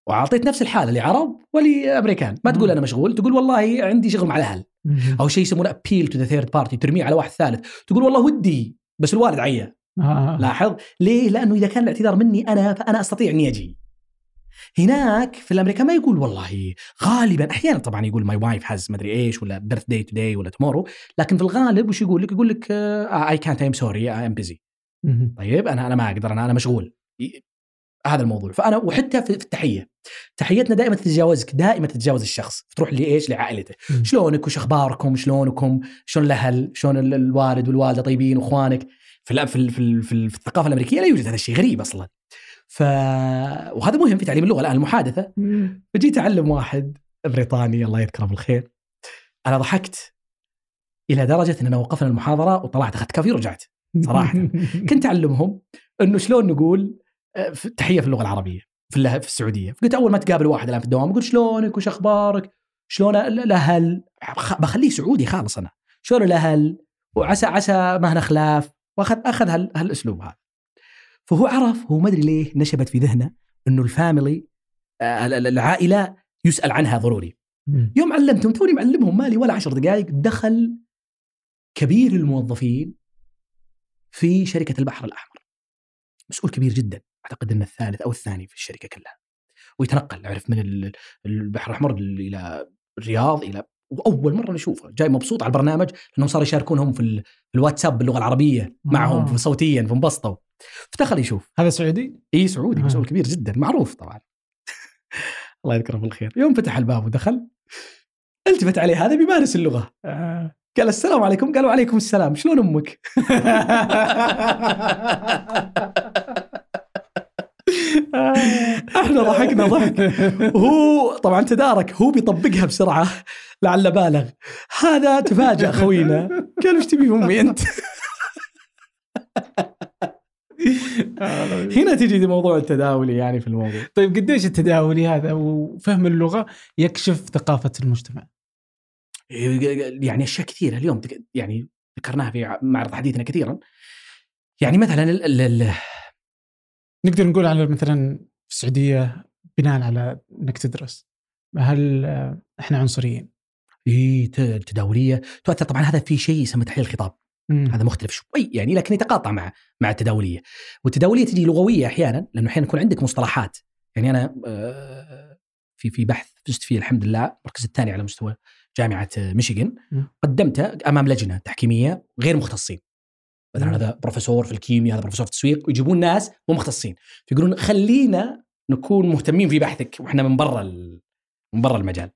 وعطيت نفس الحالة لعرب ولأمريكان، ما تقول أنا مشغول، تقول والله عندي شغل مع الأهل، أو شيء يسمونه appeal to the third party، ترميه على واحد ثالث، تقول والله ودي بس الوالد عيا. لاحظ ليه؟ لأنه إذا كان الاعتذار مني أنا، فأنا أستطيع إني أجي. هناك في الأمريكا ما يقول والله، غالبا أحيانا طبعا يقول my wife has مدري إيش، ولا birthday today، ولا tomorrow، لكن في الغالب وش يقول لك؟ يقول لك I can't، I'm sorry، I'm busy. طيب أنا ما أقدر، أنا مشغول. هذا الموضوع. فأنا وحتى في التحية، تحيتنا دائما تتجاوزك، دائما تتجاوز الشخص، تروح لإيش؟ لعائلته، شلونك وش أخباركم، شلونكم، شلون الأهل، شلون الوالد والوالدة، طيبين، وإخوانك. في الثقافة الأمريكية لا يوجد هذا الشيء، غريب أصلا. وهذا مهم في تعليم اللغة الآن، المحادثة. فجيت أعلم واحد بريطاني الله يذكره بالخير، أنا ضحكت إلى درجة أننا وقفنا المحاضرة وطلعت أخذت كافي ورجعت صراحة. كنت أعلمهم أنه شلون نقول تحية في اللغة العربية في السعودية. فقلت أول ما تقابل واحد الآن في الدوام، قلت شلونك وش أخبارك، شلون الأهل، بخليه سعودي خالص أنا، شلون الأهل، وعسى ما هنا خلاف، وأخذ هالأسلوب هذا. فهو عرف، هو ما أدري ليه نشبت في ذهنه إنه الفاميلي، العائلة يسأل عنها ضروري. يوم علمتهم، توني معلمهم مالي ولا 10 دقائق، دخل كبير الموظفين في شركة البحر الأحمر، مسؤول كبير جدا، أعتقد إنه الثالث أو الثاني في الشركة كلها، ويتنقل أعرف من البحر الأحمر إلى الرياض إلى، وأول مرة نشوفه جاي مبسوط على البرنامج، لأنهم صار يشاركونهم في الواتساب باللغة العربية معهم صوتيا، فانبسطوا. فدخل يشوف هذا سعودي، إيه سعودي، مسؤول كبير جدا معروف طبعا. الله يذكره بالخير. يوم فتح الباب ودخل، التفت عليه هذا بيمارس اللغة، قال السلام عليكم، قالوا عليكم السلام، شلون أمك؟ احنا ضحكنا ضحك، وهو طبعا تدارك، هو بيطبقها بسرعة لعل بالغ، هذا تفاجأ خوينا، قال وش تبي أمي أنت؟ هنا تجي دي موضوع التداولي يعني في الموضوع. طيب قديش التداولي هذا وفهم اللغة يكشف ثقافة المجتمع؟ يعني أشياء كثيرة اليوم يعني ذكرناها في معرض حديثنا كثيرا. يعني مثلا نقدر نقول على مثلا في السعودية، بناء على أنك تدرس، هل إحنا عنصريين؟ إيه، التداولية تؤثر طبعا. هذا في شيء يسمى تحليل الخطاب، هذا مختلف شوي يعني، لكن يتقاطع مع التداولية. والتداولية تجي لغوية أحيانا، لأنه أحيانا يكون عندك مصطلحات. يعني أنا في بحث فزت فيه الحمد لله المركز الثاني على مستوى جامعة ميشيغان، قدمته أمام لجنة تحكيمية غير مختصين. مثلا هذا بروفيسور في الكيمياء، هذا بروفيسور في التسويق، ويجيبون ناس مو مختصين، فيقولون خلينا نكون مهتمين في بحثك واحنا من برا المجال.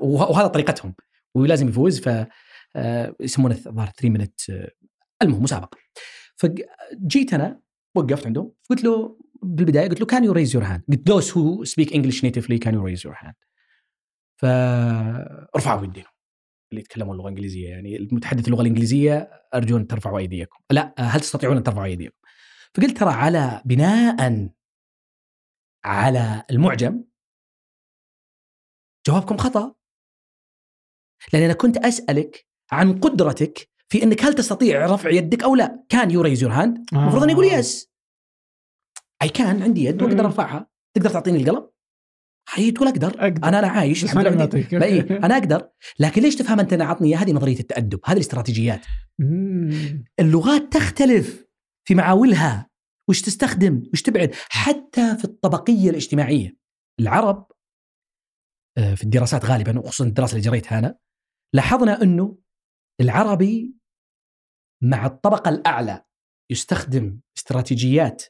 وهذا طريقتهم ولازم يفوز، ف يسمونه الظاهر 3 مينت المهم مسابقه. فجيت انا وقفت عنده قلت له بالبدايه، قلت له كان يو ريز يور هاند، قلت له هو سبيك انجلش نيتفلي كان يو ريز يور هاند، فرفعوا يديهم اللي يتكلموا اللغه الانجليزيه، يعني المتحدث اللغه الانجليزيه ارجو ان ترفعوا ايديكم، لا هل تستطيعون ان ترفعوا ايديكم؟ فقلت ترى على بناء على المعجم جوابكم خطا، لان انا كنت اسالك عن قدرتك في انك هل تستطيع رفع يدك او لا. كان يو ريز يور هاند المفروض ان يقول يس اي كان عندي يد واقدر ارفعها، تقدر تعطيني القلم؟ حي تقول اقدر. انا عايش الحمد لله باقي انا اقدر، لكن ليش تفهم انت انا عطني؟ هذه نظريه التادب، هذه الاستراتيجيات. اللغات تختلف في معاولها، وش تستخدم وش تبعد، حتى في الطبقيه الاجتماعيه. العرب في الدراسات غالبا وخصوصا الدراسه اللي جريتها انا لاحظنا انه العربي مع الطبقه الاعلى يستخدم استراتيجيات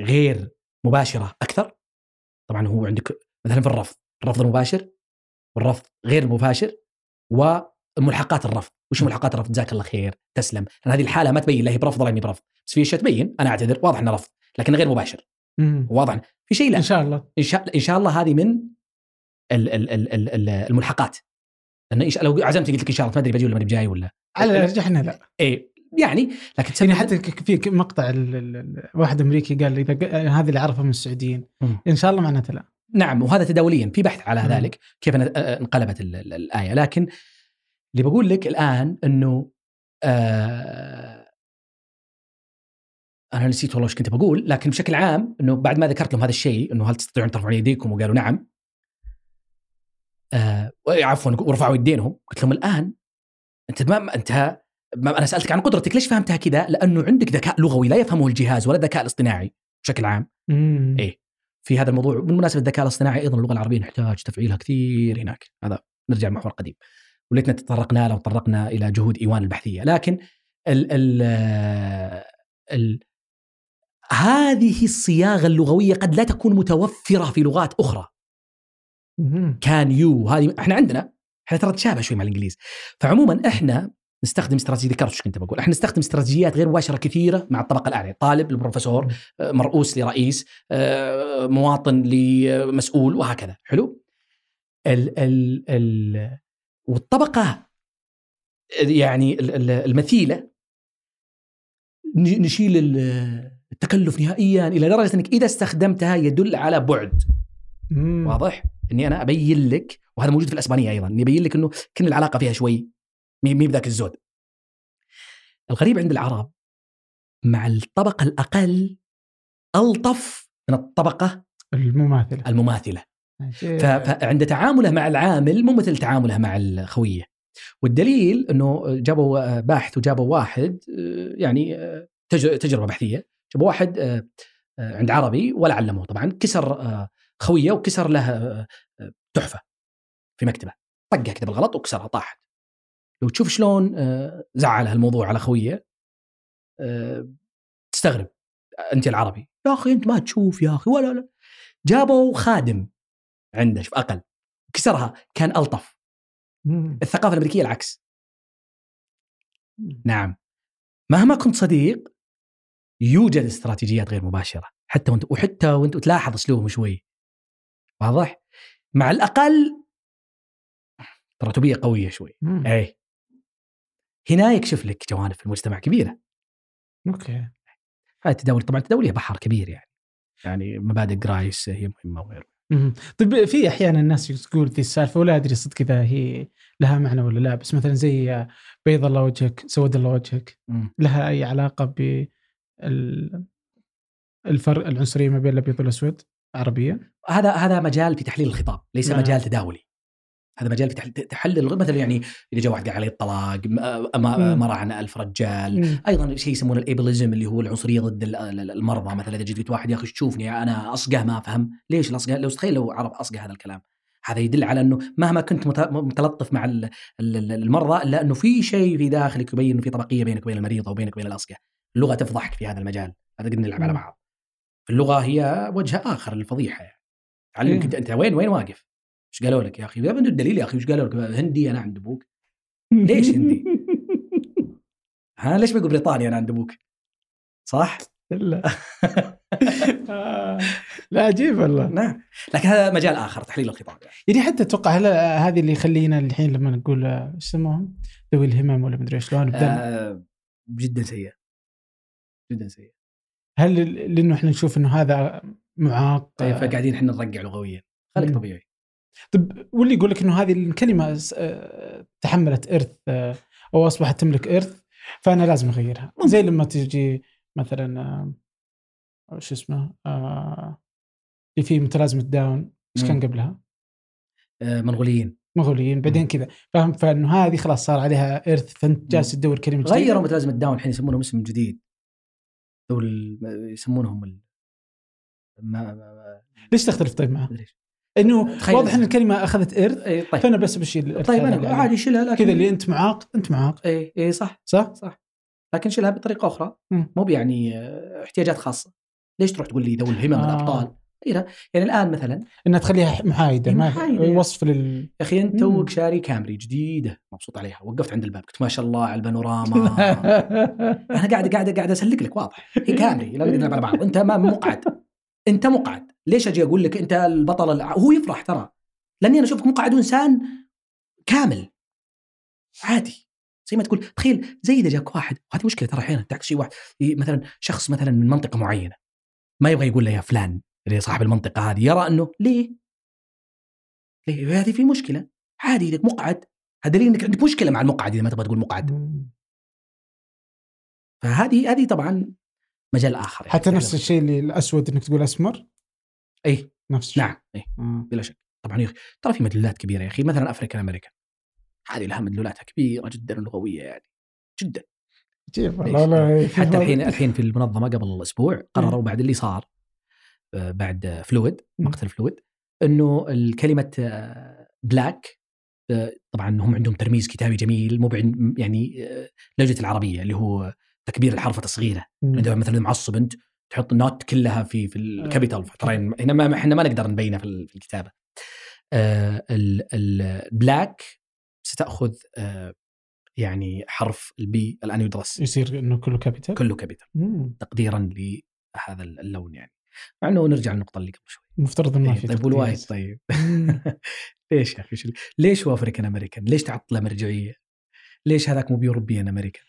غير مباشره اكثر. طبعا هو عندك مثلا في الرفض المباشر والرفض غير مباشر وملحقات الرفض. وش ملحقات الرفض؟ جزاك الله خير، تسلم، لان هذه الحاله ما تبين لا هي برفض ولا اني برفض، بس في شيء تبين انا اعتذر، واضح انه رفض لكن غير مباشر. واضح في شيء لا ان شاء الله ان شاء الله هذه من الملحقات. لأن إيش لو عزمت قلت لك إن شاء الله ما أدري بجي ولا ما بجاي ولا على رجحنا لا إيه يعني. لكن يعني حتى في مقطع واحد أمريكي قال إذا هذه اللي عرفه من السعوديين إن شاء الله معناته لا. نعم، وهذا تداوليا في بحث على ذلك كيف انقلبت الآية. لكن اللي بقول لك الآن إنه أنا نسيت والله إيش كنت بقول، لكن بشكل عام إنه بعد ما ذكرت لهم هذا الشيء إنه هل تستطيعون ترفعون يديكم وقالوا نعم عفوا ورفعوا يدينهم، قلت لهم الآن أنت ما أنا سألتك عن قدرتك ليش فهمتها كذا؟ لأنه عندك ذكاء لغوي لا يفهمه الجهاز ولا الذكاء الاصطناعي بشكل عام. إيه في هذا الموضوع بالمناسبة الذكاء الاصطناعي أيضا اللغة العربية نحتاج تفعيلها كثير هناك. هذا نرجع لمحور قديم وليتنا تطرقنا إلى جهود إيوان البحثية. لكن ال هذه الصياغة اللغوية قد لا تكون متوفرة في لغات أخرى. كان يو هذه احنا عندنا ترى تشابه شوي مع الانجليز. فعموما احنا نستخدم استراتيجيات، ذكرت ايش كنت بقول، احنا نستخدم استراتيجيات غير مباشره كثيره مع الطبقه الاعلى، طالب لبروفيسور، مرؤوس لرئيس، مواطن لمسؤول، وهكذا. حلو. والطبقه يعني المثيله نشيل التكلف نهائيا الى درجه انك اذا استخدمتها يدل على بعد. واضح اني انا ابين لك، وهذا موجود في الاسبانيه ايضا، اني ابين لك انه كن العلاقه فيها شوي مي بذاك الزود. الغريب عند العرب مع الطبقه الاقل الطف من الطبقه المماثله فعند تعامله مع العامل مو مثل تعامله مع الخويه. والدليل انه جابوا باحث وجابوا واحد يعني تجربه بحثيه، جابوا واحد عند عربي ولا علموه طبعا، كسر خوية وكسر له تحفة في مكتبة، طقها كتب الغلط وكسرها طاحت. لو تشوف شلون زعل هالموضوع على خوية تستغرب أنت العربي، يا أخي أنت ما تشوف يا أخي ولا. جابوا خادم عنده شوف أقل كسرها، كان ألطف. الثقافة الأمريكية العكس. نعم، مهما كنت صديق يوجد استراتيجيات غير مباشرة حتى وانت تلاحظ أسلوبهم شوي. واضح؟ مع الأقل تراتبية قوية شوي. أي هنا يكشف لك جوانب في المجتمع كبيرة. أوكي. هاي التداول طبعا تداولية بحر كبير يعني مبادئ جرايس هي مهمة وغيره. طيب في أحيانا الناس تقول ذي السالفة ولا أدري صدق إذا هي لها معنى ولا لا، بس مثلا زي بيض الله وجهك سود الله وجهك لها أي علاقة بالفرق العنصرية ما بين الأبيض والأسود؟ عربية هذا مجال في تحليل الخطاب ليس مجال تداولي، هذا مجال في تحليل مثلا يعني إذا جاء واحد قال عليه الطلاق مرة عن 1000 رجال. أيضا شيء يسمونه الإيبلزم اللي هو العنصرية ضد المرضى. مثلا إذا جيت واحد يا أخي تشوفني أنا أصقه ما أفهم ليش الأصقه، لو تخيل لو عرب أصقه هذا الكلام، هذا يدل على أنه مهما كنت متلطف مع المرضى إلا أنه في شيء في داخلك يبين أنه في طبقية بينك وبين المريض وبينك وبين الأصقه. اللغة تفضحك في هذا المجال، هذا قد نلعب على بعض اللغه هي وجه اخر للفضيحه يعني. علمك انت وين واقف؟ ايش قالوا لك يا اخي؟ يا بنت الدليل يا اخي ايش قالوا لك؟ هندي انا عند ابوك. ليش هندي؟ ها ليش بقول بريطانيا انا عند ابوك؟ صح؟ لا لا عجيب والله. نعم لكن هذا مجال اخر تحليل الخطاب يعني. حتى اتوقع هذا اللي يخلينا الحين لما نقول ايش يسموهم ذوي الهمم ولا مدري ايش لون جدا سيء جدا سيء. هل لانه احنا نشوف انه هذا معاق فقاعدين احنا نرجع لغويا؟ خليك طبيعي. طب واللي يقول لك انه هذه الكلمه تحملت ارث او اصبحت تملك ارث فانا لازم اغيرها، زي لما تجي مثلا شو اسمه اللي فيه متلازمه داون ايش كان قبلها؟ منغوليين بعدين كذا فاهم، فانه هذه خلاص صار عليها ارث فانت جالس تدور كلمه جديده. غيروا متلازمه داون الحين يسمونهم اسم جديد دول يسمونهم ليش تختلف طيب معه؟ انه واضح ان الكلمه اخذت ارث طيب. فانا بس بشيل طيب انا عادي شيلها كذا اللي انت معاق اي صح لكن شيلها بطريقه اخرى مو يعني احتياجات خاصه. ليش تروح تقول لي ذوي الهمم الابطال؟ يعني الان مثلا انها تخليها محايده ما وصف لل يا اخي انت توك شاري كامري جديده مبسوط عليها، وقفت عند الباب قلت ما شاء الله على البانوراما. انا قاعد اسلك لك واضح هي كامري لا نقدر على بعض. انت ما مقعد ليش اجي اقول لك انت البطل؟ هو يفرح ترى لاني انا اشوفك مقعد وانسان كامل عادي. زي ما تقول تخيل زي اذا جاك واحد، وهذه مشكله ترى احيانا تعكس شيء واحد مثلا شخص مثلا من منطقه معينه ما يبغى يقول له يا فلان اللي صاحب المنطقه هذه، يرى انه ليه هذه في مشكله. عادي انك مقعد، هذا دليل انك عندك مشكله مع المقعد اذا ما تبغى تقول مقعد. فهذه طبعا مجال اخر يعني. حتى نفس الشيء اللي الاسود انك تقول اسمر اي نفس الشيء. نعم اي بلا شك طبعا يا اخي ترى في مدلولات كبيره يا اخي مثلا افريكان امريكا هذه لها مدلولاتها كبيره جدا ولغويه يعني جدا. حتى الحين في المنظمه قبل اسبوع قرروا بعد اللي صار بعد فلويد مقتل فلويد انه الكلمه بلاك طبعا هم عندهم ترميز كتابي جميل مو يعني لهجه العربيه اللي هو تكبير الحرف وتصغيره. مثلا معصب انت تحط النوت كلها في الكابيتال فترين هنا ما احنا ما نقدر نبينها في الكتابه. البلاك ستاخذ يعني حرف البي الان يدرس يصير انه كله كابيتال تقديرا لهذا اللون يعني. مع انه نرجع للنقطه اللي قبل شوي مفترض ما في طيب والوايد طيب. ليش يا اخي ليش هو افريكان امريكان؟ ليش تعطله مرجعيه؟ ليش هذاك مو بيوروبيان امريكان؟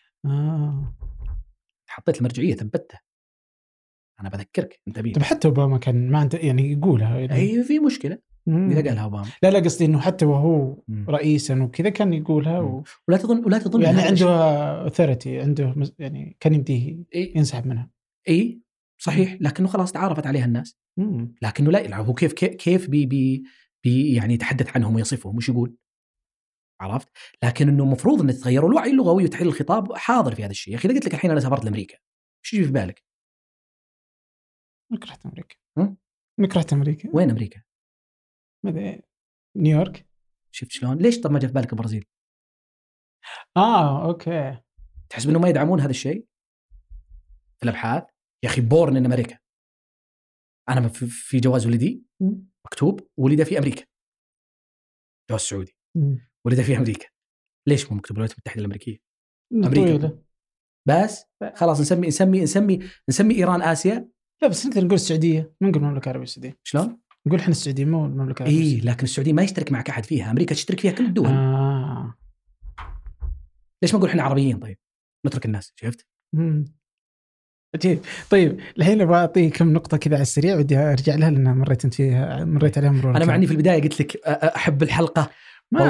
حطيت المرجعيه ثبتها انا بذكرك انت بيه. طب حتى اوباما كان ما عنده يعني يقولها يعني. اي في مشكله اذا قالها اوباما. لا قصدي انه حتى وهو رئيسا وكذا كان يقولها ولا تظن يعني عنده authority عنده يعني كان يمديه ينسحب منها. اي صحيح لكنه خلاص تعارفت عليها الناس. لكنه لا هو كيف بي يعني يتحدث عنهم ويصفهم وش يقول عرفت. لكن انه مفروض ان تتغير الوعي اللغوي وتحليل الخطاب حاضر في هذا الشيء. يا اخي قلت لك الحين انا سافرت لامريكا ايش يجي في بالك؟ كرهت امريكا وين امريكا؟ ماذا نيويورك. شفت شلون؟ ليش طب ما جاء في بالك البرازيل؟ اوكي تحسب انه ما يدعمون هذا الشيء في الابحاث؟ يا اخي بورن ان امريكا انا في جواز ولدي مكتوب ولده في امريكا، جواز سعودي ولده في امريكا. ليش مو مكتوب الولايات المتحده الامريكيه؟ امريكا بس خلاص نسمي ايران اسيا. لا بس نقدر نقول السعوديه ما نقول المملكه العربيه السعوديه. شلون نقول احنا السعوديه مو المملكه العربيه؟ اي لكن السعوديه ما يشترك معك احد فيها، امريكا تشترك فيها كل الدول. ليش ما نقول احنا عربيين؟ طيب نترك الناس. شفت طيب الحين ابغى اعطيك كم نقطه كذا على السريع ودي ارجع لها لانها مريت عليها مرور. انا معني في البدايه قلت لك احب الحلقه والله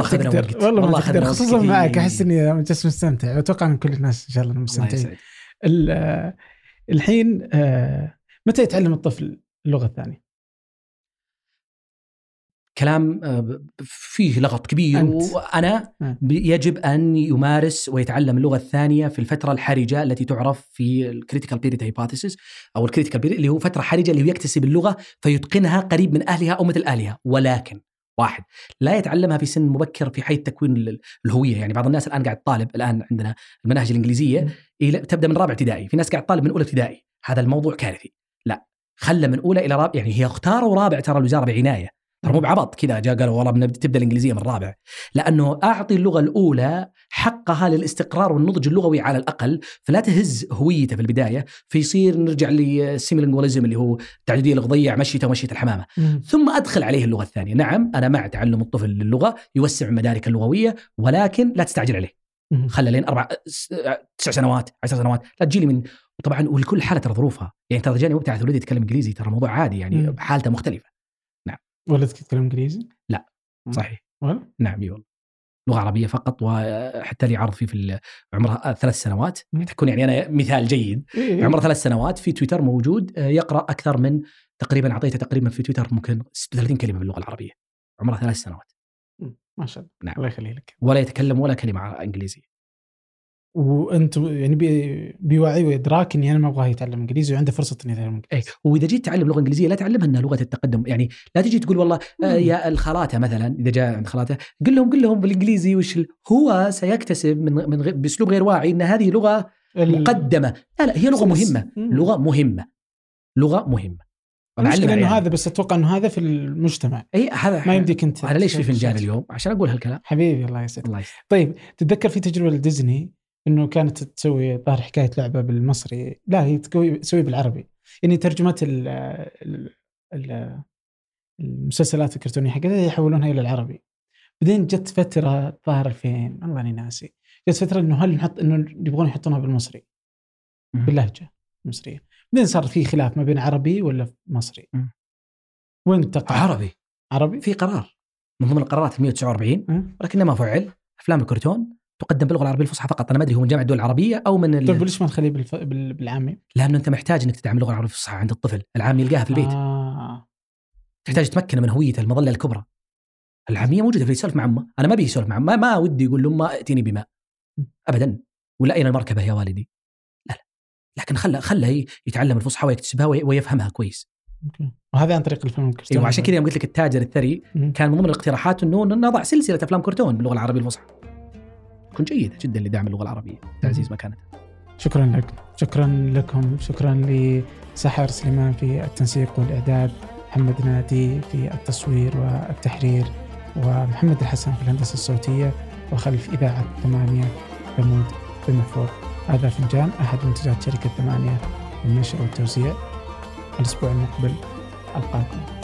اخذنا خصوصا معك احس اني مستمتع واتوقع من كل الناس ان شاء الله مستمتعين. الحين متى يتعلم الطفل اللغه الثانيه؟ كلام فيه لغط كبير وأنا يجب أن يمارس ويتعلم اللغة الثانية في الفترة الحرجة التي تعرف في الكريتيكال بيريد هايبوثيسيس أو الكريتيكال بيريد اللي هو فترة حرجة اللي هو يكتسب اللغة فيتقنها قريب من أهلها أو مثل أهلها. ولكن واحد لا يتعلمها في سن مبكر في حيث تكوين الهوية. يعني بعض الناس الآن قاعد طالب الآن عندنا المناهج الإنجليزية تبدأ من رابع ابتدائي، في ناس قاعد طالب من أولى ابتدائي. هذا الموضوع كارثي. لا خلى من أولى إلى رابع، يعني هي اختاروا رابع ترى الوزارة بعناية، ترى مو بعبط كذا جاء قالوا والله تبدأ الإنجليزية من رابع، لأنه أعطي اللغة الأولى حقها للاستقرار والنضج اللغوي على الأقل، فلا تهز هويته في البداية، فيصير نرجع للسيميلينغوليزم اللي هو تعديل الغضيع مشيته ومشية الحمامة. ثم أدخل عليه اللغة الثانية. نعم أنا مع تعلم الطفل للغة، يوسع مدارك اللغوية، ولكن لا تستعجل عليه، خلى لين 9 سنوات 10 سنوات، لا تجيلي من. وطبعا ولكل حالة ترى ظروفها، يعني ترى جاني وبتاع ولدي يتكلم إنجليزي ترى موضوع عادي، يعني حالته مختلفة. نعم. ولدك يتكلم إنجليزي؟ لا صحيح. نعم والله لغة عربية فقط، وحتى لي عرض فيه في عمرها 3 سنوات، تكون يعني أنا مثال جيد. عمره 3 سنوات في تويتر موجود، يقرأ أكثر من تقريبا أعطيته تقريبا في تويتر ممكن 36 كلمة باللغة العربية، عمره 3 سنوات. ما شاء الله. نعم. الله يخليه لك. ولا يتكلم ولا كلمة إنجليزية. وأنت يعني بوعي وإدراك إني أنا ما أبغاه يتعلم إنجليزي وعنده فرصة إنه يتعلم إنجليزي. وإذا جيت تعلم لغة إنجليزية لا تعلمها إنها لغة التقدم، يعني لا تجي تقول والله يا الخالاتة مثلا إذا جاء عند خالاتة قل لهم بالإنجليزي وش هو سيكتسب من بأسلوب غير واعي إن هذه لغة مقدمة. لا هي لغة مهمة، لغة مهمة. المشكلة إنه يعني. هذا بس أتوقع إنه هذا في المجتمع. أي هذا ما يمديك أنت. أنا ليش في فنجان اليوم عشان أقول هالكلام حبيبي. الله يسعدك. طيب تتذكر في تجربة لديزني إنه كانت تسوي ظاهر حكاية لعبة بالمصري، لا هي تسوي بالعربي، يعني ترجمة المسلسلات الكرتونية حقتها يحولونها إلى العربي. بعدين جت فترة ظاهر 2000 والله أنا ناسي، جت فترة إنه هل نحط إنه يبغون يحطونها بالمصري باللهجة المصرية. بعدين صار في خلاف ما بين عربي ولا مصري. وين تقع؟ عربي في قرار من ضمن القرارات 149 ولكن ما فعل. أفلام الكرتون تقدم باللغة العربية الفصحى فقط. أنا ما أدري هو من جامعة الدول العربية أو من طيب ليش ما نخليه بالعامي؟ لأنه أنت محتاج إنك تدعم اللغة العربية الفصحى عند الطفل، العامي يلقاها في البيت. تحتاج تمكنه من هويته. المظلة الكبرى العامية موجودة في يسولف مع أمه. أنا ما بيسولف مع أمه، ما ودي يقول لأمه ائتيني بماء أبدا، ولا أين المركبة يا والدي، لا. لكن خلى يتعلم الفصحى ويكتسبها ويفهمها كويس. وهذا عن طريق الفيلم الكرتون. وعشان كذا قلت لك التاجر الثري كان من ضمن الاقتراحات إنه نضع سلسلة أفلام كرتون باللغة العربية الفصحى. كن جيدة جدا لدعم اللغة العربية، تعزيز مكانتها. شكرا لك. شكرا لسحر سليمان في التنسيق والإعداد، محمد نادي في التصوير والتحرير، ومحمد الحسن في الهندسة الصوتية، وخلف إذاعة 8 ثمود بالمفروض. هذا فنجان، أحد منتجات شركة 8 للنشر والتوزيع. الأسبوع المقبل ألقاكم.